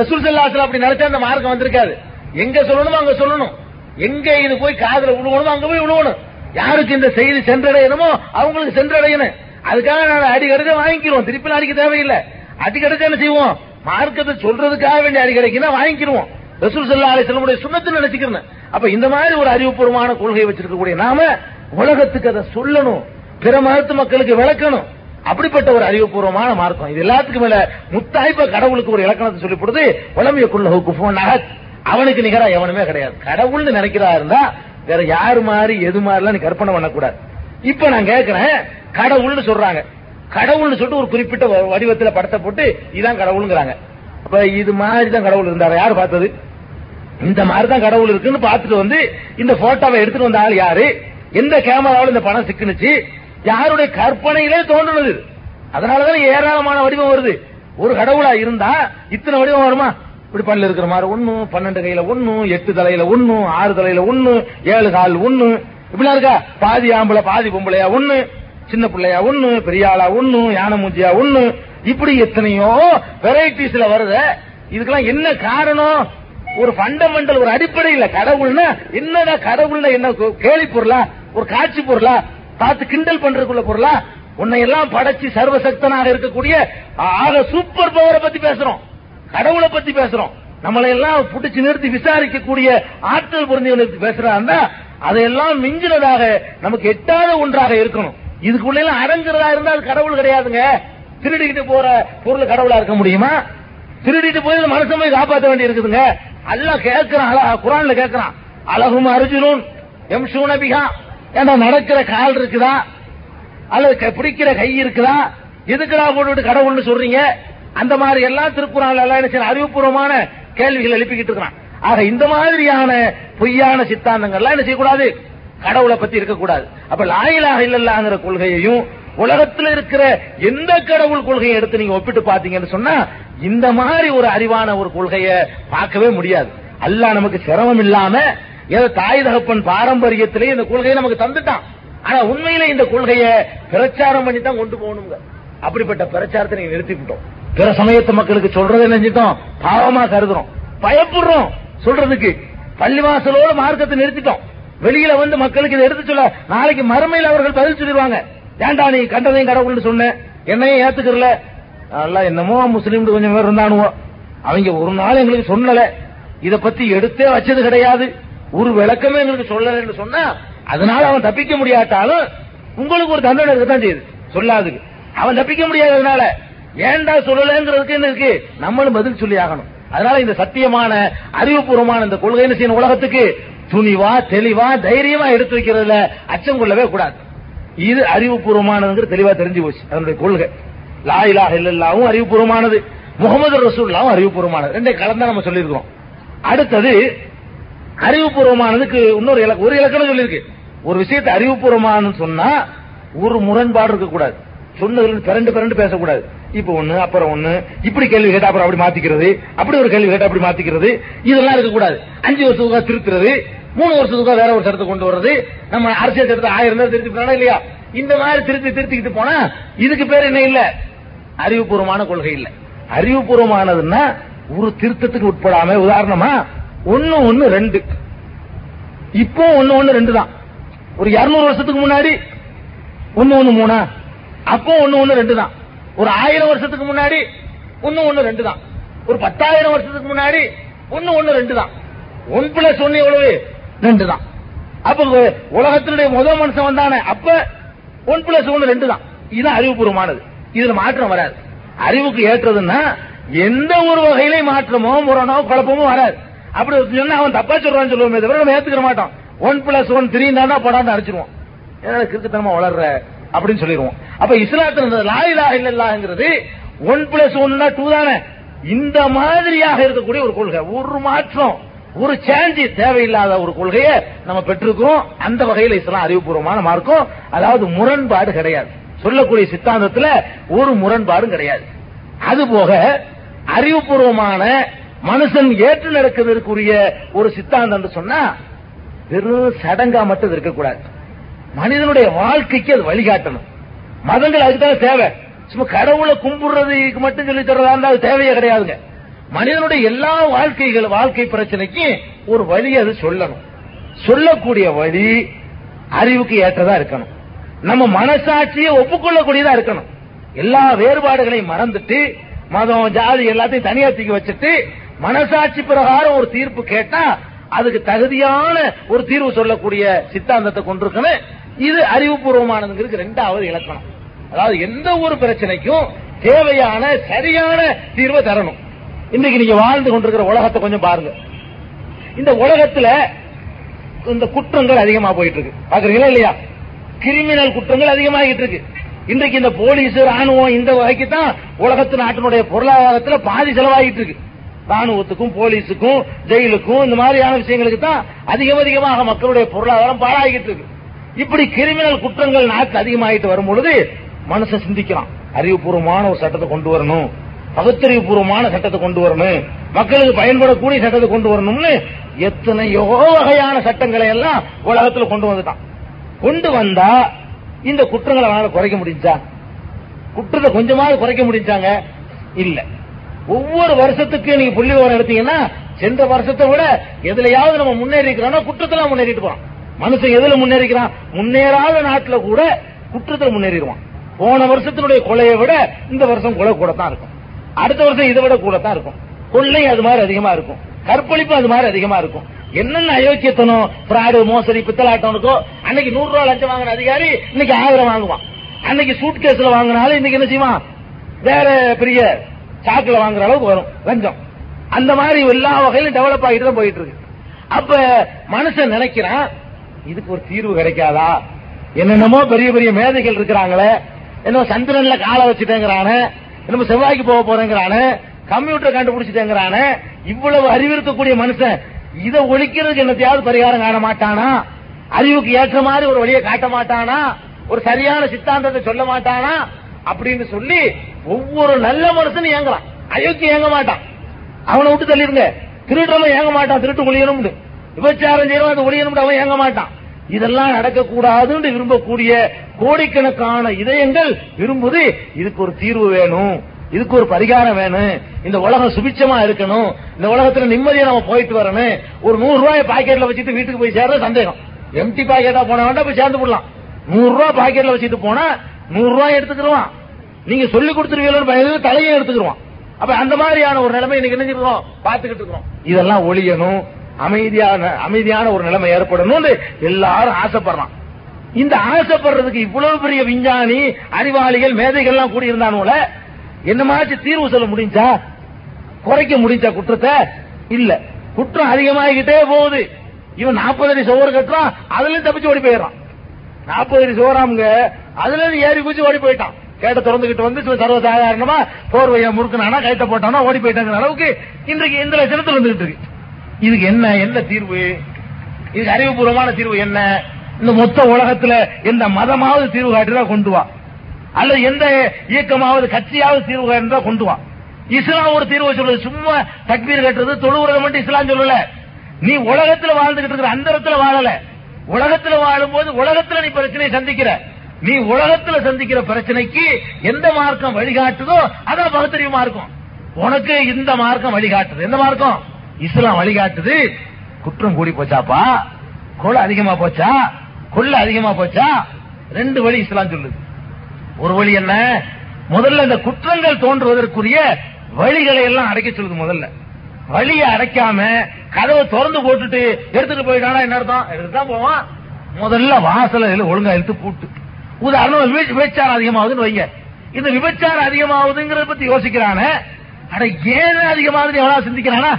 ரசூல் ஸல்லல்லாஹு அலைஹி வஸல்லம் அப்படி நினைச்சா அந்த மார்க்கம் வந்திருக்காது. எங்க சொல்லணுமோ அங்க சொல்லணும், எங்க இது போய் காதுல விழுவணுமோ அங்க போய் விழுவணும். யாருக்கு இந்த செய்தி சென்றடையணுமோ அவங்களுக்கு சென்றடையணும். அதுக்காக நாங்கள் அடிக்கடிக்க வாங்கிக்கிறோம், திருப்பி அடிக்க தேவையில்லை. அடிக்கடிக்க என்ன செய்வோம், மார்க்கத்தை சொல்றதுக்காக வேண்டிய அடிக்கடிக்குன்னா வாங்கிக்கிறோம். ரசூல் ஸல்லல்லாஹு அலைஹி வஸல்லம் உடைய சுண்ணத்தை நினைச்சுக்கிறேன். அப்ப இந்த மாதிரி ஒரு அறிவுபூர்வமான கொள்கையை வச்சிருக்கக்கூடிய நாம உலகத்துக்கு அதை சொல்லணும், பிற மதத்து மக்களுக்கு விளக்கணும். அப்படிப்பட்ட ஒரு அறிவுபூர்வமான மார்க்கம் இது. எல்லாத்துக்கும் மேல முத்தாய்ப்ப கடவுளுக்கு ஒரு இலக்கணத்தை சொல்லி கொடுத்து உலமையை கொள்ள அவனுக்கு நிகரா எவனுமே கிடையாது. கடவுள்னு நினைக்கிறா இருந்தா வேற யாரு மாதிரி எது மாதிரிலாம் நீ கற்பனை பண்ணக்கூடாது. இப்ப நான் கேட்கிறேன், கடவுள்னு சொல்றாங்க, கடவுள்னு சொல்லிட்டு ஒரு குறிப்பிட்ட வடிவத்தில் படத்தை போட்டு இதான் கடவுளுங்கிறாங்க. அப்ப இது மாதிரிதான் கடவுள் இருந்தாரு, யாரு பார்த்தது? இந்த மாதிரிதான் கடவுள் இருக்குன்னு பார்த்துட்டு வந்து இந்த போட்டோவை எடுத்துட்டு வந்த ஆள் யாரு? எந்த கேமராவில் இந்த படம் சிக்கினுச்சு? யாருடைய கற்பனையிலே தோன்றுனது? அதனாலதான் ஏராளமான வடிவம் வருது. ஒரு கடவுளா இருந்தா இத்தனை வடிவம் வருமா? இப்படி பல்ல இருக்கிற மாதிரி ஒன்னும், பன்னெண்டு கையில ஒன்னும், எட்டு தலையில ஒன்னும், ஆறு தலையில ஒன்னு, ஏழு கால் ஒன்னு, இப்படிலாம் இருக்கா? பாதி ஆம்பளை பாதி பொம்பளையா ஒண்ணு, சின்ன பிள்ளையா ஒண்ணு, பெரிய ஆளா ஒண்ணு, யானை மூஞ்சியா ஒண்ணு, இப்படி எத்தனையோ வெரைட்டிஸ்ல வருது. இதுக்கெல்லாம் என்ன காரணம்? ஒரு ஃபண்டமெண்டல் ஒரு அடிப்படையில் கடவுள்னா என்னடா? கடவுள்னா என்ன? கேலி பொருளா? ஒரு காட்சி பொருளா? பார்த்து கிண்டல் பண்றதுக்குள்ள பொருளா? உன்னை எல்லாம் படைச்சு சர்வசக்தனாக இருக்கக்கூடிய ஆக சூப்பர் பவரை பத்தி பேசுறோம், கடவுளை பத்தி பேசுறோம். நம்மளை எல்லாம் புடிச்சு நிறுத்தி விசாரிக்கக்கூடிய ஆற்றல் பொருந்தியவனை பேசுறாருந்தா அதையெல்லாம் மிஞ்சினதாக நமக்கு எட்டாத ஒன்றாக இருக்கணும். இதுக்குள்ள எல்லாம் அடைஞ்சிறதா இருந்தா அது கடவுள் கிடையாதுங்க. திருடிக்கிட்டு போற பொருள் கடவுளா இருக்க முடியுமா? திருடிட்டு போய் மனுஷன் போய் காப்பாற்ற வேண்டி இருக்குதுங்க. அல்லாஹ் கேட்கிறான், குர்ஆன்ல கேட்கிறான், அலஹும் அர்ஜுலுன் யம்ஷூன பிஹா. ஏன்னா நடக்கிற கால் இருக்குதா அல்லது பிடிக்கிற கை இருக்குதா? எதுக்குடா போட்டு கடவுள்னு சொல்றீங்க? அந்த மாதிரி எல்லாம் திருக்குறள் எல்லாம் அறிவுபூர்வமான கேள்விகள் எழுப்பிக்கிட்டு இருக்கிறான். ஆக இந்த மாதிரியான பொய்யான சித்தாந்தங்கள்லாம் என்ன செய்யக்கூடாது, கடவுளை பத்தி இருக்கக்கூடாது. அப்ப லா இலாஹ இல்லல்லாஹ்ங்கற கொள்கையையும் உலகத்தில் இருக்கிற எந்த கடவுள் கொள்கையை எடுத்து நீங்க ஒப்பிட்டு பாத்தீங்கன்னு சொன்னா இந்த மாதிரி ஒரு அறிவான ஒரு கொள்கையை பார்க்கவே முடியாது. அல்லாஹ் நமக்கு சிரமம் இல்லாம ஏதோ தாய் தகப்பன் பாரம்பரியத்திலே இந்த கொள்கையை நமக்கு தந்துட்டான். ஆனா உண்மையில இந்த கொள்கையை பிரச்சாரம் பண்ணி தான் கொண்டு போகணுங்க. அப்படிப்பட்ட பிரச்சாரத்தை நீங்க நிறுத்திவிட்டோம். பிற சமயத்து மக்களுக்கு சொல்றதை நினைச்சிட்டோம், பாவமா கருதுறோம், பயப்படுறோம் சொல்றதுக்கு. பள்ளிவாசலோட மார்க்கத்தை நிறுத்திட்டோம். வெளியில வந்து மக்களுக்கு இதை எடுத்து சொல்ல நாளைக்கு மறுமையில் அவர்கள் பதில் சொல்லிடுவாங்க, ஏண்டா நீ கண்டதையும் கடவுள்னு சொன்ன, என்னையும் ஏத்துக்கிறல. அதெல்லாம் என்னமோ முஸ்லீம் கொஞ்சம் பேர் இருந்தானுவோ அவங்க ஒரு நாள் எங்களுக்கு சொன்னல, இதை பத்தி எடுத்தே வச்சது கிடையாது, ஒரு விளக்கமே எங்களுக்கு சொல்லலன்னு சொன்னா அதனால அவன் தப்பிக்க முடியாட்டாலும் உங்களுக்கு ஒரு தண்டனை இருக்கத்தான் செய்யுது. சொல்லாதுக்கு அவன் தப்பிக்க முடியாததுனால ஏண்டா சொல்லலங்கிறதுக்கு என்ன இருக்கு, நம்மளும் பதில் சொல்லி ஆகணும். அதனால இந்த சத்தியமான அறிவுபூர்வமான இந்த கொள்கை என்ன செய்யணும், உலகத்துக்கு துணிவா தெளிவா தைரியமா எடுத்து வைக்கிறதுல அச்சம் கொள்ளவே கூடாது. இது அறிவுபூர்வமானது தெளிவா தெரிஞ்சு போச்சு. அதனுடைய கொள்கை லா இலாஹ இல்லல்லாஹ்வும் அறிவுபூர்வமானது, முஹம்மது ரசூலுல்லாஹ்வும் அறிவுபூர்வமானது, ரெண்டே கலந்தா நம்ம சொல்லியிருக்கோம். அடுத்தது அறிவுபூர்வமானதுக்கு இன்னொரு ஒரு இலக்கணம் சொல்லியிருக்கு. ஒரு விஷயத்தை அறிவுபூர்வமானு சொன்னா ஒரு முரண்பாடு இருக்கக்கூடாது, சொன்னதுல பிறண்டு பிறண்டு பேசக்கூடாது. இப்ப ஒண்ணு அப்புறம் ஒண்ணு, இப்படி கேள்வி கேட்டா அப்புறம் அப்படி மாத்திக்கிறது, அப்படி ஒரு கேள்வி கேட்டா அப்படி மாத்திக்கிறது, இதெல்லாம் இருக்கக்கூடாது. அஞ்சு வருஷத்துக்காக திருத்துறது, மூணு வருஷத்துக்காக வேற ஒரு சட்டத்தை கொண்டு வர்றது, நம்ம அரசியல் சட்டத்தை ஆயிரம் தான் திருத்தினா இல்லையா, இந்த மாதிரி திருத்தி திருத்திக்கிட்டு போனா இதுக்கு பேர் என்ன இல்ல, அறிவுபூர்வமான கொள்கை இல்ல. அறிவுபூர்வமானதுன்னா ஒரு திருத்தத்துக்கு உட்படாம, உதாரணமா ஒன்னு ஒன்னு ரெண்டு, இப்போ ஒன்னு ஒன்னு ரெண்டு தான், ஒரு இருநூறு வருஷத்துக்கு முன்னாடி ஒன்னு ஒன்னு மூணா, அப்போ ஒன்னு ஒன்னு ரெண்டு தான், ஒரு ஆயிரம் வருஷத்துக்கு முன்னாடி ஒன்னு ஒன்னு ரெண்டு தான், ஒரு பத்தாயிரம் வருஷத்துக்கு முன்னாடி ஒன்னு ஒன்னு ரெண்டு தான், ஒன் பிளஸ் ஒன்னு எவ்வளவு ரெண்டு தான். அப்ப உலகத்தினுடைய முதல் மனுஷன் வந்தானே அப்ப ஒன் பிளஸ் ஒன்னு ரெண்டு தான். இதுதான் அறிவுபூர்வமானது, இதுல மாற்றம் வராது. அறிவுக்கு ஏற்றதுன்னா எந்த ஒரு வகையிலே மாற்றமோ முரணோ குழப்பமோ வராது. அப்படி சொன்னா அவன் தப்பா சொல்றான்னு சொல்லுவோமே தவிர நம்ம ஏத்துக்கிற மாட்டோம். ஒன் பிளஸ் ஒன் த்ரீ தாண்டா போடாண்டு அடிச்சிருவோம், ஏன்னா கிறுக்குத்தனமா வளர்ற அப்படின்னு சொல்லிடுவோம். அப்ப இஸ்லாத்தில் லா இலாஹ இல்லல்லாஹ்ங்கிறது ஒன் பிளஸ் ஒன்னா டூ தானே, இந்த மாதிரியாக இருக்கக்கூடிய ஒரு கொள்கை, ஒரு மாற்றம் ஒரு சேஞ்ச் தேவையில்லாத ஒரு கொள்கையை நம்ம பெற்றிருக்கிறோம். அந்த வகையில் இஸ்லாம் அறிவுபூர்வமான மார்க்கம், அதாவது முரண்பாடு கிடையாது, சொல்லக்கூடிய சித்தாந்தத்தில் ஒரு முரண்பாடும் கிடையாது. அதுபோக அறிவுபூர்வமான மனுஷன் ஏற்று நடக்கிறதுக்குரிய ஒரு சித்தாந்தம் சொன்னா வெறும் சடங்கா மட்டும் இருக்கக்கூடாது, மனிதனுடைய வாழ்க்கைக்கு அது வழிகாட்டணும். மதங்கள் அதுக்குதான் தேவை, சும்மா கடவுளை கும்பிடுறதுக்கு மட்டும் சொல்லி தர்றதா இருந்தா அது தேவையே கிடையாதுங்க. மனிதனுடைய எல்லா வாழ்க்கைகள் வாழ்க்கை பிரச்சனைக்கு ஒரு வழி அது சொல்லணும், சொல்லக்கூடிய வழி அறிவுக்கு ஏற்றதா இருக்கணும், நம்ம மனசாட்சியை ஒப்புக்கொள்ளக்கூடியதா இருக்கணும். எல்லா வேறுபாடுகளையும் மறந்துட்டு மதம் ஜாதி எல்லாத்தையும் தனியா தூக்கி வச்சுட்டு மனசாட்சி பிரகாரம் ஒரு தீர்ப்பு கேட்டா அதுக்கு தகுதியான ஒரு தீர்வு சொல்லக்கூடிய சித்தாந்தத்தை கொண்டிருக்கணும். இது அறிவுபூர்வமானதுங்கிறது ரெண்டாவது இலக்கணம், அதாவது எந்த ஒரு பிரச்சனைக்கும் தேவையான சரியான தீர்வை தரணும். இன்னைக்கு நீங்க வாழ்ந்து கொண்டிருக்கிற உலகத்தை கொஞ்சம் பாருங்க, இந்த உலகத்துல இந்த குற்றங்கள் அதிகமா போயிட்டு இருக்கு, பாக்குறீங்களா இல்லையா, கிரிமினல் குற்றங்கள் அதிகமாகிட்டு இருக்கு. இன்றைக்கு இந்த போலீஸ் ராணுவம் இந்த வகைக்கு தான் உலகத்து நாட்டினுடைய பொருளாதாரத்துல பாதி செலவாகிட்டு இருக்கு. ராணுவத்துக்கும் போலீஸுக்கும் ஜெயிலுக்கும் இந்த மாதிரியான விஷயங்களுக்கு தான் அதிகம் அதிகமாக மக்களுடைய பொருளாதாரம் பாழாகிட்டு இருக்கு. இப்படி கிரிமினல் குற்றங்கள் நாட்டு அதிகமாகிட்டு வரும் பொழுது மனுஷன் சிந்திக்கிறான், அறிவுபூர்வமான ஒரு சட்டத்தை கொண்டு வரணும், பகுத்தறிவுபூர்வமான சட்டத்தை கொண்டு வரணும், மக்களுக்கு பயன்படக்கூடிய சட்டத்தை கொண்டு வரணும்னு எத்தனையோ வகையான சட்டங்களை எல்லாம் உலகத்துல கொண்டு வந்துட்டான். கொண்டு வந்தா இந்த குற்றங்களை அவனால குறைக்க முடிஞ்சா, குற்றத்தை கொஞ்சமாவது குறைக்க முடிஞ்சாங்க இல்ல. ஒவ்வொரு வருஷத்துக்கு நீங்க புள்ளி விவரம் எடுத்தீங்கன்னா சென்ற வருஷத்தை விட எதுலையாவது நம்ம முன்னேறி இருக்கிறோம், குற்றத்தெல்லாம் முன்னேறிட்டு போறோம். மனுஷன் எதுல முன்னேறிக்கிறான், முன்னேறாத நாட்டுல கூட குற்றத்துல முன்னேறிடுவான். போன வருஷத்தினுடைய கொலையை விட இந்த வருஷம் கொலை கூட தான் இருக்கும், அடுத்த வருஷம் இதை விட கூட தான் இருக்கும், கொள்ளை அது மாதிரி அதிகமா இருக்கும், கற்பழிப்பு அது மாதிரி அதிகமா இருக்கும், என்னென்ன அயோக்கியத்தனம் பிராடு மோசடி பித்தலாட்டம் இருக்கோ. அன்னைக்கு நூறு ரூபாய் லஞ்சம் வாங்கின அதிகாரி இன்னைக்கு ஆயிரம் வாங்குவான், அன்னைக்கு சூட் கேஸ்ல வாங்கினாலும் இன்னைக்கு என்ன செய்வான், வேற பெரிய சாக்குல வாங்குற அளவுக்கு வரும் லஞ்சம். அந்த மாதிரி எல்லா வகையிலும் டெவலப் ஆகிட்டு தான் போயிட்டு இருக்கு. அப்ப மனுஷன் நினைக்கிறான் இதுக்கு ஒரு தீர்வு கிடைக்காதா, என்னென்னமோ பெரிய பெரிய மேதைகள் இருக்கிறாங்களே, என்ன சந்திரன்ல காலை வச்சுட்டேங்கிறான, நம்ம செவ்வாய்க்கு போக போறேங்கிறான, கம்ப்யூட்டர் கண்டுபிடிச்சிட்டேங்கிறான, இவ்வளவு அறிவு இருக்கக்கூடிய மனுஷன் இதை ஒழிக்கிறதுக்கு என்னத்தையாவது பரிகாரம் காண மாட்டானா, அறிவுக்கு ஏற்ற மாதிரி ஒரு வழியை காட்ட மாட்டானா, ஒரு சரியான சித்தாந்தத்தை சொல்ல மாட்டானா அப்படின்னு சொல்லி ஒவ்வொரு நல்ல மனுஷனும் ஏங்குறான். அயோக்கியம் ஏங்க மாட்டான், அவனை விட்டு தள்ளிடுங்க. திருடுறவன் ஏங்க மாட்டான், திருட்டு ஒழியணும்னு, விபச்சாரம் செய்யறவன் அது ஒழியணும்னு அவன் ஏங்க மாட்டான். இதெல்லாம் நடக்கக்கூடாதுன்னு விரும்பக்கூடிய கோடிக்கணக்கான இதயங்கள் விரும்புது இதுக்கு ஒரு தீர்வு வேணும், இதுக்கு ஒரு பரிகாரம் வேணும், இந்த உலகம் சுபிட்சமா இருக்கணும், இந்த உலகத்துல நிம்மதியா நம்ம போயிட்டு வரணும். ஒரு நூறு ரூபாய் பாக்கெட்ல வச்சுட்டு வீட்டுக்கு போய் சேர்றது சந்தேகம், எம்டி பாக்கெட்டா போன வேண்டாம் போய் சேர்ந்து போடலாம். நூறு ரூபாய் பாக்கெட்ல வச்சுட்டு போனா நூறு ரூபாய் எடுத்துக்கிடுவான், நீங்க சொல்லி கொடுத்துருவீங்களோ தலையும் எடுத்துக்கிடுவான். அப்ப அந்த மாதிரியான ஒரு நிலைமை இன்னைக்கு நினைச்சிருக்கோம், பாத்துக்கிட்டு இருக்கோம். இதெல்லாம் ஒழியணும், அமைதியான அமைதியான ஒரு நிலைமை ஏற்படணும்னு எல்லாரும் ஆசைப்படுறான். இந்த ஆசைப்படுறதுக்கு இவ்வளவு பெரிய விஞ்ஞானி அறிவாளிகள் மேதைகள் எல்லாம் கூடியிருந்தானோல, என்னமாச்சும் தீர்வு சொல்ல முடிஞ்சா, குறைக்க முடிஞ்சா குற்றத்தை? இல்ல, குற்றம் அதிகமாகிட்டே போகுது. இவன் நாற்பது அடி சோறு கட்டுறான், அதுல தப்பிச்சு ஓடி போயிடறான். நாற்பது அடி சோறாமுங்க, அதுல ஏறி குச்சி ஓடி போயிட்டான். கேட்ட திறந்துகிட்டு வந்து சர்வசாதாரணமா போர்வைய முறுக்குனானா கைத்த போட்டானா ஓடி போயிட்டாங்கிற அளவுக்கு இன்றைக்கு இந்த லட்சணத்தில் வந்துகிட்டு இருக்கு. இதுக்கு என்ன என்ன தீர்வு, இதுக்கு அறிவுபூர்வமான தீர்வு என்ன? இந்த மொத்த உலகத்துல எந்த மதமாவது தீர்வு காட்டுதான் கொண்டு வா, அல்லது எந்த இயக்கமாவது கட்சியாவது தீர்வு காட்டுறதா கொண்டு வா. இஸ்லாம் ஒரு தீர்வு சொல்லுது. சும்மா தக்பீர் கட்டுறது தொழுவுறத மட்டும் இஸ்லாம் சொல்லல. நீ உலகத்துல வாழ்ந்துகிட்டு இருக்கிற அந்த இடத்துல வாழல. உலகத்துல வாழும்போது உலகத்துல நீ பிரச்சனையை சந்திக்கிற, நீ உலகத்துல சந்திக்கிற பிரச்சனைக்கு எந்த மார்க்கம் வழிகாட்டுதோ அதான் பகுத்தறிவு மார்க்கம். உனக்கு இந்த மார்க்கம் வழிகாட்டுது. எந்த மார்க்கம்? இஸ்லாம் வழிகாட்டுது. குற்றம் கூடி போச்சாப்பா, கொலை அதிகமா போச்சா, கொள்ளை அதிகமா போச்சா, ரெண்டு வழி இஸ்லாம் சொல்லுது. ஒரு வழி என்ன? முதல்ல இந்த குற்றங்கள் தோன்றுவதற்குரிய வழிகளை எல்லாம் அடைக்க சொல்லுது. முதல்ல வழியை அடைக்காம கதவை திறந்து போட்டுட்டு எடுத்துட்டு போயிட்டானா என்ன அர்த்தம்? எடுத்துதான் போவான். முதல்ல வாசல ஒழுங்கா எடுத்து பூட்டு. உதாரணம், விபச்சாரம் அதிகமாகுதுன்னு வைங்க. இந்த விபச்சாரம் அதிகமாகுதுங்கிறத பத்தி யோசிக்கிறானே, அட ஏன் அதிகமாகுதுன்னு எவ்வளவு சிந்திக்கிறானா?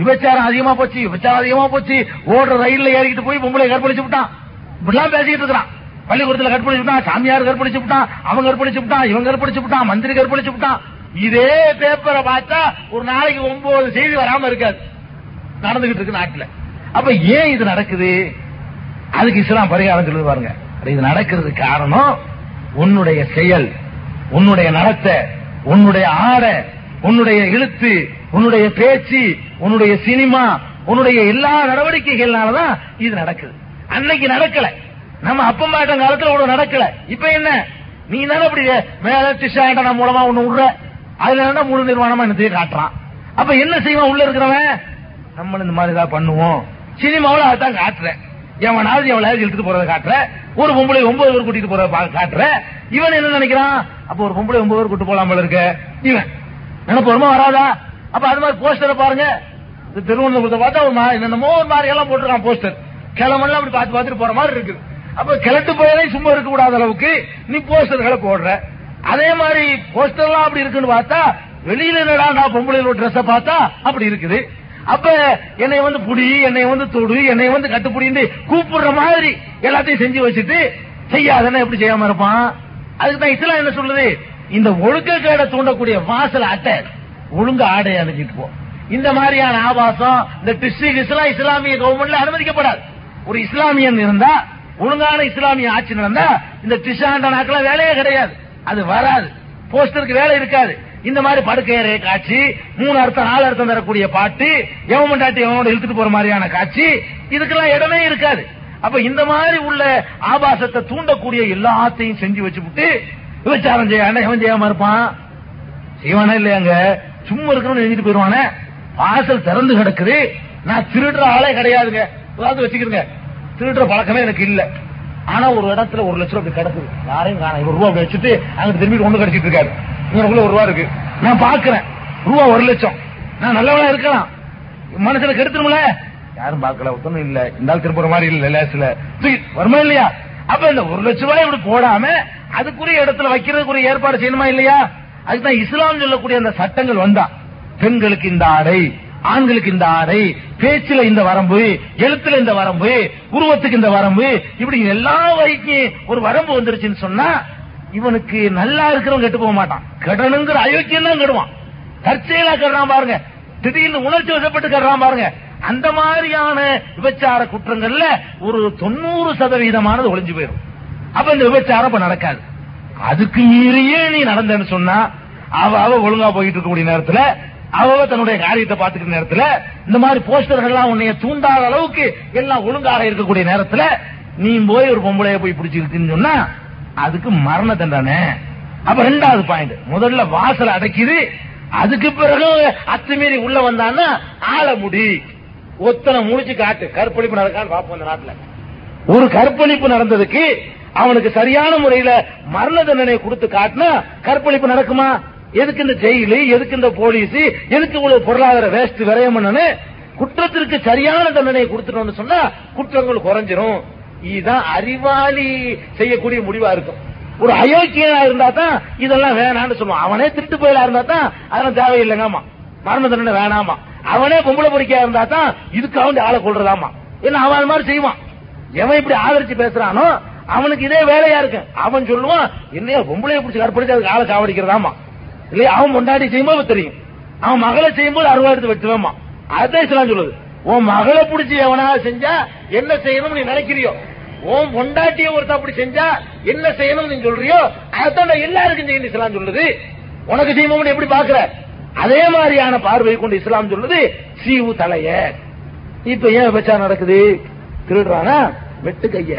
விபச்சாரம் அதிகமா போச்சு, விபச்சாரம் அதிகமா போச்சு, ஓடுற ரயில்ல ஏறிக்கிட்டு போய் பொம்பளை கற்பழிச்சு விட்டான், இப்படிலாம் பேசிக்கிட்டு இருக்கிறான். பள்ளிக்கூடத்தில் கற்பழிச்சு விட்டான், சாமியார் கற்பழிச்சு விட்டான், அவங்க கற்பழிச்சு விட்டான், இவன் கற்பழிச்சு விட்டான், மந்திரி கற்பழிச்சு விட்டான். இதே பேப்பரை பார்த்தா ஒரு நாளைக்கு ஒன்பது செய்தி வராம இருக்காது, நடந்துகிட்டு இருக்கு நாட்டுல. அப்ப ஏன் இது நடக்குது? அதுக்கு இஸ்லாம் பரிகாரம் சொல்லுது. பாருங்க, இது நடக்கிறதுக்கு காரணம் உன்னுடைய செயல், உன்னுடைய நடத்தை, உன்னுடைய ஆடை, உன்னுடைய எழுத்து, உன்னுடைய பேச்சு, உன்னுடைய சினிமா, உன்னுடைய எல்லா நடவடிக்கைகள்னாலதான் இது நடக்குது. அன்னைக்கு நடக்கல, நம்ம அப்பம்மாட்டம் காலத்துல ஒண்ணு நடக்கல. இப்ப என்ன, நீ தானே அப்படி மேல டிஷாண்ட நம்ம மூலமா ஒண்ணு விடுற, அதுல முழு நிர்வாணமா என்ன காட்டுறான். அப்ப என்ன செய்வான் உள்ள இருக்கிறவன்? நம்ம இந்த மாதிரி ஏதாவது பண்ணுவோம். சினிமாவில் அதான் காட்டுறேன், எவனாவது எவனாவது இழுத்துட்டு போறதை காட்டுற, ஒரு பொம்பளை ஒன்பது பேர் கூட்டிட்டு போறத காட்டுற. இவன் என்ன நினைக்கிறான்? அப்ப ஒரு பொம்பளை ஒன்பது பேர் கூட்டு போலாம் போல இருக்க, இவன் நினைப்பு வருமா வராதா? அப்ப அது மாதிரி போஸ்டரை பாருங்க, திருவனந்தபுரத்தை பார்த்தா ஒரு என்னென்னமோ ஒரு மாதிரி எல்லாம் போட்டுருக்கான் போஸ்டர். கிளம்பெல்லாம் அப்படி பார்த்து பார்த்துட்டு போற மாதிரி இருக்குது. அப்ப கிளட்டு போயதே சும்மா இருக்க கூடாத அளவுக்கு நீ போஸ்டர்களை போடுற. அதே மாதிரி போஸ்டர்லாம் அப்படி இருக்குன்னு பார்த்தா வெளியில நான் பொம்பளையோட ட்ரெஸ்ஸை பார்த்தா அப்படி இருக்குது. அப்ப என்னை வந்து புடி, என்னை வந்து தொடு, என்னை வந்து கட்டுப்புடின்னு கூப்பிடுற மாதிரி எல்லாத்தையும் செஞ்சு வச்சுட்டு செய்யாதன எப்படி செய்யாம இருப்பான்? அதுக்குதான் இஸ்லாம் என்ன சொல்லுது, இந்த ஒழுக்க கேட தூண்டக்கூடிய வாசல் அட்டை ஒழுங்கு ஆடையை அணிஞ்சிட்டு போ. இந்த மாதிரியான ஆபாசம் இந்த டிஸ்ட்ரிக்ட் இஸ்லாம் இஸ்லாமிய கவர்மெண்ட்ல அனுமதிக்கப்படாது. ஒரு இஸ்லாமியன் இருந்தா, ஒழுங்கான இஸ்லாமிய ஆட்சி நடந்தா இந்த டிஷாண்ட நாட்கள் வேலையே கிடையாது, அது வராது, போஸ்டருக்கு வேலை இருக்காது. இந்த மாதிரி படுக்கையறை காட்சி, மூணு அர்த்தம் நாலு அர்த்தம் தரக்கூடிய பாட்டு, எவன் டாட்டி எவனோட இழுத்துட்டு போற மாதிரியான காட்சி, இதுக்கெல்லாம் இடமே இருக்காது. அப்ப இந்த மாதிரி உள்ள ஆபாசத்தை தூண்டக்கூடிய எல்லாத்தையும் செஞ்சு வச்சுட்டு விபச்சாரம் செய்ய எவன் செய்யாம இருப்பான்? செய்வானா இல்லையாங்க? சும்மா இருக்கணும்னு எழுதிட்டு போயிருவானே. வாசல் திறந்து கிடக்குது, நான் திருடுற ஆளே கிடையாதுங்க, அதாவது வச்சுக்கிறேங்க, திருடுற பழக்கமே எனக்கு இல்ல. ஆனா ஒரு இடத்துல ஒரு லட்சம் ரூபாய் கிடக்குது, யாரையும் காண ஒரு ரூபா வச்சுட்டு அங்க திரும்பி ஒண்ணு கிடைச்சிட்டு இருக்காரு. இவனுக்குள்ள ஒரு ரூபா இருக்கு, நான் பாக்குறேன், ரூபா ஒரு லட்சம், நான் நல்லவனா இருக்கலாம், மனசுல கெடுத்துருமில்ல, யாரும் பாக்கல, ஒத்தனும் இல்ல, இருந்தாலும் திரும்புற மாதிரி இல்ல, லேசில வருமா இல்லையா? அப்ப இந்த ஒரு லட்ச ரூபாய் இப்படி போடாம அதுக்குரிய இடத்துல வைக்கிறதுக்குரிய ஏற்பாடு செய்யணுமா இல்லையா? அதுதான் இஸ்லாம் சொல்லக்கூடிய அந்த சட்டங்கள் வந்தா, பெண்களுக்கு இந்த ஆடை, ஆண்களுக்கு இந்த ஆடை, பேச்சுல இந்த வரம்பு, எழுத்துல இந்த வரம்பு, உருவத்துக்கு இந்த வரம்பு, இப்படி எல்லா வகைக்கும் ஒரு வரம்பு வந்துருச்சுன்னு சொன்னா இவனுக்கு நல்லா இருக்கிறவன் கெட்டு போக மாட்டான், கடனுங்கிற அயோக்கியம் தான் கெடுவான். தற்செயலா கெடுறான் பாருங்க, திடீர்னு உணர்ச்சி வசப்பட்டு கெடுறான் பாருங்க. அந்த மாதிரியான விபச்சார குற்றங்கள்ல ஒரு தொண்ணூறு சதவீதமானது ஒளிஞ்சு போயிடும். அப்ப இந்த விபச்சாரம் இப்ப நடக்காது. அதுக்கு மீறியே நீ நடந்தேன்னு சொன்னா அவ அவ ஒழுங்கா போயிட்டு இருக்கக்கூடிய நேரத்துல, அவ தன்னுடைய காரியத்தை பாத்துக்கிற நேரத்துல, இந்த மாதிரி போஸ்டர்கள் எல்லாம் உன்னைய தூண்டாத அளவுக்கு எல்லாம் ஒழுங்காக இருக்கக்கூடிய நேரத்துல நீ போய் ஒரு பொம்பளைய போய் பிடிச்சிருக்குன்னு சொன்னா அதுக்கு மரண தண்டனை. அப்ப ரெண்டாவது பாயிண்ட், முதல்ல வாசல் அடைக்குது, அதுக்கு பிறகு அத்துமீறி உள்ள வந்தான்னா ஆள முடி, ஒத்தனை முடிச்சு காட்டு. கற்பழிப்பு நடக்கான்னு பாப்போம் இந்த நாட்டுல. ஒரு கற்பழிப்பு நடந்ததுக்கு அவனுக்கு சரியான முறையில மரண தண்டனை கொடுத்து காட்டினா கற்பழிப்பு நடக்குமா? எதுக்கு இந்த ஜெயிலு, எதுக்கு இந்த போலீஸ், எதுக்கு இவ்வளவு பொருளாதார வேஸ்ட் விரயம் பண்ணனு? குற்றத்திற்கு சரியான தண்டனை கொடுத்துட்டோம்னு சொன்னா குற்றங்கள் குறைஞ்சிரும். இதுதான் அறிவாளி செய்யக்கூடிய முடிவா இருக்கும். ஒரு அயோக்கியா இருந்தா தான் இதெல்லாம் வேணாம்னு சொல்லுவான். அவனே திருட்டு போயிலா இருந்தா தான் அதெல்லாம் தேவையில்லைங்காமா, மரண தண்டனை வேணாமா. அவனே பொம்பளை பொறிக்கையா இருந்தா தான் இதுக்காக ஆளை கொள்றதாமா, ஏன்னா அவன் மாதிரி செய்வான். எவன் இப்படி ஆதரிச்சு பேசுறானோ அவனுக்கு இதே வேலையா இருக்கு. அவன் சொல்லுவான், என்னையா பொம்பளையை பிடிச்சி கற்பழிச்சு அதுக்கு ஆளை காவடிக்கிறதாமா இல்லையா? அவன் கொண்டாடி செய்யும்போது தெரியும், அவன் மகளை செய்யும்போது அறுவாடுத்து வெட்டுவேமா. அதே சொல்லுது, உன் மகளை பிடிச்சி எவனாவது செஞ்சா என்ன செய்யணும் நீ நினைக்கிறியோ, உன் பொண்டாட்டிய ஒருத்தா அப்படி செஞ்சா என்ன செய்யணும் நீ சொல்றியோ, அதான் எல்லாருக்கும் செய்யணும் இஸ்லாம் சொல்லுது. உனக்கு செய்வோம்னு எப்படி பாக்குற அதே மாதிரியான பார்வை கொண்டு இஸ்லாம் சொல்லுது சீவு தலைய. இப்ப ஏன் விபச்சாரம் நடக்குது? திருடுறானா வெட்டு கைய.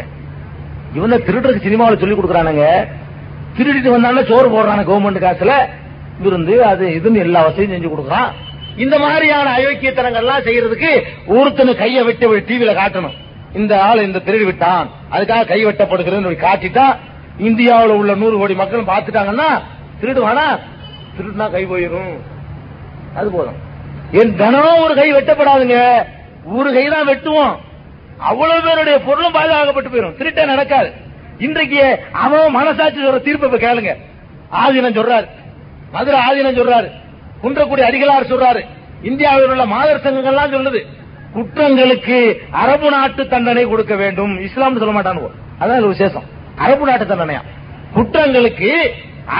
இவன திருடுறதுக்கு சினிமாவில் சொல்லிக் கொடுக்குறானுங்க. திருடிட்டு வந்தானே சோறு போடுறான கவர்மெண்ட் காசுல இருந்து, அது இதுன்னு எல்லா வசதியும் செஞ்சு கொடுக்குறான். இந்த மாதிரியான அயோக்கியத்தனங்கள்லாம் செய்யறதுக்கு ஒருத்தனு கையை வெட்டி ஒரு டிவியில காட்டணும், இந்த ஆள் இந்த திருடி விட்டான் அதுக்காக கை வெட்டப்படுகிறது காட்டிட்டா இந்தியாவில் உள்ள நூறு கோடி மக்கள் பார்த்துட்டாங்கன்னா திருடுவானா, திருடுனா கை போயிடும். அது போதும். என் தினம் ஒரு கை வெட்டப்படாதுங்க, ஒரு கை தான் வெட்டுவோம். அவ்வளவு பேருடைய பொருளும் பாதுகாக்கப்பட்டு போயிடும், திருட்ட நடக்காது. இன்றைக்கு அவன் மனசாட்சி சொல்ற தீர்ப்பை கேளுங்க. ஆதீனம் சொல்றாரு, மதுரை ஆதீனம் சொல்றாரு, குன்றக்குடி அடிகளார் சொல்றாரு, இந்தியாவில் உள்ள மாதர் சங்கங்கள்லாம் சொல்லுது குற்றங்களுக்கு அரபு நாட்டு தண்டனை கொடுக்க வேண்டும். இஸ்லாம் சொல்ல மாட்டானு, அதான் விசேஷம். அரபு நாட்டு தண்டனையா? குற்றங்களுக்கு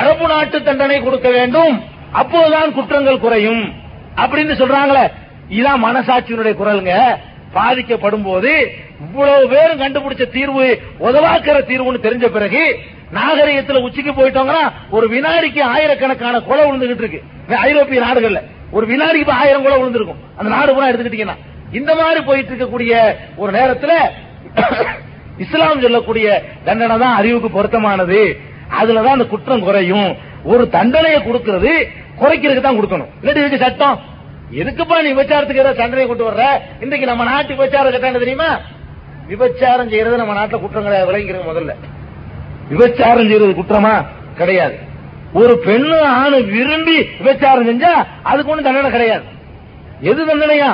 அரபு நாட்டு தண்டனை கொடுக்க வேண்டும், அப்போதுதான் குற்றங்கள் குறையும் அப்படின்னு சொல்றாங்களே. இதான் மனசாட்சியினுடைய குரலுங்க. பாதிக்கப்படும் போது இவ்வளவு பேரும் கண்டுபிடிச்ச தீர்வு உதவாக்கிற தீர்வுன்னு தெரிஞ்ச பிறகு நாகரிகத்தில் உச்சிக்கு போயிட்டோங்கன்னா ஒரு வினாடிக்கு ஆயிரக்கணக்கான கொலை விழுந்துகிட்டு இருக்கு. ஐரோப்பிய நாடுகள்ல ஒரு வினாடிக்கு ஆயிரம் கொலை விழுந்திருக்கும். அந்த நாடு கூட எடுத்துக்கிட்டீங்கன்னா இந்த மாதிரி போயிட்டு இருக்கக்கூடிய ஒரு நேரத்தில் இஸ்லாம் சொல்லக்கூடிய தண்டனை தான் அறிவுக்கு பொருத்தமானது. அதுலதான் அந்த குற்றம் குறையும். ஒரு தண்டனையை கொடுக்கிறது குறைக்கிறதுக்கு தான் கொடுக்கணும். இல்லாட்டி சட்டம் எதுக்குப்பா நீ விபச்சாரத்துக்கு ஏதாவது தண்டனை கொண்டு வர்ற? இன்றைக்கு நம்ம நாட்டு விபச்சாரம் கட்டான தெரியுமா? விபச்சாரம் செய்யறது நம்ம நாட்டில் குற்றம் கிடையாது. விளங்கிக்கிறது முதல்ல, விபச்சாரம் செய்யறது குற்றமா கிடையாது. ஒரு பெண்ணு ஆணு விரும்பி விபச்சாரம் செஞ்சா அதுக்கு ஒன்றும் தண்டனை கிடையாது. எது தண்டனையா?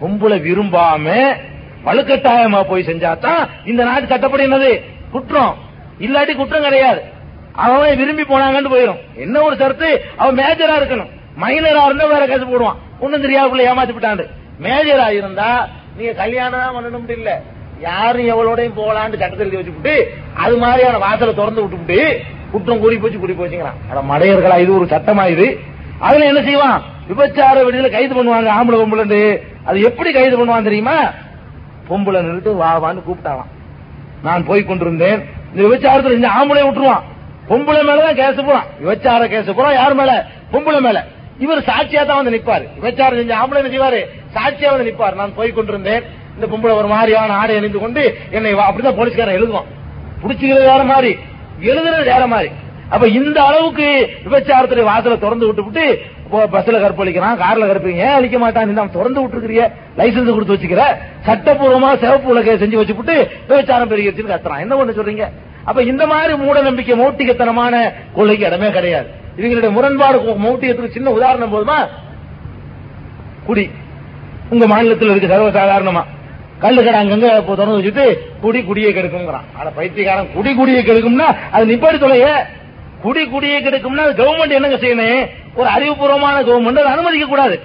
பொம்பளை விரும்பாம வலுக்கட்டாயமா போய் செஞ்சாதான் இந்த நாட்டு சட்டப்படி என்னது குற்றம், இல்லாட்டி குற்றம் கிடையாது. அவன் விரும்பி போனாங்கன்னு போயிடும். என்ன ஒரு சரத்து, அவன் மேஜரா இருக்கணும். மைனரா இருந்தா வேற கேசு போடுவான், ஒன்னும் தெரியாதுக்குள்ள ஏமாத்தி விட்டாண்டு. மேஜரா இருந்தா நீங்க கல்யாணம் பண்ணணும் இல்ல, யாரும் எவ்வளோடையும் போகலான்னு கட்டத்தில் எழுதி வச்சுட்டு அது மாதிரியான வாசலை திறந்து விட்டுவிட்டு குற்றம் கூடி போச்சு கூடி போச்சுங்கிறான். மடையர்களா இது ஒரு சட்டமா? இது அதுல என்ன செய்வான்? விபச்சார விடுதலை கைது பண்ணுவாங்க ஆம்பளை பொம்பளை. அது எப்படி கைது பண்ணுவான் தெரியுமா? பொம்பளை நின்றுட்டு வாவான்னு கூப்பிட்டாவான், நான் போய் கொண்டிருந்தேன் இந்த விபச்சாரத்தில் இந்த ஆம்பளை விட்டுருவான். பொம்பளை மேலதான் கேச போறான், விபச்சார கேச போறான். யார் மேல? பொம்பளை மேல. இவர் சாட்சியா தான் வந்து நிற்பாரு. விபச்சாரம் செஞ்ச ஆம்பளை செய்வாரு, சாட்சியா வந்து நிற்பாரு. நான் போய் கொண்டிருந்தேன், இந்த பொம்பளை ஒரு மாதிரியான ஆடை அணிந்து கொண்டு என்னை, அப்படிதான் போலீஸ்காரன் எழுதுவான். பிடிச்சிக்கிறது வேற மாதிரி, எழுதுறது வேற மாதிரி. அப்ப இந்த அளவுக்கு விபச்சாரத்துடைய வாசலை திறந்து விட்டு விட்டு பஸ்ல கற்பழிக்கிறான், கார்ல கற்பீங்க அழிக்க மாட்டான். திறந்து விட்டுருக்கிறிய, லைசன்ஸ் கொடுத்து வச்சுக்கிற, சட்டப்பூர்வமா சிவப்பு உலக செஞ்சு வச்சுட்டு விபச்சாரம் பெருகிடுச்சுன்னு கத்துறான். என்ன ஒண்ணு சொல்றீங்க? அப்ப இந்த மாதிரி மூட நம்பிக்கை மௌட்டிகத்தனமான கொள்கைக்கு இடமே கிடையாது. இவங்களுடைய முரண்பாடு மௌட்டிகத்துக்கு சின்ன உதாரணம் போதுமா? குடி உங்க மாநிலத்தில் இருக்கு சர்வசாதாரணமா. கல்லுக்கடை அங்கங்க திறந்து வச்சுட்டு குடி குடியை கெடுக்கும்ங்கிறான். ஆனா பைத்தியக்காரன், குடி குடியை கெடுக்கும்னா அது நிப்பாடி தொலைய. குடி குடியை கெடுக்கும்னா அது கவர்மெண்ட் என்னங்க செய்யணும்? ஒரு அறிவுபூர்வமான கவர்மெண்ட் அதை அனுமதிக்க கூடாது.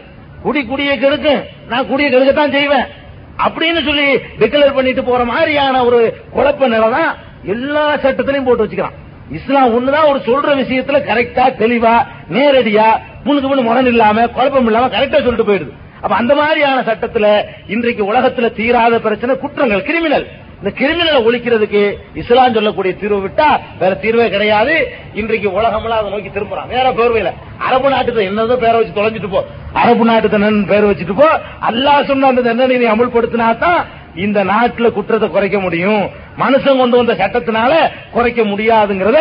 குடி குடியை கெடுக்கும், நான் குடியை கெடுக்கத்தான் செய்வேன் அப்படின்னு சொல்லி டிக்ளேர் பண்ணிட்டு போற மாதிரியான ஒரு குழப்ப நிலை தான் எல்லா சட்டத்திலையும் போட்டு வச்சுக்கிறான். இஸ்லாம் ஒண்ணுதான், ஒரு சொல்ற விஷயத்துல கரெக்டா தெளிவா நேரடியா முன்னுக்கு முன்னு முரண் இல்லாம குழப்பம் இல்லாம கரெக்டா சொல்லிட்டு போயிடுது. அப்ப அந்த மாதிரியான சட்டத்துல இன்றைக்கு உலகத்துல தீராத பிரச்சனை குற்றங்கள், கிரிமினல். இந்த கிரிமினலை ஒழிக்கிறதுக்கு இஸ்லாம் சொல்லக்கூடிய தீர்வு விட்டா வேற தீர்வே கிடையாது. இன்றைக்கு உலகமெல்லாம் அதை நோக்கி திரும்புறான். வேற பேர்வையில அரபு நாட்டு என்னதான் பேரை வச்சு தொலைஞ்சிட்டு போ, அரபு நாட்டு தண்ணன் பேர் வச்சுட்டு போ. அல்லாஹ் சொன்ன அந்த தண்டனை நீ அமுல்படுத்தினாதான் இந்த நாட்டுல குற்றத்தை குறைக்க முடியும். மனுஷன் கொண்டு வந்த சட்டத்தினால குறைக்க முடியாதுங்கிறத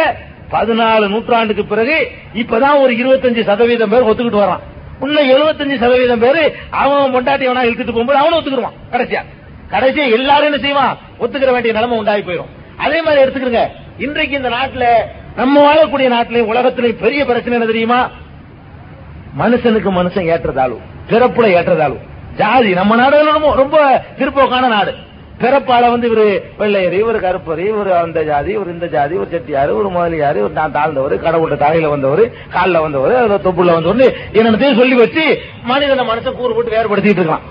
பதினாலு நூற்றாண்டுக்கு பிறகு இப்பதான் ஒரு இருபத்தஞ்சு சதவீதம் பேர் ஒத்துக்கிட்டு வரான். உள்ள எழுபத்தஞ்சு சதவீதம் பேரு அவன் பொண்டாட்டி அவனா இழுத்துட்டு போகும்போது அவனும் ஒத்துக்கிடுவான். கடைசியா கடைசியா எல்லாரும் என்ன செய்வான்? ஒத்துக்கிற வேண்டிய நிலைமை உண்டாகி போயிடும். அதே மாதிரி எடுத்துக்கிறங்க இன்றைக்கு இந்த நாட்டுல, நம்ம வாழக்கூடிய நாட்டிலையும் உலகத்திலையும் பெரிய பிரச்சனை என்ன தெரியுமா? மனுஷனுக்கு மனுஷன் ஏற்றதாலும், பிறப்புல ஏற்றதாலும், ஜாதி. நம்ம நாடு ரொம்ப பிற்போக்கான நாடு. பிறப்பால வந்து இவரு வெள்ளையர், இவர் கருப்பர், இவர் அந்த ஜாதி, இவர் இந்த ஜாதி, ஒரு செட்டியாரு, ஒரு முதலியாரு, ஒரு நான் தாழ்ந்தவர், கடவுள தலையில வந்தவர், காலில் வந்தவர், அதுல தொப்புள்ள வந்தவர், என்னத்தையும் சொல்லி வச்சு மனிதனை மனுஷன் கூறு போட்டு வேறுபடுத்திட்டு இருக்கான்.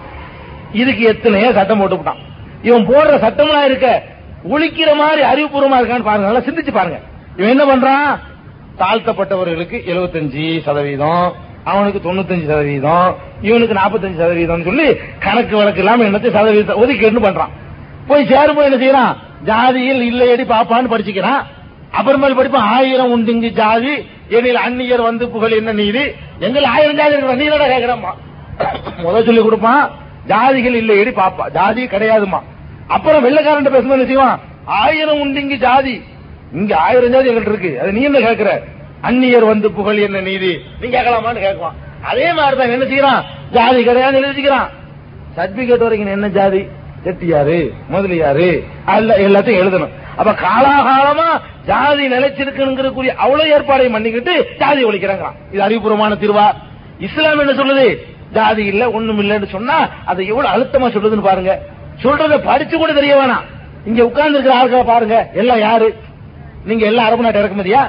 இதுக்கு எத்தனையோ சட்டம் போட்டுக்கிட்டான். இவன் போடுற சட்டம்லாம் இருக்க ஒழிக்கிற மாதிரி அறிவுபூர்வமா இருக்கான்னு பாருங்க, நல்லா சிந்திச்சு பாருங்க. இவன் என்ன பண்றான்? தாழ்த்தப்பட்டவர்களுக்கு எழுபத்தஞ்சு சதவீதம், அவனுக்கு தொண்ணூத்தஞ்சு சதவீதம் இவனுக்கு நாற்பத்தஞ்சு சதவீதம் சொல்லி கணக்கு வழக்கு இல்லாம என்னத்தை சதவீதம் ஒதுக்கீடு பண்றான். போய் சேரும்போது என்ன செய்யறான், ஜாதியில் இல்லையடி பாப்பான்னு படிச்சுக்கிறான். அப்புறமேல் படிப்பான் ஆயிரம் உண்டு ஜாதி எண்ணில் அந்நியர் வந்து புகழ் என்ன நீதி, எங்கள் ஆயிரம் ஜாதி இருக்கிற நீலடா கேட்கிறான். முதல் சொல்லி கொடுப்பான் ஜாதிகள் இல்லையடி பாப்பா, ஜாதி கிடையாதுமா. அப்புறம் வெள்ளக்காரன் பேசும்போது என்ன செய்வான், ஆயிரம் உண்டு ஜாதி, இங்க ஆயிரம் ஜாதி எங்கிட்ட இருக்கு, அது நீ என்ன கேட்கிற, அந்நியர் வந்து புகழ் என்ன நீதி, நீ கேட்கலாமான்னு கேட்குவான். அதே மாதிரிதான் என்ன செய்யறான், ஜாதி கிடையாது எழுதிக்கிறான். சர்டிபிகேட் வரைக்கும் என்ன ஜாதி, செட்டியாரு முதலியாரு எல்லாத்தையும் எழுதணும். அப்ப காலாகாலமா ஜாதி நிலைச்சிருக்குங்கிற அவ்வளவு ஏற்பாடை பண்ணிக்கிட்டு ஜாதி ஒழிக்கிறாங்க. இது அறிவுபூர்வமான தீர்வா? இஸ்லாம் என்ன சொல்லுது, ஜாதி இல்ல ஒண்ணும் இல்லன்னு சொன்னா அதை எவ்வளவு அழுத்தமா சொல்லுதுன்னு பாருங்க. சொல்றத படிச்சு கூட தெரிய வேணாம். இங்க உட்கார்ந்து இருக்கிற ஆட்களை பாருங்க, எல்லாம் யாரு, நீங்க எல்லாம் அரபு நாட்டை இறக்குமதியா?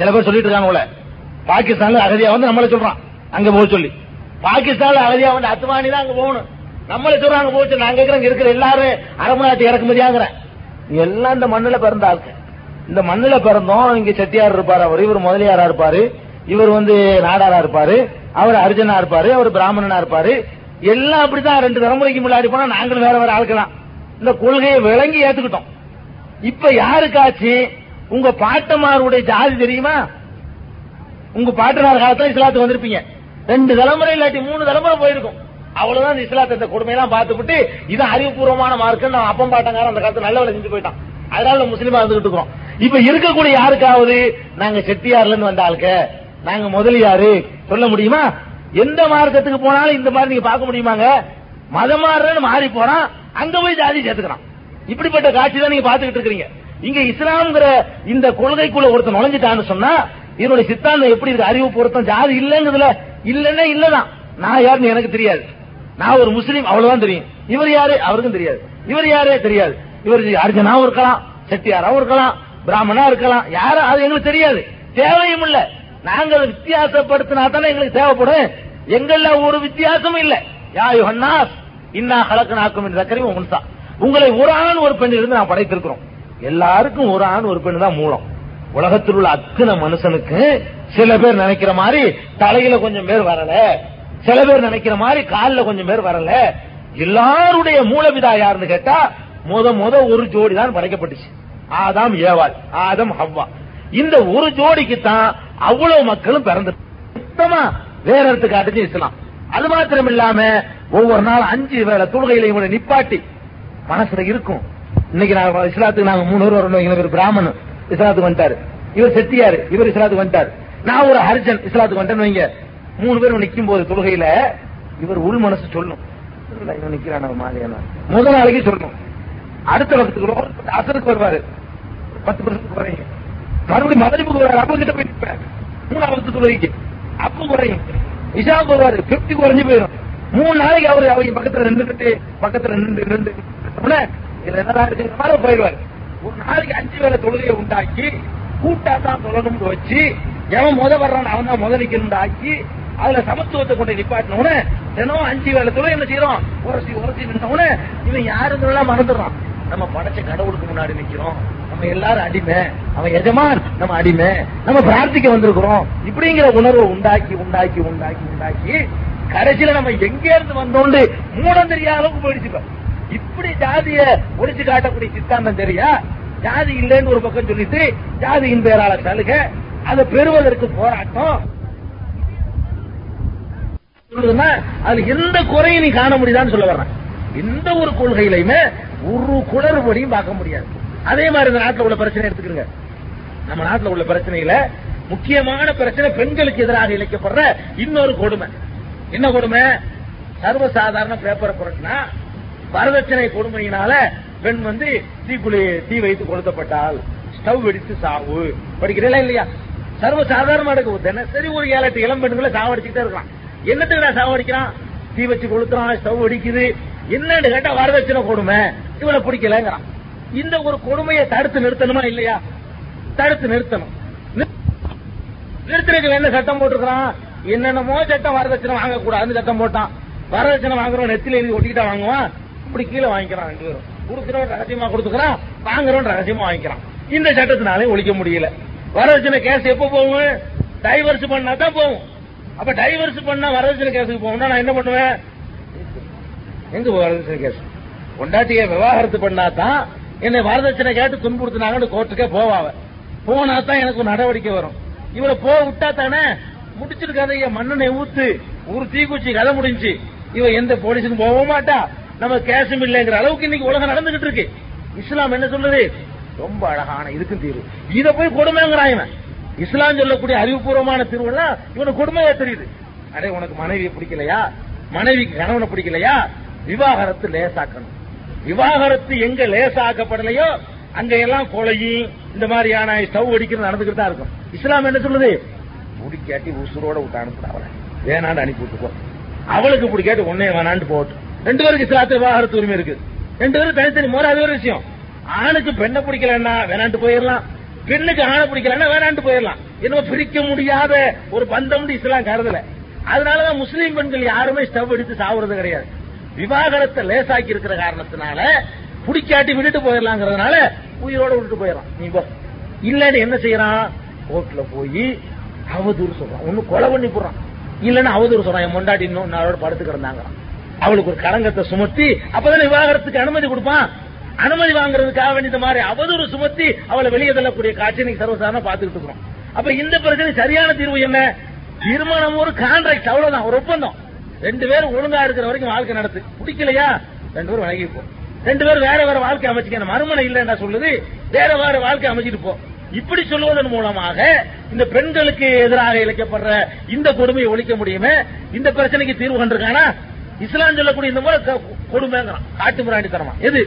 சில பேர் சொல்லிட்டு இருக்காங்க, பாகிஸ்தான்ல அகதியா வந்து நம்மள சொல்றான் அங்க போக சொல்லி, பாகிஸ்தான்ல அகதியா வந்து அத்வானி தான் அங்க போகணும், நம்மள சொல்றாங்க போச்சு. நாங்க இருக்கிற எல்லாரும் அரபு நாட்டை இறக்குமதியாங்கிற எல்லாம் இந்த மண்ணுல பிறந்த ஆட்கள். இந்த மண்ணுல பிறந்தோம், இங்க செட்டியார் இருப்பாரு, அவர் இவர் முதலியாரா இருப்பாரு, இவர் வந்து நாடாரா இருப்பாரு, அவர் அர்ஜுனா இருப்பாரு, அவர் பிராமணனா இருப்பாரு, எல்லாம் அப்படித்தான். ரெண்டு தலைமுறைக்கு முன்னாடி போனா நாங்களும் வேற வேற ஆட்களாம். இந்த கொள்கையை விளங்கி ஏத்துக்கிட்டோம். இப்ப யாருக்காச்சு உங்க பாட்டமாருடைய ஜாதி தெரியுமா? உங்க பாட்டனார் காலத்துல இஸ்லாத்துக்கு வந்திருப்பீங்க, ரெண்டு தலைமுறை இல்லாட்டி மூணு தலைமுறை போயிருக்கும். அவ்வளவுதான் இந்த இஸ்லாத்த கொடுமையெல்லாம் பார்த்துட்டு இதான் அறிவுபூர்வமான மார்க்கு நான் அப்பம் பாட்டங்காரன் அந்த காலத்துல நல்ல வேலை செஞ்சு போயிட்டான், அதனால முஸ்லீமா இருந்துகிட்டு இருக்கிறோம். இப்ப இருக்கக்கூடிய யாருக்காவது நாங்க செட்டியார்ல இருந்து வந்த ஆளுக்க, நாங்க முதலியாரு சொல்ல முடியுமா? எந்த மார்க்கத்துக்கு போனாலும் இந்த மாதிரி நீங்க பார்க்க முடியுமாங்க? மதமாறுன்னு மாறி போறான், அங்க போய் ஜாதி சேர்த்துக்கிறான். இப்படிப்பட்ட காட்சி தான் நீங்க பாத்துக்கிட்டு இருக்கிறீங்க. இங்க இஸ்லாம்ங்கிற இந்த கொள்கைக்குள்ள ஒருத்தன் நுழைஞ்சிட்டான்னு சொன்னா இதனுடைய சித்தாந்தம் எப்படி இருக்கு? அறிவு பொருத்தம் ஜாதி இல்லைங்கிறதுல இல்லன்னா இல்லதான். நான் யாருன்னு எனக்கு தெரியாது, நான் ஒரு முஸ்லீம் அவ்வளவுதான் தெரியும். இவர் யாரு அவருக்கும் தெரியாது, இவர் யாரே தெரியாது, இவர் அர்ஜனாவும் இருக்கலாம், செட்டியாராவும் இருக்கலாம், பிராமணா இருக்கலாம், யாரும் அது எங்களுக்கு தெரியாது, தேவையும் இல்ல. நாங்க வித்தியாசப்படுத்தினா தானே எங்களுக்கு தேவைப்படும். எங்கள ஒரு வித்தியாசமும் இல்ல. யா யுஹன்னாஸ் இன்னா ஹலக்னாக்கும் மின் ஸக்கரின் வ உன்ஸா, உங்களை ஒரு ஆண் ஒரு பெண் இருந்து நான் படைத்திருக்கிறோம். எல்லாருக்கும் ஒரு ஆண் ஒரு பெண் தான் மூலம். உலகத்தில் உள்ள அத்தனை மனுஷனுக்கு சில பேர் நினைக்கிற மாதிரி தலையில கொஞ்சம் பேர் வரல, சில பேர் நினைக்கிற மாதிரி காலில் கொஞ்சம் பேர் வரல. எல்லாருடைய மூலபிதா யாருன்னு கேட்டா முத முத ஒரு ஜோடி தான் படைக்கப்பட்டுச்சு, ஆதாம் ஏவாள், ஆதம் ஹவ்வா. இந்த ஒரு ஜோடிக்கு தான் அவ்வளவு மக்களும் பிறந்து சுத்தமா வேற இடத்துக்கு அடைஞ்சு இஸ்லாம். அது மாத்திரம் இல்லாம ஒவ்வொரு நாள் அஞ்சு வேலை தொழுகையில நிப்பாட்டி மனசுல இருக்கும். இன்னைக்கு நான் இஸ்லாத்துக்கு நாங்க மூணு பேர் வரணும், ஒரு பிராமணன் இஸ்லாத்துக்கு வந்துட்டாரு, இவர் செட்டியாரு இவர் இஸ்லாத்துக்கு வந்துட்டாரு, நான் ஒரு ஹரிஜன் இஸ்லாத்துக்கு வந்துட்டேன்னு வைங்க. மூணு பேரும் நிக்கும் போது தொழுகையில இவர் உள் மனசு சொல்லும், இவன் நிக்கிறான் மாதிரியான முதல் நாளைக்கு சொல்லணும். அடுத்த வகுப்புக்கு அசருக்கு வருவாரு, பத்து வருஷத்துக்கு குறையும், மறுபடியும் மதரிப்புக்கு வருவாரு, அப்ப கிட்ட போய் நிற்பாரு, மூணாவது வகுப்புக்கு வரைக்கு அப்ப குறையும், இஷாவுக்கு வருவாரு, பிப்டி குறைஞ்சு போயிடும். மூணு நாளைக்கு அவரு அவங்க பக்கத்துல நின்றுட்டு பக்கத்துல நின்று நின்று என்னதான் இருக்குங்கிற மாதிரி போயிடுவாரு. ஒரு நாளைக்கு அஞ்சு வேலை தொழுகையை உண்டாக்கி கூட்டா தான் தொழணும்னு வச்சு எவன் முத வர்றான் அவன் தான் முத நிக்கணும்னு ஆக்கி அதுல சமத்துவத்தை கொண்டு நிப்பாட்டினவுன்னு தினமும் அஞ்சு வேலை தொழில் என்ன செய்யறோம், உரசி உரசி நின்றவுன்னு இவன் யாருந்தெல்லாம் மறந்துடுறான். நம்ம படைச்ச கடவுளுக்கு முன்னாடி நிக்கிறோம், நம்ம எல்லாரும் அடிமை, அவன் எஜமான் நம்ம அடிமை, நம்ம பிரார்த்திக்க வந்திருக்கிறோம் இப்படிங்கிற உணர்வை உண்டாக்கி உண்டாக்கி உண்டாக்கி உண்டாக்கி கடைசியில நம்ம எங்க இருந்து வந்தோண்டு மூடம் தெரியாத அளவுக்கு போயிடுச்சுப்பா. இப்படி ஜாதிய ஒழிச்சு காட்டக்கூடிய சித்தாந்தம் தெரியா? ஜாதி இல்லைன்னு ஒரு பக்கம் சொல்லிட்டு ஜாதியின் பெயரால சலுகை, அதை பெறுவதற்கு போராட்டம், அதுல எந்த குறையும் நீ காண முடியுதான்னு சொல்ல வர்றேன். எந்த ஒரு கொள்கையிலுமே ஒரு குளறுபடியும் பார்க்க முடியாது. அதே மாதிரி இந்த நாட்டில் உள்ள பிரச்சனை எடுத்துக்கிறங்க. நம்ம நாட்டில் உள்ள பிரச்சனையில முக்கியமான பிரச்சனை பெண்களுக்கு எதிராக இழைக்கப்படுற இன்னொரு கொடுமை. என்ன கொடுமை? சர்வசாதாரண பேப்பரை புரட்டினா வரதட்சணை கொடுமையினால பெண் வந்து தீக்குழி தீ வைத்து கொளுத்தப்பட்டால் ஸ்டவ் வெடித்து சாவு. படிக்கிறீங்களா இல்லையா? சர்வசாதாரணமா நடக்கும். தினசரி ஒரு ஏழு இளம் பெண்களை சாவடிச்சுக்கிட்டே இருக்கான். என்னத்துக்கு நான் சாவடிக்கிறான்? தீ வச்சு கொளுத்துறான், ஸ்டவ் அடிக்குது, என்னன்னு கேட்டா வரதட்சணை கொடுமை, இவனை பிடிக்கலங்கிறான். இந்த ஒரு கொடுமையை தடுத்து நிறுத்தணுமா இல்லையா? தடுத்து நிறுத்தணும். நிறுத்தினதுக்கு என்ன சட்டம் போட்டுருக்கான்? என்னென்னமோ சட்டம், வரதட்சணை வாங்கக்கூடாதுன்னு சட்டம் போட்டான். வரதட்சணை வாங்குறவன் நெத்தில எழுதி ஒட்டிக்கிட்டா வாங்குவான், இப்படி கீழே வாங்கிக்கிறான். ரெண்டு பேரும் கொடுக்கிறவன் ரகசியமா கொடுத்துக்கிறான், வாங்குறவன் ரகசியமா வாங்கிக்கிறான். இந்த சட்டத்தினாலே ஒழிக்க முடியல. வரதட்சணை கேஸ் எப்ப போகும்? டைவர்ஸ் பண்ணா தான் போகும். அப்ப டைவர்ஸ் பண்ணா வரதட்சணை கேஸுக்கு போகணும்னா நான் என்ன பண்ணுவேன்? எங்க வரதட்சணை கேஸ்? பொண்டாட்டியை விவாகரத்து பண்ணாதான் என்னை வரதட்சணை கேட்டு துன்புறுத்தினாங்கன்னு கோர்ட்டுக்கே போவாங்க. போனா தான் எனக்கு நடவடிக்கை வரும். இவரை போக விட்டா தானே முடிச்சிட்டு கதைய மண்ணனை ஊத்து ஒரு தீக்குச்சி கதை முடிஞ்சு. இவ எந்த போலீஸுக்கும் போக மாட்டா, நம்ம கேஸும் இல்லைங்கிற அளவுக்கு இன்னைக்கு உலகம் நடந்துகிட்டு இருக்கு. இஸ்லாம் என்ன சொல்லுது? ரொம்ப அழகான இதுக்கும் தீர்வு. இதை போய் கொடுமைங்கிறான் இவன். இஸ்லாம் சொல்லக்கூடிய அறிவுபூர்வமான தீர்வுன்னா இவனுக்கு கொடுமையா தெரியுது. அடே, உனக்கு மனைவியை பிடிக்கலையா, மனைவிக்கு கணவனை பிடிக்கலையா, விவாகரத்து லேசாக்கணும். விவாகரத்து எங்க லேசாக்கப்படலையோ அங்க எல்லாம் கொலையும் இந்த மாதிரியான ஸ்டவ் அடிக்கிறது நடந்துகிட்டு தான் இருக்கும். இஸ்லாம் என்ன சொல்லுது? பிடிக்காட்டி உசுரோட விட்டு அனுப்பினாவ, வேணாண்டு அனுப்பி விட்டு போ. அவளுக்கு பிடிக்காட்டி உன்னைய வேணாண்டு போட்டு ரெண்டு பேருக்கு இஸ்லாத்துல விவாகரத்து உரிமை இருக்கு. ரெண்டு பேரும் தனித்தனி மோற அது ஒரு விஷயம். ஆணுக்கு பெண்ணை பிடிக்கலன்னா வேணாண்டு போயிடலாம், பெண்ணுக்கு ஆணை பிடிக்கலன்னா வேணாண்டு போயிடலாம். என்னவோ பிரிக்க முடியாத ஒரு பந்தம்னு இஸ்லாம் கருதல. அதனாலதான் முஸ்லீம் பெண்கள் யாருமே ஸ்டவ் அடித்து சாவுறது கிடையாது. விவாகரத்தை லேசாக்கி இருக்கிற காரணத்தினால பிடிக்காட்டி விட்டுட்டு போயிடலாங்கிறதுனால உயிரோட விட்டுட்டு போயிடலாம். நீ இல்லன்னு என்ன செய்யறான்? கோர்ட்ல போய் அவதூறு சொல்றான். ஒண்ணு கொலை பண்ணி போடுறான், இல்லன்னு அவதூறு சொல்றான். என் மொண்டாட்டி இன்னும் நாளோட படுத்து கிடந்தாங்க, அவளுக்கு ஒரு களங்கத்தை சுமத்தி அப்பதானே விவாகரத்துக்கு அனுமதி கொடுப்பான். அனுமதி வாங்குறதுக்காக வேண்டிய மாதிரி அவதூறு சுமத்தி அவளை வெளியே தள்ளக்கூடிய காட்சி சர்வசாதாரண பாத்துக்கிட்டு இருக்கிறோம். அப்ப இந்த பிரச்சனை சரியான தீர்வு என்ன? திருமணம் ஒரு கான்ட்ராக்ட், அவ்வளவுதான், ஒரு ஒப்பந்தம். ரெண்டு பேரும் ஒழுங்கா இருக்கிற வரைக்கும் வாழ்க்கை நடத்து. பிடிக்கலையா ரெண்டு பேரும் விலகிப்போம். ரெண்டு பேரும் வேற வேற வாழ்க்கை அமைச்சுக்க. மறுமணம் இல்லைன்னா சொல்லுது வேற வேற வாழ்க்கை அமைச்சிட்டு போ. இப்படி சொல்லுவதன் மூலமாக இந்த பெண்களுக்கு எதிராக இழைக்கப்படுற இந்த கொடுமையை ஒழிக்க முடியுமே. இந்த பிரச்சனைக்கு தீர்வு கண்டிருக்கானா? இஸ்லாம் சொல்லக்கூடிய இந்த மாதிரி கொடுமைங்கிறான் காட்டு மிராண்டித்தனமா. எது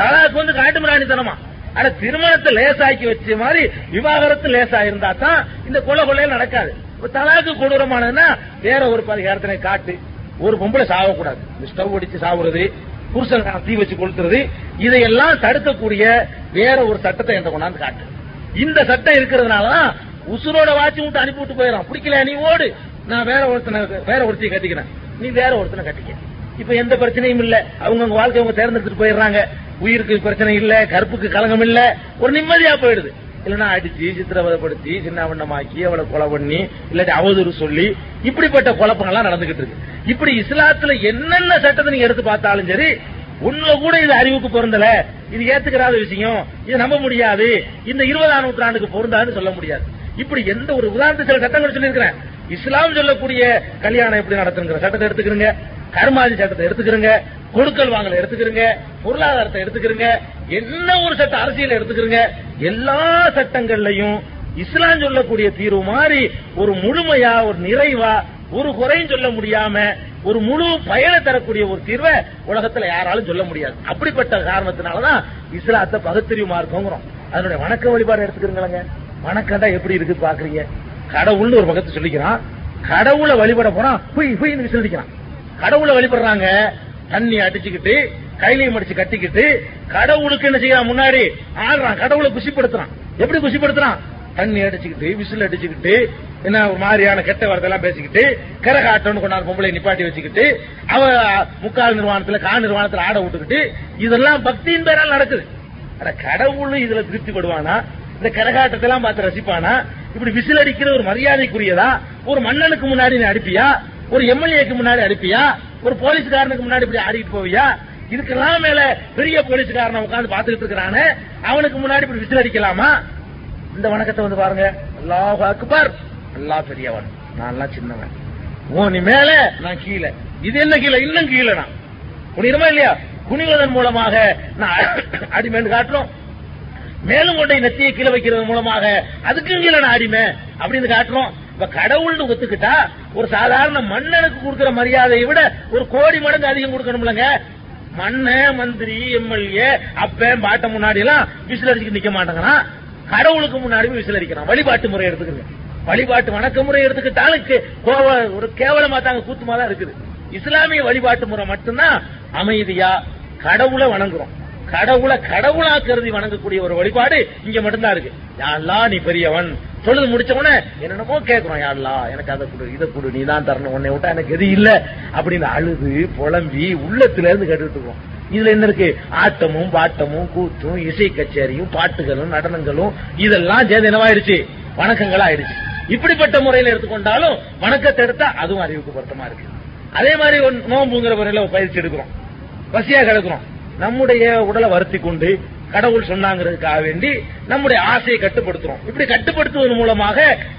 தலாக்கு வந்து காட்டு மிராண்டித்தனமா? ஆனா திருமணத்தை லேசாக்கி வச்ச மாதிரி விவாகரத்து லேசா இருந்தா தான் இந்த கொலை கொள்ளையில நடக்காது. தலாக்கு கொடூரமானதுன்னா வேற ஒரு பரிகாரத்தினை காட்டு. ஒரு பொம்பளை சாவக்கூடாது, ஸ்டவ் அடிச்சு சாவுறது, புருஷன் தீ வச்சு கொளுத்துறது, இதையெல்லாம் தடுக்கக்கூடிய வேற ஒரு சட்டத்தை எந்த கொண்டாந்து காட்டு. இந்த சட்டம் இருக்கிறதுனாலதான் உசுரோட வாட்சி விட்டு அனுப்பிவிட்டு போயிடறான். பிடிக்கல நீ ஓடு, நான் வேற ஒருத்தனை வேற ஒருத்தையும் கட்டிக்கிறேன், நீ வேற ஒருத்தனை கட்டிக்க. இப்ப எந்த பிரச்சனையும் இல்ல, அவங்க வாழ்க்கை அவங்க தேர்ந்தெடுத்துட்டு போயிடுறாங்க. உயிருக்கு பிரச்சனை இல்ல, கற்புக்கு கலங்கம் இல்ல, ஒரு நிம்மதியா போயிடுது. இல்லன்னா அடிச்சு சித்திரவதப்படுத்தி சின்ன வண்ணமாக்கி அவளை கொலை பண்ணி இல்லாட்டி அவதூறு சொல்லி இப்படிப்பட்ட குழப்பங்கள்லாம் நடந்துகிட்டு இருக்கு. இப்படி இஸ்லாத்துல என்னென்ன சட்டத்தை நீங்க எடுத்து பார்த்தாலும் சரி, உண்மை கூட இது அறிவுக்கு பொருந்தல, இது ஏத்துக்கிறாத விஷயம், இது நம்ப முடியாது, இந்த இருபதாம் நூற்றாண்டுக்கு பொருந்தாதுன்னு சொல்ல முடியாது. இப்படி எந்த ஒரு உதாரணத்தை சில சட்டங்கள் சொல்லியிருக்கிறேன். இஸ்லாம் சொல்லக்கூடிய கல்யாணம் எப்படி நடத்துங்கிற சட்டத்தை எடுத்துக்கிறீங்க, கர்மாதி சட்டத்தை எடுத்துக்கிறீங்க, கொடுக்கல் வாங்கலை எடுத்துக்கிறீங்க, பொருளாதாரத்தை எடுத்துக்கிறீங்க, என்ன ஒரு சட்ட அரசியல் எடுத்துக்கிறீங்க, எல்லா சட்டங்கள்லையும் இஸ்லாம் சொல்லக்கூடிய தீர்வு மாதிரி ஒரு முழுமையா ஒரு நிறைவா ஒரு குறையும் சொல்ல முடியாம ஒரு முழு பயனை தரக்கூடிய ஒரு தீர்வை உலகத்துல யாராலும் சொல்ல முடியாது. அப்படிப்பட்ட காரணத்தினாலதான் இஸ்லாத்தை பகுத்தறிவு மார்க்கம்ங்கிறோம். அதனுடைய வணக்க வழிபாடு எடுத்துக்கிறீங்களங்க. வணக்கம் தான் எப்படி இருக்கு பாக்குறீங்க. கடவுள்னு ஒரு பக்கத்தை சொல்லிக்கிறான், கடவுளை வழிபட போனா ஹுய் ஹுய்னு விசலிக்கிறான். கடவுளை வழிபடுறாங்க தண்ணி அடிச்சுக்கிட்டு கையிலையும் அடிச்சு கட்டிக்கிட்டு கடவுளுக்கு என்ன செய்யறான்? முன்னாடி ஆடுறான், கடவுளை குசிப்படுத்துறான். எப்படி குசிப்படுத்துறான்? தண்ணி அடிச்சுக்கிட்டு விசில் அடிச்சுக்கிட்டு என்ன ஒரு மாதிரியான கெட்ட வார்த்தை எல்லாம் பேசிக்கிட்டு கரகாட்டம்னு கொண்டாந்து பொம்பளை நிப்பாட்டி வச்சுக்கிட்டு அவ முக்கால் நிர்வாணத்துல கால் நிர்வாணத்துல ஆட விட்டுக்கிட்டு இதெல்லாம் பக்தியின் பேரால் நடக்குது. ஆனா கடவுள் இதுல திருப்திப்படுவானா? இந்த கரகாட்டத்தை எல்லாம் பார்த்து ரசிப்பானா? இப்படி விசில் அடிக்கிற ஒரு மரியாதைக்குரியதா? ஒரு மன்னனுக்கு முன்னாடி நீ அடிப்பியா? ஒரு எம்எல்ஏக்கு முன்னாடி அடிப்பியா? ஒரு போலீஸ்காரனுக்கு முன்னாடி இப்படி ஆடிட்டு போவியா? இதுக்கெல்லாம் மேல பெரிய போலீஸ்காரன் உட்காந்து பாத்துக்கிட்டு இருக்கிறானே அவனுக்கு முன்னாடி இப்படி விசில் அடிக்கலாமா? இந்த வணக்கத்தை வந்து பாருங்க. அல்லாஹ் அக்பர், அல்லாஹ் பெரியவன், நான் எல்லாம் சின்னவன், உனி மேல நான் கீழே, இது என்ன கீழே, இன்னும் கீழே. நான் குனிறமா இல்லையா? குனிவதன் மூலமாக நான் அடிமைன்னு காட்டுறோம். மேலும் கொண்டை நெத்தியை கீழே வைக்கிறது மூலமாக அதுக்கும் கீழே நான் அடிமை அப்படின்னு காட்டுறோம். இப்ப கடவுள்னு ஒத்துக்கிட்டா ஒரு சாதாரண மன்னனுக்கு கொடுக்கிற மரியாதையை விட ஒரு கோடி மடங்கு அதிகம் கொடுக்கணும்லங்க. மன்னன், மந்திரி, எம்எல்ஏ, அப்பன் பாட்ட முன்னாடி எல்லாம் விசில் அடிச்சுட்டு நிக்க மாட்டாங்கறான். கடவுளுக்கு முன்னாடி விசில் அடிக்கிறான். வழிபாட்டு முறை எடுத்துக்கிறேன், வழிபாட்டு வணக்க முறை எடுத்துக்கிட்டாலும் ஒரு கேவலமா தாங்க, கூத்துமா தான் இருக்குது. இஸ்லாமிய வழிபாட்டு முறை மட்டும்தான் அமைதியா கடவுளை வணங்குறோம். கடவுளை கடவுளா கருதி வணங்கக்கூடிய ஒரு வழிபாடு இங்க மட்டும்தான் இருக்கு. யாழ்லா நீ பெரியவன் சொல்லுது முடிச்ச உடனே என்னென்னமோ கேட்கிறோம். யாழ்லா எனக்கு அதை கொடு, இதை கொடு, நீ தான் தரணும், உன்னை விட்டா எனக்கு எது இல்ல அப்படின்னு அழுது புலம்பி உள்ளத்துல இருந்து கேட்டுட்டு இருக்கோம். இதுல என்ன இருக்கு? ஆட்டமும் பாட்டமும் கூத்தும் இசை கச்சேரியும் பாட்டுகளும் நடனங்களும் இதெல்லாம் சேர்ந்து என்னவாயிருச்சு? வணக்கங்களா ஆயிடுச்சு. இப்படிப்பட்ட முறையில் எடுத்துக்கொண்டாலும் வணக்கத்தை எடுத்தா அதுவும் அறிவுக்கு பொருத்தமா இருக்கு. அதே மாதிரி நோம்புங்கிற முறையில பயிற்சி எடுக்கிறோம், பசியா கிடக்கிறோம், நம்முடைய உடலை வருத்தி கொண்டு கடவுள் சொன்னாங்கிறதுக்காக வேண்டி நம்முடைய ஆசையை கட்டுப்படுத்துறோம். இப்படி கட்டுப்படுத்துவதன் மூலமாக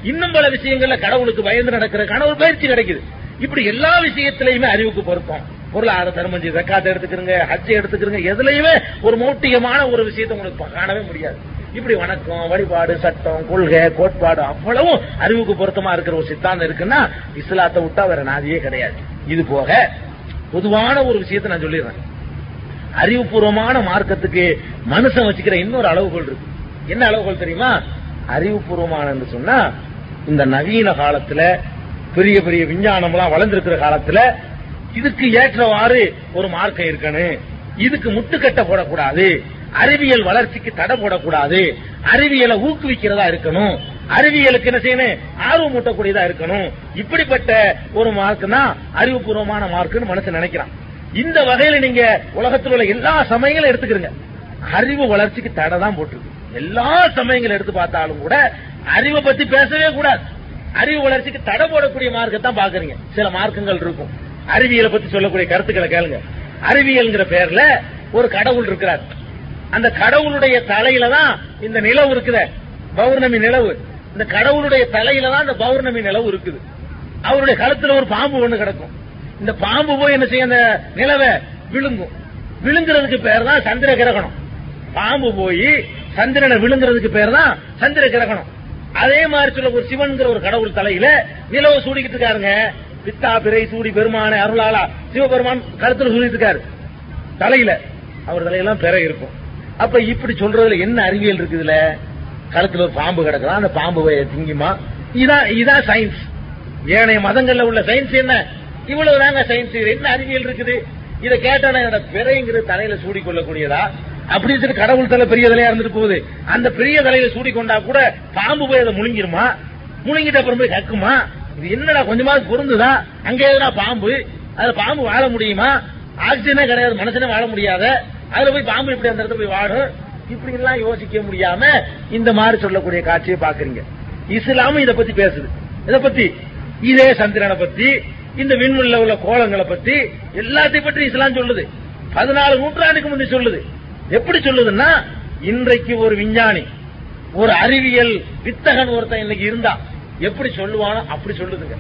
இன்னும் பல விஷயங்கள்ல கடவுளுக்கு பயந்து நடக்கிற கடவுள் பயிற்சி கிடைக்குது. இப்படி எல்லா விஷயத்திலையுமே அறிவுக்கு பொருத்தம். பொருளாதார தர்மஞ்சி ஜக்காத்தை எடுத்துக்கிறங்க, ஹஜ்ஜை எடுத்துக்கிறங்க, எதுலையுமே ஒரு மௌட்டிகமான ஒரு விஷயத்தை உங்களுக்கு காணவே முடியாது. இப்படி வணக்கம், வழிபாடு, சட்டம், கொள்கை, கோட்பாடு அவ்வளவும் அறிவுக்கு பொருத்தமா இருக்கிற ஒரு சித்தாந்தம் இருக்குன்னா இஸ்லாத்தை விட்டா வேற நாதியே கிடையாது. இது போக பொதுவான ஒரு விஷயத்தை நான் சொல்லிடுறேன். அறிவுபூர்வமான மார்க்கத்துக்கு மனுஷன் வச்சுக்கிற இன்னொரு அளவுகோல் இருக்கு. என்ன அளவுகோல் தெரியுமா? அறிவுபூர்வமான சொன்னா இந்த நவீன காலத்துல பெரிய பெரிய விஞ்ஞானம் எல்லாம் வளர்ந்திருக்கிற காலத்துல இதுக்கு ஏற்றவாறு ஒரு மார்க்கம் இருக்கணும், இதுக்கு முட்டுக்கட்ட போடக்கூடாது, அறிவியல் வளர்ச்சிக்கு தடை போடக்கூடாது, அறிவியலை ஊக்குவிக்கிறதா இருக்கணும், அறிவியலுக்கு என்ன செய்யணும் ஆர்வம் ஊட்டக்கூடியதா இருக்கணும். இப்படிப்பட்ட ஒரு மார்க்குன்னா அறிவுபூர்வமான மார்க்குன்னு மனுஷன் நினைக்கிறான். இந்த வகையில நீங்க உலகத்தில் உள்ள எல்லா சமயங்களும் எடுத்துக்கிறீங்க, அறிவு வளர்ச்சிக்கு தடை தான் போட்டிருக்கு. எல்லா சமயங்களும் எடுத்து பார்த்தாலும் கூட அறிவை பத்தி பேசவே கூடாது, அறிவு வளர்ச்சிக்கு தடை போடக்கூடிய மார்க்கத்தான் பாக்குறீங்க. சில மார்க்கங்கள் இருக்கும் அறிவியலை பத்தி சொல்லக்கூடிய கருத்துக்களை கேளுங்க. அறிவியல்ங்கிற பேர்ல ஒரு கடவுள் இருக்கிறார், அந்த கடவுளுடைய தலையில தான் இந்த நிலவு இருக்குது, பௌர்ணமி நிலவு. இந்த கடவுளுடைய தலையில தான் இந்த பௌர்ணமி நிலவு இருக்குது. அவருடைய கழுத்துல ஒரு பாம்பு ஒண்ணு கிடக்கும், இந்த பாம்பு போய் என்ன செய்ய அந்த நிலவை விழுங்கும். விழுங்குறதுக்கு பேர் தான் சந்திர கிரகணம். பாம்பு போய் சந்திரனை விழுங்குறதுக்கு பேர் தான் சந்திர கிரகணம். அதே மாதிரி சொல்ல ஒரு சிவன்கிற ஒரு கடவுள் தலையில நிலவை சூடிக்கிட்டு இருக்காருங்க. பித்தா பிறை சூடி பெருமான அருளாளா சிவபெருமான் கழுத்துல சூடிட்டு இருக்காரு, தலையில அவர் தலையெல்லாம் பிறை இருக்கும். அப்ப இப்படி சொல்றதுல என்ன அறிவியல் இருக்குதுல? கழுத்துல ஒரு பாம்பு கிடக்குதான், அந்த பாம்பு திங்குமா? இதான் இதான் சயின்ஸ். ஏனைய மதங்கள்ல உள்ள சயின்ஸ் என்ன? இவ்வளவு தாங்க சயின்ஸ். என்ன அறிவியல் இருக்குது? இதை கேட்டான பிறைங்கிறது தலையில சூடிக்கொள்ளக்கூடியதா? அப்படின்னு சொல்லி கடவுள் தலை பெரிய தலையா இருந்துட்டு போகுது, அந்த பெரிய தலையில சூடிக்கொண்டா கூட பாம்பு போய் அதை முழுங்கிருமா? முழுங்கிட்ட அப்புறம் போய் கக்குமா? இது என்னடா கொஞ்சமாவது பொருந்துதான்? அங்கே எதுனா பாம்பு, அதுல பாம்பு வாழ முடியுமா? ஆக்சிஜனே கிடையாது, மனுஷனே வாழ முடியாத, அதுல போய் பாம்பு இப்படி அந்த இடத்துல போய் வாழும்? இப்படி எல்லாம் யோசிக்க முடியாம இந்த மாதிரி சொல்லக்கூடிய காட்சியை பாக்குறீங்க. இஸ்லாமும் இதை பத்தி பேசுது. இதை பத்தி, இதே சந்திரனை பத்தி, இந்த விண்வெளியில உள்ள கோலங்களை பத்தி, எல்லாத்தையும் பற்றி இஸ்லாம் சொல்லுது. பதினாலு நூற்றாண்டுக்கு முந்தி சொல்லுது. எப்படி சொல்லுதுன்னா, இன்றைக்கு ஒரு விஞ்ஞானி, ஒரு அறிவியல் வித்தகன் ஒருத்தன் இன்னைக்கு இருந்தா எப்படி சொல்லுவானோ அப்படி சொல்லுதுங்க.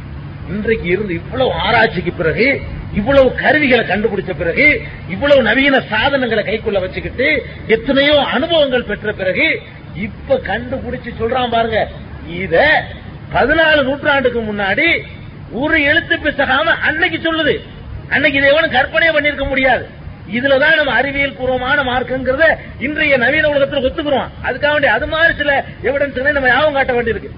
இன்றைக்கு இருந்து இவ்வளவு ஆராய்ச்சிக்கு பிறகு, இவ்வளவு கருவிகளை கண்டுபிடிச்ச பிறகு, இவ்வளவு நவீன சாதனங்களை கைக்குள்ள வச்சுக்கிட்டு, எத்தனையோ அனுபவங்கள் பெற்ற பிறகு இப்ப கண்டுபிடிச்சு சொல்றான் பாருங்க. இத பதினாலு நூற்றாண்டுக்கு முன்னாடி ஒரு எழுத்து பிசகாம அன்னைக்கு சொல்லுது. அன்னைக்கு இதை எவனும் கற்பனையே பண்ணிருக்க முடியாது. இதுலதான் நம்ம அறிவியல் பூர்வமான மார்க்கங்கிறத இன்றைய நவீன உலகத்தில் ஒத்துக்கிறோம். அதுக்காக வேண்டிய அது மாதிரி சில எவிடன்ஸ்களை நம்ம யாவும் காட்ட வேண்டியிருக்கு.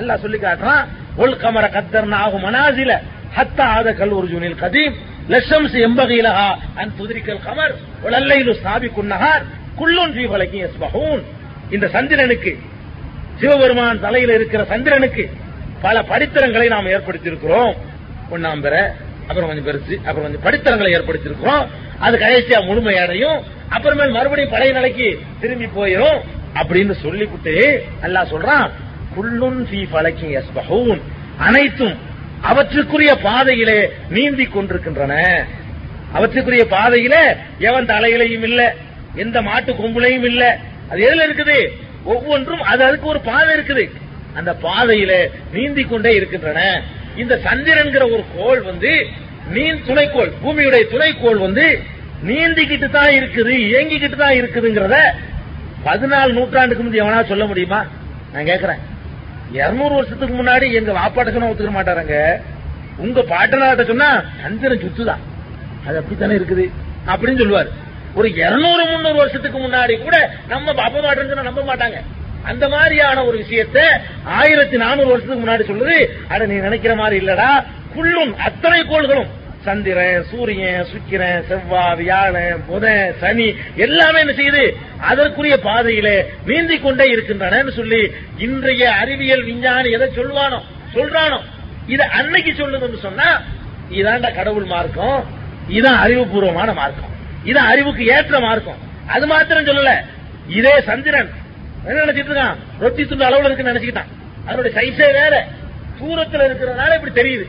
அல்லாஹ் சொல்லி காட்டுறான், ஒல் கமர கத்தர் ஆகும் மனாசில ஹத்தா ஆத கல்லூர் ஜூனில் கதீம் லட்சம் எம்பகையிலா அன் துதிரிக்கல் கமர் ஒல்லையிலு சாபி குன்னஹார் குள்ளோன் ஜீவலகி எஸ்பஹூன். இந்த சந்திரனுக்கு, சிவபெருமான் தலையில இருக்கிற சந்திரனுக்கு பல படித்தரங்களை நாம் ஏற்படுத்தியிருக்கிறோம். ஒன்னாம் பெற, அப்புறம் கொஞ்சம் பெருசு, அப்புறம் கொஞ்சம் படித்தரங்களை ஏற்படுத்தியிருக்கிறோம். அது கடைசியா முழுமையடையும், அப்புறமேல் மறுபடியும் பழைய நிலைக்கு திரும்பி போயிடும் அப்படின்னு சொல்லிவிட்டு அல்லாஹ் சொல்றான், குல்லுன் ஃபீ ஃபலகின் யஸ்பஹூன், அனைத்தும் அவற்றுக்குரிய பாதையிலே நீந்தி கொண்டிருக்கின்றன. அவற்றுக்குரிய பாதையிலே எவன் தலையிலையும் இல்ல, எந்த மாட்டு கொம்புலையும் இல்ல, அது எதுல இருக்குது? ஒவ்வொன்றும் அது அதுக்கு ஒரு பாதை இருக்குது, அந்த பாதையில நீந்தி கொண்டே இருக்கின்றன. இந்த சந்திரன் ஒரு கோள் வந்து நீன் துணைக்கோள், பூமியுடைய துணைக்கோள் வந்து நீந்திக்கிட்டு தான் இருக்குது, இயங்கிக்கிட்டு தான் இருக்குதுங்கிறத பதினாலு நூற்றாண்டுக்கு முந்தைய எவனா சொல்ல முடியுமா? நான் கேட்கிறேன். இருநூறு வருஷத்துக்கு முன்னாடி எங்க வாப்பாட்டுக்கு ஒத்துக்க மாட்டாருங்க. உங்க பாட்டனாட்ட சொன்னா சந்திரன் சுத்துதான், அது அப்படித்தானே இருக்குது அப்படின்னு சொல்லுவாரு. ஒரு இருநூறு முன்னூறு வருஷத்துக்கு முன்னாடி கூட நம்ம பாப்பா மாட்டேன்னு சொன்னா நம்ப மாட்டாங்க. அந்த மாதிரியான ஒரு விஷயத்தை ஆயிரத்தி நானூறு வருஷத்துக்கு முன்னாடி சொல்லுது. அட, நீ நினைக்கிற மாதிரி இல்லடா, குள்ளும் அத்தனை கோள்களும், சந்திரன், சூரியன், சுக்கிரன், செவ்வாய், வியாழன், புதன், சனி எல்லாமே என்ன செய்யுது? அதற்குரிய பாதையில நீந்தி கொண்டே இருக்கின்றன சொல்லி இன்றைய அறிவியல் விஞ்ஞானி எதை சொல்வானோ சொல்றானோ இதை அன்னைக்கு சொல்லுதுன்னு சொன்னா இதாண்டா கடவுள் மார்க்கம், இதான் அறிவுபூர்வமான மார்க்கம், இதான் அறிவுக்கு ஏற்ற மார்க்கம். அது மாத்திரம் சொல்லல, இதே சந்திரன் என்ன நினைச்சிட்டு இருக்கான்? ரொட்டி துண்டு அளவுல இருக்குன்னு நினைச்சுக்கிட்டான். அதனுடைய சைஸே வேற, தூரத்தில் இருக்கிறதுனால இப்படி தெரியுது,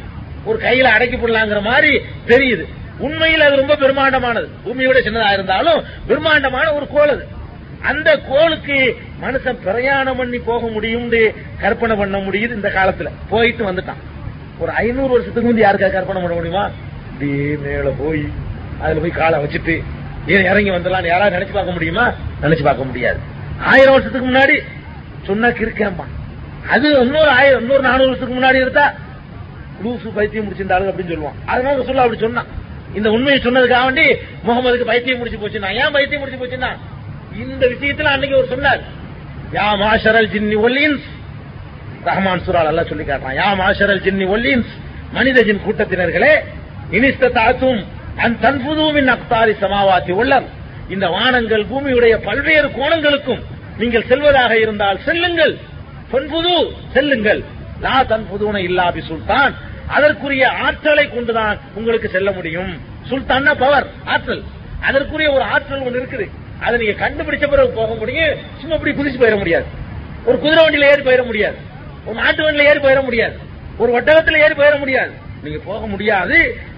ஒரு கையில அடைக்கப்படலாங்கிற மாதிரி தெரியுது. உண்மையில் அது ரொம்ப பிரம்மாண்டமானது, பூமியோட சின்னதா இருந்தாலும் பிரம்மாண்டமான ஒரு கோள் அது. அந்த கோளுக்கு மனுஷன் பிரயாணம் பண்ணி போக முடியும், கற்பனை பண்ண முடியுது. இந்த காலத்துல போயிட்டு வந்துட்டான், ஒரு ஐநூறு வருஷத்துக்கு முந்தி யாருக்கா கற்பனை பண்ண முடியுமா? மேல போய் அதுல போய் காலை வச்சுட்டு ஏன் இறங்கி வந்துடலாம் யாராவது நினைச்சு பார்க்க முடியுமா? நினைச்சு பார்க்க முடியாது. ஆயிரம் வருஷத்துக்கு முன்னாடி சொன்னா கிருக்கேம்பா, அது இன்னொரு ஆயிரம் இன்னொரு நானூறு வருஷத்துக்கு முன்னாடி இருந்தா லூசு பைத்தியம் முடிச்சிருந்தாலும் அப்படின்னு சொல்லுவான். அதனால சொல்ல அப்படி சொன்னான். இந்த உண்மையை சொன்னதுக்காக வேண்டி முகமதுக்கு பைத்தியம் முடிச்சு போச்சுன்னா, ஏன் பைத்தியம் முடிச்சு போச்சுன்னா இந்த விஷயத்துல அன்னைக்கு ஒரு சொன்னார், யா மாஷரல் ஜின்னி ஒல்லின்ஸ். ரஹ்மான் சூரால் அல்லா சொல்லி காட்டுறான், யா மாஷரல் ஜின்னி ஒல்லின்ஸ், மனித ஜின் கூட்டத்தினர்களே, இனிஷ்ட தாத்தும் அன் தன்புதுவின் அக்தாரி சமாவாத்தி உள்ளம், இந்த வானங்கள் பூமியுடைய பல்வேறு கோணங்களுக்கும் நீங்கள் செல்வதாக இருந்தால் செல்லுங்கள், தன்புது செல்லுங்கள், லா தன்புதுன இல்லா பி சுல்தான், அதற்குரிய ஆற்றலை கொண்டுதான் உங்களுக்கு செல்ல முடியும். சுல்தான்னா பவர், ஆற்றல், அதற்குரிய ஒரு ஆற்றல் ஒன்று இருக்குது, அதை நீங்க கண்டுபிடிச்ச பிறகு போக முடியும். சும்மா இப்படி குதிச்சு போயிட முடியாது, ஒரு குதிரை வண்டியில ஏறி போயிட முடியாது, ஒரு மாட்டு வண்டியில ஏறி போயிட முடியாது, ஒரு ஒட்டகத்தில் ஏறி போயிட முடியாது, நீங்க போக முடியாது.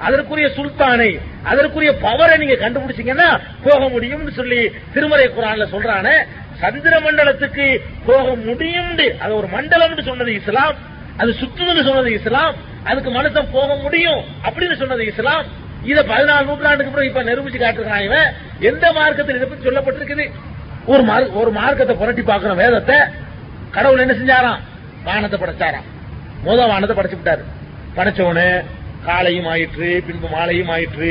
அதற்குரிய சுல்தானை, அதற்குரிய பவரை நீங்க கண்டுபிடிச்சீங்கன்னா போக முடியும்னு சொல்லி திருமறை குர்ஆன்ல சொல்றானே, சந்திர மண்டலத்துக்கு போக முடியும். அது ஒரு மண்டலம் சொன்னது இஸ்லாம், அது சுற்றுன்னு சொன்னது இஸ்லாம், அதுக்கு மனுஷன் போக முடியும் அப்படின்னு சொன்னது இஸ்லாம். இதை பதினாலு நூற்றாண்டுக்கு அப்புறம் இப்ப நிரூபிச்சு காட்டுறான் இவன். எந்த மார்க்கத்தில் இதை பத்தி சொல்லப்பட்டிருக்குது? ஒரு ஒரு மார்க்கத்தை புரட்டி பார்க்கணும். வேதத்தை கடவுள் என்ன செஞ்சாராம்? வானத்தை படைச்சாராம். மோத வானத்தை படைச்சு விட்டாரு. படைச்சவனு காலையும் ஆயிற்று, பின்பு மாலையும் ஆயிற்று,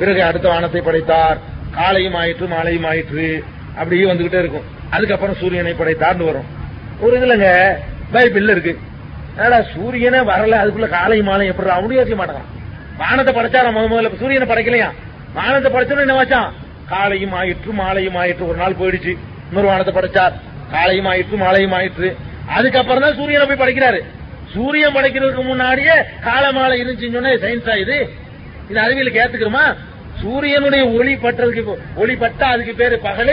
பிறகு அடுத்த வானத்தை படைத்தார், காலையும் ஆயிற்று மாலையும் ஆயிற்று, அப்படியே வந்துகிட்டே இருக்கும். அதுக்கப்புறம் சூரியனை படைத்தார்னு வரும். ஒரு இதுலங்க பைபிள்ல இருக்கு, அதனால சூரியனை வரல, அதுக்குள்ள காலை மாலை எப்படி அவனும் ஏற்க மாட்டான். வானத்தை படைச்சாரா முதல்ல, சூரியனை படைக்கலையா, வானத்தை படைச்சோன்னு என்ன வச்சான்? காலையும் ஆயிற்று மாலையும் ஆயிற்று. ஒரு நாள் போயிடுச்சு, இன்னொரு வானத்தை படைச்சார், காலையும் ஆயிற்று மாலையும் ஆயிற்று. அதுக்கப்புறம் தான் சூரியனை போய் படைக்கிறாரு. சூரியன் படைக்கிறதுக்கு முன்னாடியே காலை மாலை இருந்துச்சுன்னு சொன்னா சயின்ஸ் ஆகுது, இது அறிவியலுக்கு ஏத்துக்கிறோமா? சூரியனுடைய ஒளி பட்டதுக்கு, ஒளி பட்டா அதுக்கு பேரு பகல்,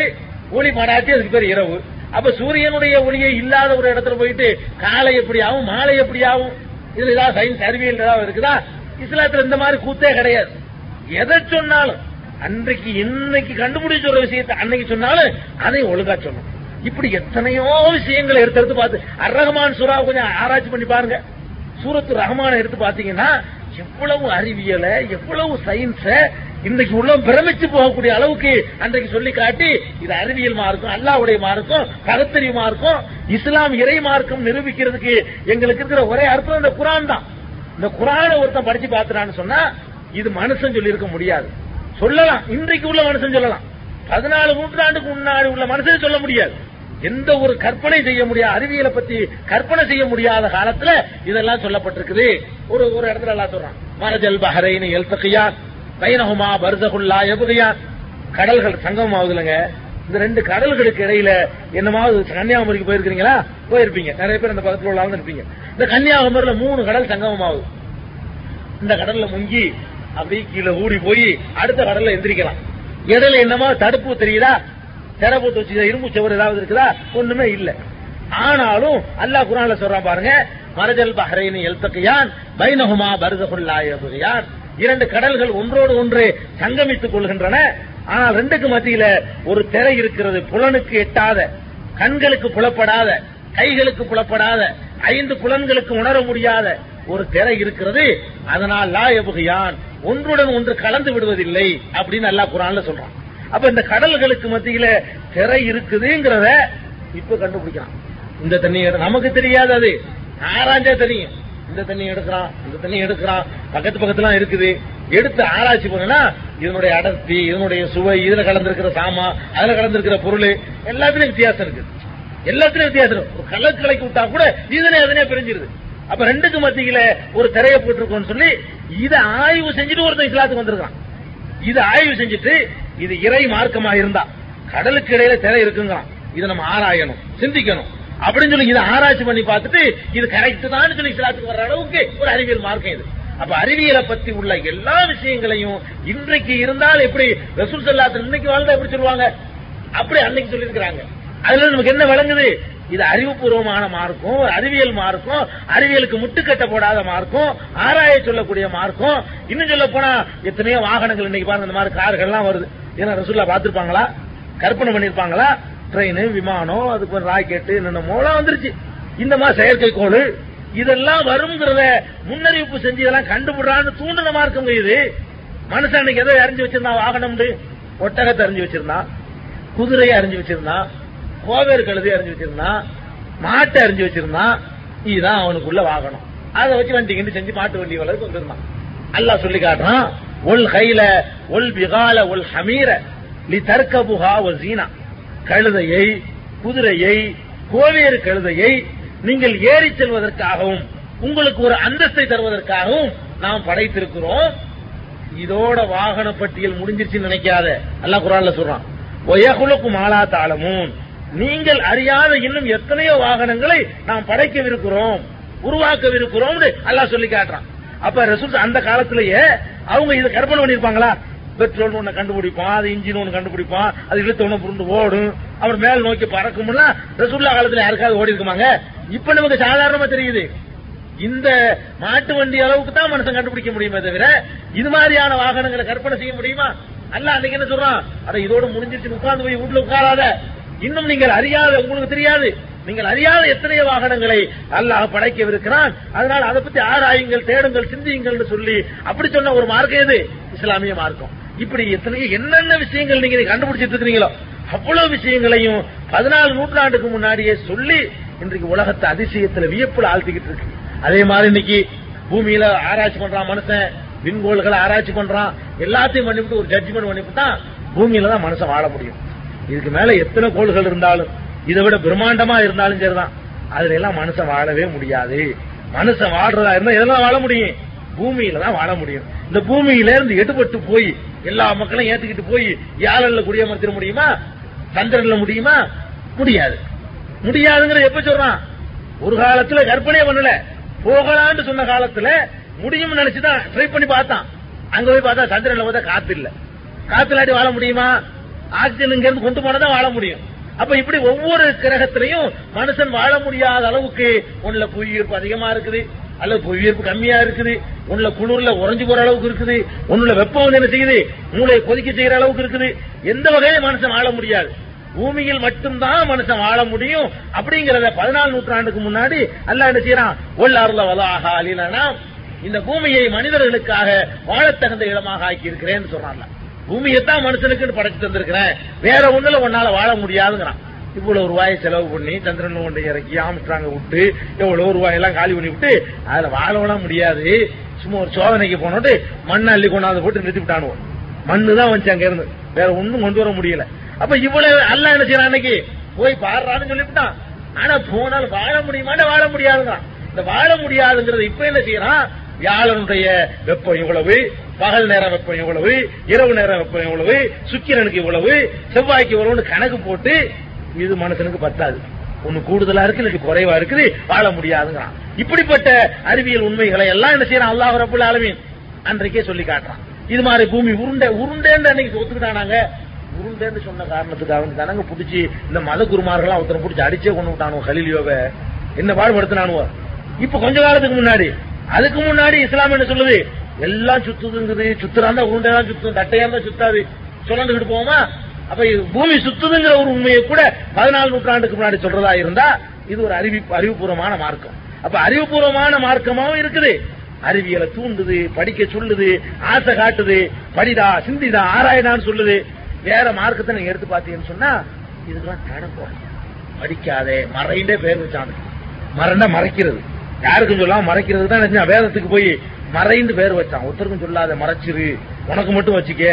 ஒளி படாட்டி அதுக்கு பேரு இரவு. அப்ப சூரியனுடைய ஒளியை இல்லாத ஒரு இடத்துல போயிட்டு காலை எப்படி ஆகும் மாலை எப்படி ஆகும்? இதுல ஏதாவது சயின்ஸ் அறிவியல் ஏதாவது இருக்குதா? இஸ்லாத்துல இந்த மாதிரி கூத்தே கிடையாது. எதை சொன்னாலும் அன்றைக்கு இன்னைக்கு கண்டுபிடிச்ச ஒரு விஷயத்தை அன்னைக்கு சொன்னாலும் அதை ஒழுங்கா சொன்னோம். இப்படி எத்தனையோ விஷயங்களை எடுத்து எடுத்து பார்த்து அர்ரஹ்மான் சூரா கொஞ்சம் ஆராய்ச்சி பண்ணி பாருங்க. சூரத்து ரஹ்மான எடுத்து பாத்தீங்கன்னா எவ்வளவு அறிவியலை எவ்வளவு சயின்ஸ இன்றைக்கு உள்ள பிரமிச்சு போகக்கூடிய அளவுக்கு அன்றைக்கு சொல்லி காட்டி, இது அறிவியல் மார்க்கம், அல்லாஹ்வுடைய மார்க்கம், பகுத்தறிவு மார்க்கம், இஸ்லாம் இறை மார்க்கம் நிரூபிக்கிறதுக்கு எங்களுக்கு இருக்கிற ஒரே அர்த்தம் இந்த குர்ஆன் தான். இந்த குர்ஆனை ஒருத்தன் படிச்சு பாத்துறான்னு சொன்னா இது மனுஷன் சொல்லி இருக்க முடியாது. சொல்லலாம், இன்றைக்கு உள்ள மனுஷன் சொல்லலாம், பதினாலு நூற்றாண்டுக்கு முன்னாடி உள்ள மனுஷன் சொல்ல முடியாது. எந்த ஒரு கற்பனை செய்ய முடியாது, அறிவியலை பத்தி கற்பனை செய்ய முடியாத காலத்துல இதெல்லாம் சொல்லப்பட்டிருக்குது. ஒரு ஒரு இடத்துல எல்லாம் சொல்றான், மரஜல் பஹரைன் எல்தகியா பைனஹுமா பர்சகுல்லா யபகியா, கடல்கள் சங்கமம் ஆகுதுலங்க. இந்த ரெண்டு கடல்களுக்கு இடையில என்னமாவது கன்னியாகுமரிக்கு போயிருக்கீங்களா? போயிருப்பீங்க, நிறைய பேர் அந்த பக்கத்துல உள்ளவங்க இருப்பீங்க. இந்த கன்னியாகுமரியில மூணு கடல் சங்கமம் ஆகுது. இந்த கடல்ல முங்கி அப்படியே கீழே ஊடி போய் அடுத்த கடல்ல எந்திரிக்கலாம். இடையில என்னமா தடுப்பு தெரியுதா? தடுப்பு வச்சு இரும்பு சுவர் ஏதாவது இருக்குதா? ஒண்ணுமே இல்ல. ஆனாலும் அல்லாஹ் குர்ஆன்ல சொல்றான் பாருங்க, மரஜல் பஹரைன் எல்தகியான் பைனஹுமா பர்சகுல்லா யபகியான், இரண்டு கடல்கள் ஒன்றோடு ஒன்று சங்கமித்துக் கொள்கின்றன. ஆனால் ரெண்டுக்கு மத்தியில ஒரு திரை இருக்கிறது, புலனுக்கு எட்டாத, கண்களுக்கு புலப்படாத, கைகளுக்கு புலப்படாத, ஐந்து புலன்களுக்கு உணர முடியாத ஒரு திரை இருக்கிறது. அதனால் லா யபகியான், ஒன்றுடன் ஒன்று கலந்து விடுவதில்லை அப்படின்னு அல்லாஹ் குர்ஆன்ல சொல்றான். அப்ப இந்த கடல்களுக்கு மத்தியில திரை இருக்குதுங்கிறத இப்ப கண்டுபிடிக்கிறான். இந்த தண்ணி நமக்கு தெரியாது, அது ஆராய்ஞ்சா தெரியும். இந்த தண்ணி எடுக்கிறான், இந்த தண்ணி எடுக்கிறான், பக்கத்து பக்கத்துல இருக்குது. எடுத்து ஆராய்ச்சி பண்ணா இதனுடைய அடர்த்தி, இதனுடைய சுவை, இதுல கலந்திருக்கிற சாமா, அதுல கலந்திருக்கிற பொருள் எல்லாத்துலயும் வித்தியாசம் இருக்குது. எல்லாத்துலயும் வித்தியாசம். ஒரு கலர் கலக்கி விட்டா கூட இதுல எதனே பிரிஞ்சிருது. அப்ப ரெண்டுக்கு மத்தியில ஒரு திரையை போட்டிருக்கோம்னு சொல்லி இதை ஆய்வு செஞ்சுட்டு ஒருத்தன் இஸ்லாத்துக்கு வந்திருக்கான். இதை ஆய்வு செஞ்சுட்டு இது இறை மார்க்கமா இருந்தா கடலுக்கு இடையில திரை இருக்குங்கிறான். இதை நம்ம ஆராயணும், சிந்திக்கணும் அப்படின்னு சொல்லி இதை ஆராய்ச்சி பண்ணி பார்த்துட்டு இது கரெக்ட் தான் சொல்லி இஸ்லாத்துக்கு வர்ற அளவுக்கு ஒரு அறிவியல் மார்க்கம் இது. அப்ப அறிவியலை பத்தி உள்ள எல்லா விஷயங்களையும் இன்றைக்கு இருந்தால் எப்படி ரசூல் ஸல்லல்லாஹு அலைஹி வஸல்லம் இன்னைக்கு வாழ்ந்தா எப்படி சொல்லுவாங்க, அப்படி அன்னைக்கு சொல்லியிருக்கிறாங்க. அதுல நமக்கு என்ன விளங்குது? இது அறிவுபூர்வமான மார்க்கும், ஒரு அறிவியல் மார்க்கும், அறிவியலுக்கு முட்டுக்கட்ட போடாத மார்க்கும், ஆராய சொல்லக்கூடிய மார்க்கும். இன்னும் சொல்ல போனா எத்தனையோ வாகனங்கள் இன்னைக்கு பாருங்க, இந்த மாதிரி கார்கள் எல்லாம் வருது. ஏன்னா ரசூல்லா பாத்துருப்பாங்களா? கற்பனை பண்ணிருப்பாங்களா? ட்ரெயின், விமானம், அதுக்கு ராக்கெட்டு, என்னென்னமோ வந்துருச்சு. இந்த மாதிரி செயற்கைக்கோள் இதெல்லாம் வருங்கிறத முன்னறிவிப்பு செஞ்சு இதெல்லாம் கண்டுபிடுறான்னு தூண்டுன மார்க்கம் இது. மனுஷன் இன்னைக்கு எதை அறிஞ்சு வச்சிருந்தான்? வாகனம், ஒட்டகத்தை அறிஞ்சு வச்சிருந்தான், குதிரையை அறிஞ்சு வச்சிருந்தான், கோவேறு கழுதை அறிஞ்சு வச்சிருந்தான், மாட்டை அறிஞ்சு வச்சிருந்தான். இதுதான் அவனுக்குள்ள வாகனம். அதை வச்சு வண்டிக்கு செஞ்சு மாட்டு வண்டி வளர்த்து வந்துருந்தான். அல்லா சொல்லி காட்டுறான், ஒல் கைல ஒல் பிகால ஒல் ஹமீர லி தர்க்க புகா ஒசீனா. கழுதையை, குதிரையை, கோவேறு கழுதையை நீங்கள் ஏறி செல்வதற்காகவும் உங்களுக்கு ஒரு அந்தஸ்தை தருவதற்காகவும் நாம் படைத்திருக்கிறோம். இதோட வாகன பட்டியல் முடிஞ்சிருச்சு நினைக்காத. அல்லாஹ் குர்ஆன்ல சொல்றான், வயகுலுக்கு மாலா தாளமும், நீங்கள் அறியாத இன்னும் எத்தனையோ வாகனங்களை நாம் படைக்கவிருக்கிறோம், உருவாக்கவிருக்கிறோம். அல்லாஹ் சொல்லி காட்டுறான். அப்ப ரசூல் அந்த காலத்திலேயே அவங்க இதை கற்பனை பண்ணிருப்பாங்களா? பெட்ரோல் ஒண்ணு கண்டுபிடிப்பான், அது இன்ஜின் ஒண்ணு கண்டுபிடிப்பான், அது இழுத்து ஒண்ணு புரண்டு ஓடும், அவர் மேல் நோக்கி பறக்கும்னா ரசூல்லா காலத்துல யாருக்காவது ஓடி இருக்குமாங்க? இப்ப நமக்கு சாதாரணமா தெரியுது. இந்த மாட்டு வண்டி அளவுக்கு தான் மனுஷன் கண்டுபிடிக்க முடியுமே தவிர இது மாதிரியான வாகனங்களை கற்பனை செய்ய முடியுமா? அல்ல அன்னைக்கு என்ன சொல்றான்? அட இதோட முடிஞ்சிருச்சு, உட்கார்ந்து போய் வீட்டுல உட்காராத, இன்னும் நீங்கள் அறியாத, உங்களுக்கு தெரியாது, நீங்கள் அறியாத எத்தனையோ வாகனங்களை அல்லாஹ் படைக்கவிருக்கிறான். அதனால அதை பத்தி ஆராயுங்கள், தேடுங்கள், சிந்தியுங்கள் சொல்லி அப்படி சொன்ன ஒரு மார்க்கம் இது இஸ்லாமிய மார்க்கம். இப்படி எத்தனையோ என்னென்ன விஷயங்கள் நீங்க கண்டுபிடிச்சிட்டு இருக்கிறீங்களோ அவ்வளவு விஷயங்களையும் பதினாலு நூற்றாண்டுக்கு முன்னாடியே சொல்லி இன்றைக்கு உலகத்தை அதிசயத்துல வியப்புல ஆழ்த்திக்கிட்டு இருக்கு. அதே மாதிரி இன்னைக்கு பூமியில ஆராய்ச்சி பண்றான் மனுஷன், விண்கோள்களை ஆராய்ச்சி பண்றான், எல்லாத்தையும் பண்ணிவிட்டு ஒரு ஜட்ஜ்மெண்ட் பண்ணிவிட்டு தான் பூமியில தான் மனுஷன் வாழ முடியும். இதுக்கு மேல எத்தனை கோள்கள் இருந்தாலும், இதை விட பிரம்மாண்டமா இருந்தாலும் சரிதான், அதுல எல்லாம் மனுஷன் வாழவே முடியாது. மனுஷன் வாடுறதா இருந்தா இதெல்லாம் வாழ முடியும், பூமியில தான் வாழ முடியும். இந்த பூமியில இருந்து எடுபட்டு போய் எல்லா மக்களும் ஏத்துக்கிட்டு போய் யாழில் குடியமர்த்திட முடியுமா? சந்திரன்ல முடியுமா? முடியாது. முடியாதுங்கிற எப்ப சொல்றான்? ஒரு காலத்துல கற்பனையே பண்ணல, போகலான்னு சொன்ன காலத்துல முடியும் நினைச்சுதான் ட்ரை பண்ணி பார்த்தான். அங்க போய் பார்த்தா சந்திரன்ல பார்த்தா காத்து இல்ல. காத்துலாட்டி வாழ முடியுமா? ஆக்சிஜன் இங்க இருந்து கொண்டு போனதான் வாழ முடியும். அப்ப இப்படி ஒவ்வொரு கிரகத்திலையும் மனுஷன் வாழ முடியாத அளவுக்கு ஒண்ணுல புவியீர்ப்பு அதிகமா இருக்குது, அல்லது புவியீர்ப்பு கம்மியா இருக்குது, ஒண்ணுல குளிர்ல உறைஞ்சு போற அளவுக்கு இருக்குது, ஒண்ணுல வெப்பம் வந்து என்ன செய்யுது, மூளை கொதிக்க செய்யற அளவுக்கு இருக்குது. எந்த வகையில மனுஷன் வாழ முடியாது, பூமியில் மட்டும்தான் மனுஷன் வாழ முடியும். அப்படிங்கறத பதினாலு நூற்றாண்டுக்கு முன்னாடி அல்லாஹ் என்ன செய்யறான்? ஒல்லாருல வலாஹா அலிலனா, இந்த பூமியை மனிதர்களுக்காக வாழத்தகுந்த இடமாக ஆக்கி இருக்கிறேன்னு சொல்றான்ல. பூமியைத்தான் மனுஷனுக்கு படைச்சு தந்திருக்கிறேன், வேற ஒண்ணுல ஒன்னால வாழ முடியாதுங்கிறான். இவ்வளவு ரூபாயை செலவு பண்ணி சந்திரன் ஒன்றை இறக்கி ஆம்ஸ்ட்ராங்க விட்டு எவ்வளவு ரூபாயெல்லாம் காலி பண்ணி விட்டு அதுல வாழலாம் முடியாது. சும்மா ஒரு சோதனைக்கு போனோட்டு மண்ணை அள்ளி கொண்டாந்து போட்டு நிறுத்தி விட்டானுவோம். மண்ணுதான் வந்துச்சு அங்க இருந்து, வேற ஒண்ணும் கொண்டு வர முடியல. அப்ப இவ்வளவு அல்ல என்ன செய்யறான்? அன்னைக்கு போய் பாடுறான்னு சொல்லிவிட்டான். ஆனா போனால் வாழ முடியுமான்னு வாழ முடியாதுங்கிறான். இந்த வாழ முடியாதுங்கிறது இப்ப என்ன செய்யறான்? வியாழனுடைய வெப்பம் இவ்வளவு, பகல் நேர வெப்பம் இவ்வளவு, இரவு நேர வெப்பம் இவ்வளவு, சுக்கிரனுக்கு இவ்வளவு, செவ்வாய்க்கு இவ்வளவுன்னு கணக்கு போட்டு இது மனுஷனுக்கு பத்தாது, ஒண்ணு கூடுதலா இருக்கு, இன்னைக்கு குறைவா இருக்குது, வாழ முடியாதுங்கிறான். இப்படிப்பட்ட அறிவியல் உண்மைகளை எல்லாம் என்ன செய்யறான்? அல்லாஹ் ரப்பல் ஆலமீன் அன்றைக்கே சொல்லி காட்டுறான். இது மாதிரி பூமி உருண்டை உருண்டேன்னு அன்னைக்கு ஒத்துக்கிட்டானாங்க. உருண்டேன்னு சொன்ன காரணத்துக்காக தனங்க பிடிச்சி இந்த மத குருமார்கள் ஒருத்தனை பிடிச்சி அடிச்சே கொண்டு விட்டானுவோ கலீலியோவை, என்ன பாடுபடுத்தினானுவோ. இப்ப கொஞ்ச காலத்துக்கு முன்னாடி, அதுக்கு முன்னாடி இஸ்லாம் என்ன சொல்லுது? எல்லாம் சுத்துதுங்குது, சுத்துறாந்தா உருண்டைதான் சுத்தும், தட்டையாந்தா சுத்தாது, சொல்லிட்டு போவோமா? அப்ப பூமி சுத்துதுங்கிற ஒரு உண்மையை கூட பதினாலு நூற்றாண்டுக்கு முன்னாடி சொல்றதா இருந்தா இது ஒரு அறிவி அறிவுபூர்வமான மார்க்கம். அப்ப அறிவுபூர்வமான மார்க்கமாவும் இருக்குது, அறிவியலை தூண்டுது, படிக்க சொல்லுது, ஆசை காட்டுது, படிடா, சிந்திடா, ஆராயடான்னு சொல்லுது. வேற மார்க்கத்தை நீங்க எடுத்து பாத்தீங்கன்னு சொன்னா இதுக்கெல்லாம் தேடப்போம், படிக்காதே, மறைண்டே பேர் வச்சாங்க. மறைண்டா மறைக்கிறது, யாருக்கும் சொல்லாம மறைக்கிறது தான். வேதத்துக்கு போய் மறைந்து பேர் வச்சான், ஒருத்தருக்கும் சொல்லாத, மறைச்சிரு, உனக்கு மட்டும் வச்சுக்க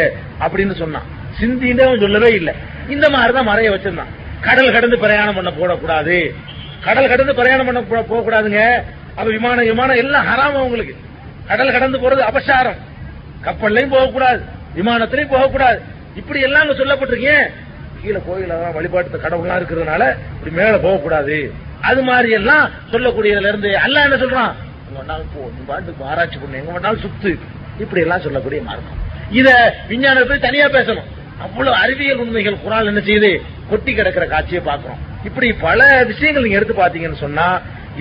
அப்படின்னு சொன்னான். சிந்தின்னு அவன் சொல்லவே இல்லை. இந்த மாதிரிதான் மறைய வச்சிருந்தான். கடல் கடந்து பிரயாணம் பண்ண போடக்கூடாது, கடல் கடந்து பிரயாணம் பண்ண போக கூடாதுங்க. அப்ப விமான விமானம் எல்லாம் ஹராம் அவங்களுக்கு. கடல் கடந்து போறது அபசாரம். கப்பல்லையும் போகக்கூடாது, விமானத்திலையும் போகக்கூடாது. இப்படி எல்லாம் சொல்லப்பட்டிருக்கீங்க. கீழே கோயிலாம் வழிபாட்டு கடவுள்லாம் இருக்கிறதுனால இப்படி மேல போகக்கூடாது, அது மாதிரி எல்லாம் சொல்லக்கூடியதுல இருந்து அல்ல என்ன சொல்றான்? ஆராய்ச்சி பண்ணு, எங்க வேண்டாலும் சுத்து, இப்படி எல்லாம் சொல்லக்கூடிய மார்க்கம். இத விஞ்ஞானத்தை தனியா பேசணும், அவ்வளவு அறிவியல் உண்மைகள் குர்ஆன் என்ன செய்யுது, கொட்டி கிடக்கிற காட்சியை பாக்குறோம். இப்படி பல விஷயங்கள் நீங்க எடுத்து பாத்தீங்கன்னு சொன்னா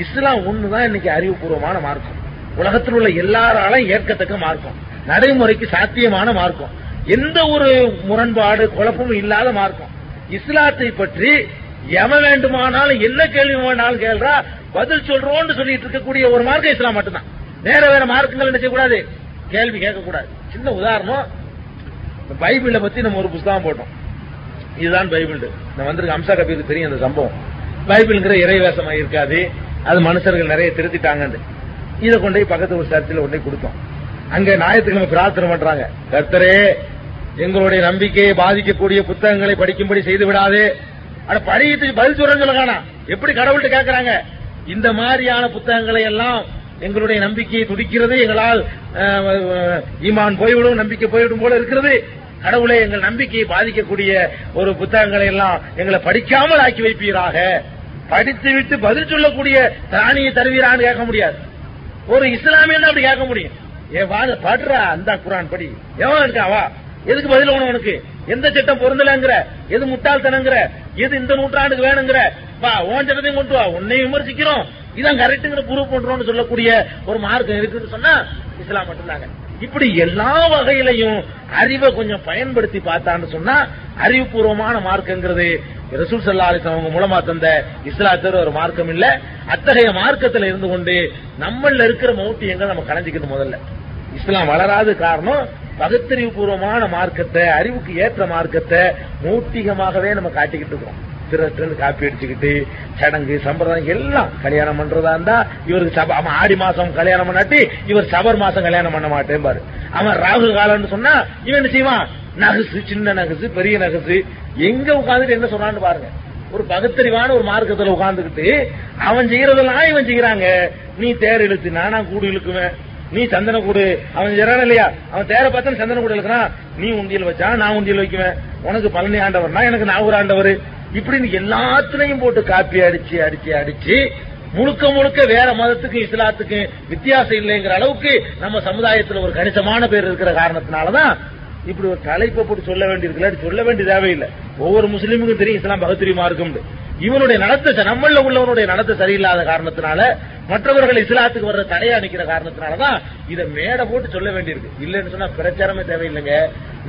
இஸ்லாம் ஒண்ணுதான் இன்னைக்கு அறிவுபூர்வமான மார்க்கம், உலகத்தில் உள்ள எல்லாராலும் ஏற்கத்தக்க மார்க்கம், நடைமுறைக்கு சாத்தியமான மார்க்கம், எந்த ஒரு முரண்பாடு குழப்பமும் இல்லாத மார்க்கம். இஸ்லாத்தை பற்றி எவன் வேண்டுமானாலும் என்ன கேள்வி வேணாலும் கேள்றா பதில் சொல்றோம்னு சொல்லிட்டு இருக்கக்கூடிய ஒரு மார்க்கம் இஸ்லாம் மட்டும்தான். வேற வேற மார்க்கங்கள் என்ன செய்யக்கூடாது, கேள்வி கேட்கக்கூடாது. சின்ன உதாரணம், பைபிளை பத்தி நம்ம ஒரு புத்தகம் போட்டோம், இதுதான் பைபிள் வந்திருக்கு. ஹம்சா கபீருக்கு தெரியும் அந்த சம்பவம். பைபிள்ங்கிற இறைவேசமா இருக்காது, அது மனுஷர்கள் நிறைய திருத்திட்டாங்க. இதை கொண்டு போய் பக்கத்து ஒரு சர்ச்சில் கொண்டு கொடுத்தோம். அங்க ஞாயிற்றுக்கிழமை பிரார்த்தனை பண்றாங்க, கர்த்தரே எங்களுடைய நம்பிக்கையை பாதிக்கக்கூடிய புத்தகங்களை படிக்கும்படி செய்து விடாது. ஆனா படிக்கிறதுக்கு பதில் சொல்றேன்னு சொல்லுங்க, எப்படி கடவுள்கிட்ட கேட்கறாங்க, இந்த மாதிரியான புத்தகங்களை எல்லாம் எங்களுடைய நம்பிக்கையை துடிக்கிறது, எங்களால் ஈமான் போய்விடும், நம்பிக்கை போய்விடும் போல இருக்கிறது. கடவுளை எங்கள் நம்பிக்கையை பாதிக்கக்கூடிய ஒரு புத்தகங்களை எல்லாம் எங்களை படிக்காமல் ஆக்கி வைப்பீராக. படித்துவிட்டு பதில் சொல்லக்கூடிய தானியை தருவீரான்னு கேட்க முடியாது. ஒரு இஸ்லாமியன் தான் அப்படி கேட்க முடியும், ஏ வா பாடுறா அந்த குர்ஆன் படி, எவன் இருக்காவா, எதுக்கு பதில் வேணும் உனக்கு, எந்த சட்டம் பொருந்தலங்கிற, எது முட்டாள்தனங்கிற, எது இந்த நூற்றாண்டுக்கு வேணுங்கிற, வா உன் சட்டத்தையும் கொண்டு வா, உன்னையும் விமர்சிக்கிறோம், இதான் கரெக்டுங்கிற ப்ரூவ் பண்றோம்னு சொல்லக்கூடிய ஒரு மார்க்கம் இருக்குன்னு சொன்னா இஸ்லாம் மட்டும்தாங்க. இப்படி எல்லா வகையிலையும் அறிவை கொஞ்சம் பயன்படுத்தி பார்த்தான்னு சொன்னா அறிவுபூர்வமான மார்க்கங்கிறது ரசூல் ஸல்லல்லாஹு அலைஹி வஸல்லம் மூலமா தந்த இஸ்லாத்துல ஒரு மார்க்கம் இல்ல. அத்தகைய மார்க்கத்துல இருந்து கொண்டு நம்மள இருக்கிற மௌட்டி எங்க நம்ம கலைஞ்சிக்கிறது. முதல்ல இஸ்லாம் வளராது காரணம் பகுத்தறிவு பூர்வமான மார்க்கத்தை, அறிவுக்கு ஏற்ற மார்க்கத்தை மூட்டிகமாகவே நம்ம காட்டிக்கிட்டு இருக்கோம். திருட்டு காப்பி அடிச்சுக்கிட்டு சடங்கு சம்பிரதாயம் எல்லாம் கல்யாணம் பண்றதா இருந்தா இவருக்கு ஆடி மாசம் கல்யாணம் பண்ணாட்டி இவர் சபர் மாசம் கல்யாணம் பண்ண மாட்டேன் பாரு. அவன் ராகு காலம்னு சொன்னா இவன் என்ன செய்வான், நகசு, சின்ன நகசு, பெரிய நகசு, எங்க உட்காந்துட்டு என்ன சொன்னான்னு பாருங்க. ஒரு பகுத்தறிவான ஒரு மார்க்கத்துல உட்கார்ந்துக்கிட்டு அவன் செய்யறதெல்லாம் இவன் செய்யறாங்க. நீ தேர் இழுத்து, நானா கூடு இழுக்குவேன், நீ சந்தன கூடு, அவன் ஜெரான இல்லையா, அவன் தேர பார்த்து சந்தன கூடு இழுக்கிறான், நீ உண்டியல் வச்சா நான் உண்டியல் வைக்குவேன், உனக்கு பழனி ஆண்டவர்னா எனக்கு நாகூர் ஆண்டவர், இப்படின்னு எல்லாத்திலையும் போட்டு காப்பி அடிச்சு அடிச்சு அடிச்சு முழுக்க முழுக்க வேற மதத்துக்கு இஸ்லாத்துக்கு வித்தியாசம் இல்லைங்கிற அளவுக்கு நம்ம சமுதாயத்தில் ஒரு கணிசமான பேர் இருக்கிற காரணத்தினாலதான் இப்படி ஒரு தலைப்பை போட்டு சொல்ல வேண்டியிருக்கல. சொல்ல வேண்டிய தேவையில்லை, ஒவ்வொரு முஸ்லீமுக்கும் தெரியும் இஸ்லாம் பகுத்தறிவுமா இருக்கும்னு. இவனுடைய நடத்த, நம்மள உள்ளவனுடைய நடத்த சரியில்லாத காரணத்தினால மற்றவர்கள் இஸ்லாத்துக்கு வர்ற தடையா நிக்கிற காரணத்தினாலதான் இதை மேடை போட்டு சொல்ல வேண்டியிருக்கு. இல்லைன்னு சொன்னா பிரச்சாரமே தேவையில்லைங்க.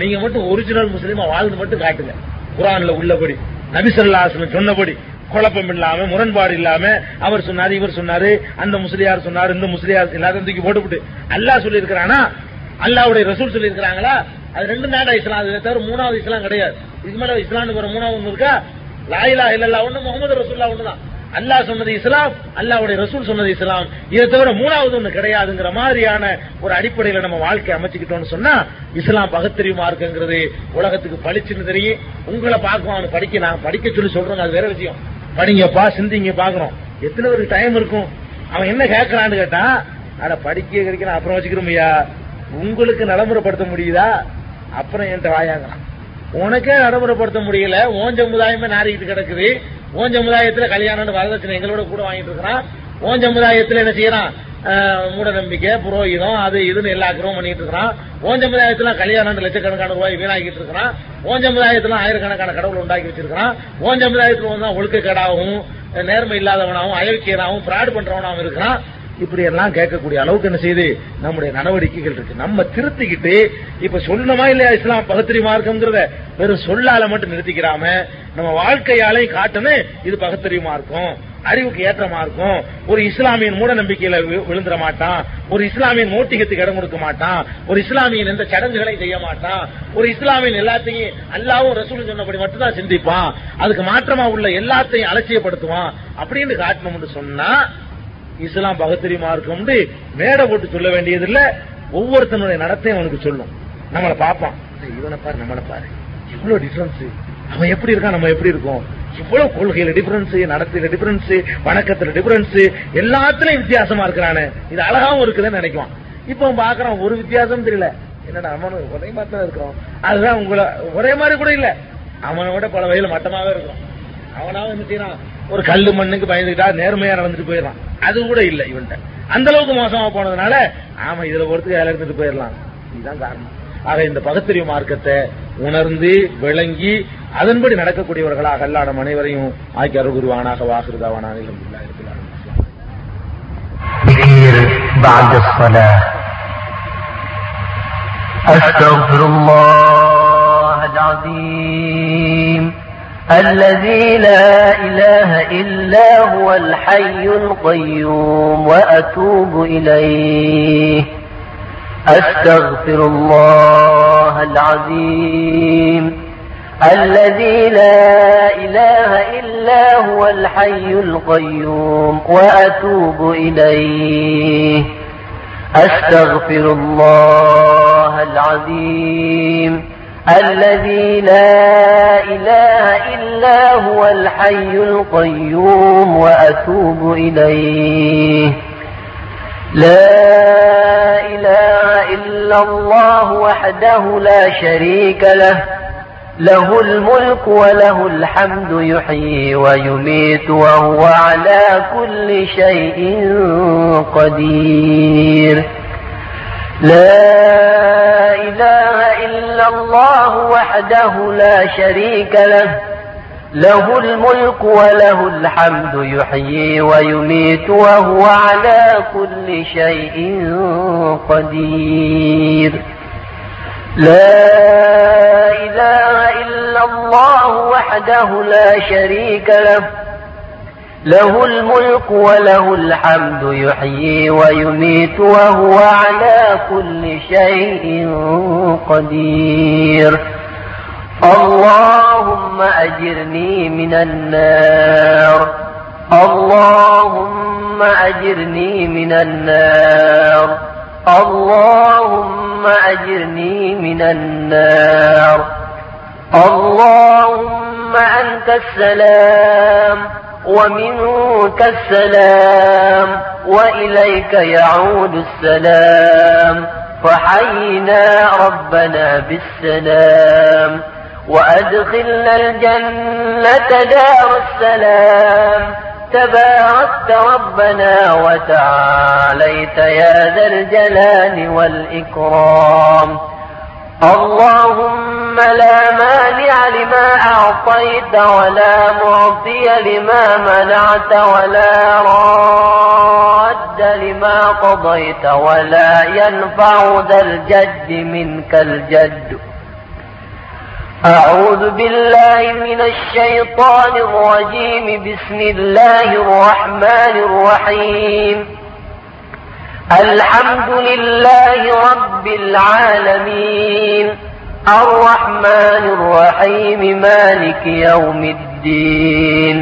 நீங்க மட்டும் ஒரிஜினல் முஸ்லீமா வாழ்ந்து மட்டும் காட்டுங்க, குர்ஆன்ல உள்ளபடி நபி ஸல்லல்லாஹு அலைஹி வஸல்லம் சொன்னபடி, குழப்பம் இல்லாம முரண்பாடு இல்லாம, அவர் சொன்னாரு இவர் சொன்னாரு, அந்த முஸ்லியார் சொன்னாரு இந்த முஸ்லியார், எல்லாத்தையும் தூக்கி போட்டுவிட்டு அல்லாஹ் சொல்லி இருக்கிறானா அல்லாஹ்வுடைய ரசூல் சொல்லி இருக்கிறாங்களா, அது ரெண்டு நாடா இஸ்லாம், அதை தவிர மூணாவது இஸ்லாம் கிடையாது. இஸ்மாயில் இஸ்லாம்னு ஒரு மூணாவது ஒண்ணு இருக்கா, லா இலாஹ இல்லல்லாஹ் ஒண்ணு, முஹம்மது ரசூலுல்லாஹ் ஒண்ணுதான். அல்லாஹ் சொன்னது இஸ்லாம், அல்லாஹ்வுடைய ரசூல் சொன்னது இஸ்லாம், இதை தவிர மூணாவது ஒண்ணு கிடையாதுங்கிற மாதிரியான ஒரு அடிப்படையில நம்ம வாழ்க்கை அமைச்சுக்கிட்டோம்னு சொன்னா இஸ்லாம் பகுத்தறிவுமா இருக்குங்கிறது உலகத்துக்கு பளிச்சுன்னு தெரியும். உங்களை பார்க்கும் அவனு படிக்க, நான் படிக்க சொல்லி சொல்றேன் அது வேற விஷயம், படிங்கப்பா சிந்திங்க பாக்குறோம். எத்தனை பேருக்கு டைம் இருக்கும், அவன் என்ன கேட்கறான்னு கேட்டா ஆனா படிக்க கிடைக்கிற அப்புறம் வச்சுக்கிறோம்யா, உங்களுக்கு நடைமுறைப்படுத்த முடியுதா அப்புறம் என்கிட்ட வாயாங்கலாம். உனக்கே நடைமுறைப்படுத்த முடியல, ஓன் சமுதாயமே நாரிக்கிட்டு கிடக்குது, ஓன் சமுதாயத்துல கல்யாணம் வரதட்சணை எங்களோட கூட வாங்கிட்டு இருக்கிறான், ஓன் சமுதாயத்துல என்ன செய்யறான் மூட நம்பிக்கை புரோகிதம் அது இதுன்னு எல்லா அக்கிரமும் பண்ணிட்டு இருக்கிறான், ஓன் சமுதாயத்துல கல்யாணம் லட்சக்கணக்கான ரூபாய் வீணாக்கிட்டு இருக்கிறான், ஓன் சமுதாயத்துல ஆயிரக்கணக்கான கடவுள் உண்டாக்கி வச்சிருக்கிறான், ஓன் சமுதாயத்துல ஒழுக்கக்கேடாகவும் நேர்மை இல்லாதவனாகவும் அயோக்கியனாகவும் பிராடு பண்றவனாகவும் இருக்கிறான். இப்படி எல்லாம் கேட்கக்கூடிய அளவுக்கு என்ன செய்யுது நம்முடைய நடவடிக்கைகள் இருக்கு. நம்ம திருத்திக்கிட்டு இப்ப சொல்லணுமா இல்லையா, இஸ்லாம் பகுத்தறி மார்க்கம்ங்கிறத வெறும் சொல்லால மட்டும் நிறுத்திக்கிறாம நம்ம வாழ்க்கையாலே காட்டணும் இது பகுத்தறி மார்க்கம், அறிவுக்கு ஏற்ற மார்க்கம், ஒரு இஸ்லாமியன் மூட நம்பிக்கையில விழுந்துட மாட்டான், ஒரு இஸ்லாமியன் மோட்டிகத்துக்கு இடம் கொடுக்க மாட்டான், ஒரு இஸ்லாமியன் எந்த சடங்குகளையும் செய்ய மாட்டான், ஒரு இஸ்லாமியன் எல்லாத்தையும் அல்லாஹ்வும் ரசூலும் சொன்னபடி மட்டும்தான் சிந்திப்பான், அதுக்கு மாற்றமா உள்ள எல்லாத்தையும் அலட்சியப்படுத்துவான் அப்படின்னு காட்டணும்னு சொன்னா இஸ்லாம் பகுத்தறி மார்க்கம் மேடை போட்டு சொல்ல வேண்டியது இல்ல. ஒவ்வொருத்தனுடைய நடத்தையும் அவனுக்கு சொல்லும், நம்மளை பார்ப்பான், இவனை பாரு நம்மளை பாரு எவ்வளவு டிஃபரன்ஸ், அவன் எப்படி இருக்கான் நம்ம எப்படி இருக்கோம், இவ்வளவு கொள்கையில டிஃபரன்ஸ், நடத்தையில டிஃபரன்ஸ், வணக்கத்துல டிஃபரன்ஸ், எல்லாத்துலயும் வித்தியாசமா இருக்கிறானு இது அழகாவும் இருக்குதுன்னு நினைக்குவான். இப்ப அவன் பாக்குறான் ஒரு வித்தியாசம் தெரியல, என்னடா அவனுக்கு ஒரே மாதிரி தான் இருக்கிறோம், அதுதான் உங்களை ஒரே மாதிரி கூட இல்ல, அவனோட பல வகையில மட்டமாவே இருக்கிறோம், அவனாவும் என்ன செய்யறான் ஒரு கல்லு மண்ணுக்கு பயந்துகிட்டா நேர்மையா நடந்துட்டு போயிடலாம், அது கூட இல்ல இவன்ட்ட, அந்த அளவுக்கு மோசமா போனதுனால ஆமா இதுல ஒருத்தர் வேலை எடுத்துட்டு போயிடலாம், இதுதான் காரணம். ஆக இந்த பகுத்தறிவு மார்க்கத்தை உணர்ந்து விளங்கி அதன்படி நடக்கக்கூடியவர்களாக அல்லா நம் அனைவரையும் ஆக்கி அருள்புரிவானாக. வாகிருதாவானாக. الذي لا إله إلا هو الحي القيوم وأتوب إليه أستغفر الله العظيم الذي لا إله إلا هو الحي القيوم وأتوب إليه أستغفر الله العظيم الذي لا إله إلا هو الحي القيوم وأتوب إليه لا إله إلا الله وحده لا شريك له له الملك وله الحمد يحيي ويميت وهو على كل شيء قدير لا إله إلا الله وحده لا شريك له له الملك وله الحمد يحيي ويميت وهو على كل شيء قدير لا إله إلا الله وحده لا شريك له له الملك وله الحمد يحيي ويميت وهو على كل شيء قدير اللهم أجرني من النار اللهم أجرني من النار اللهم أجرني من النار اللهم أنت السلام ومنك السلام وإليك يعود السلام فحينا ربنا بالسلام وأدخلنا الجنة دار السلام تباركت ربنا وتعاليت يا ذا الجلال والإكرام اللهم لا مانع لما أعطيت ولا معطي لما منعت ولا راد لما قضيت ولا ينفع ذا الجد منك الجد أعوذ بالله من الشيطان الرجيم بسم الله الرحمن الرحيم الحمد لله رب العالمين الرحمن الرحيم مالك يوم الدين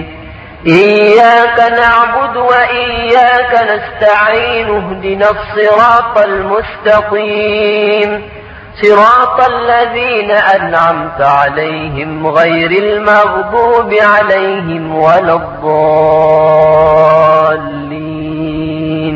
إياك نعبد وإياك نستعين اهدنا الصراط المستقيم صراط الذين أنعمت عليهم غير المغضوب عليهم ولا الضالين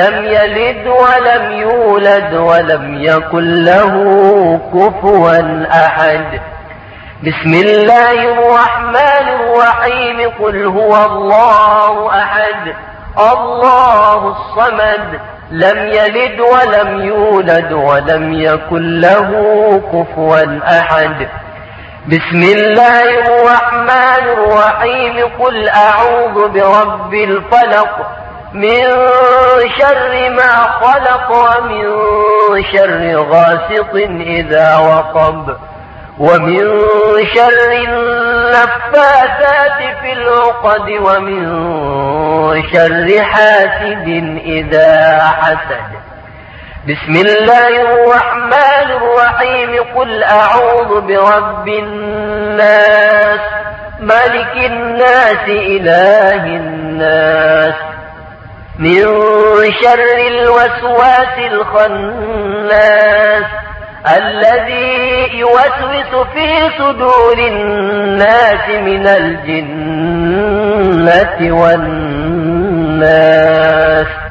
لم يلد ولم يولد ولم يكن له كفوا أحد بسم الله الرحمن الرحيم قل هو الله أحد الله الصمد لم يلد ولم يولد ولم يكن له كفوا أحد بسم الله الرحمن الرحيم قل أعوذ برب الفلق من شر ما خلق ومن شر غاسق إذا وقب ومن شر النفاثات في العقد ومن شر حاسد إذا حسد بسم الله الرحمن الرحيم قل أعوذ برب الناس ملك الناس إله الناس من شر الوسواس الخناس الذي يوسوس في صدور الناس من الجن الجنة والناس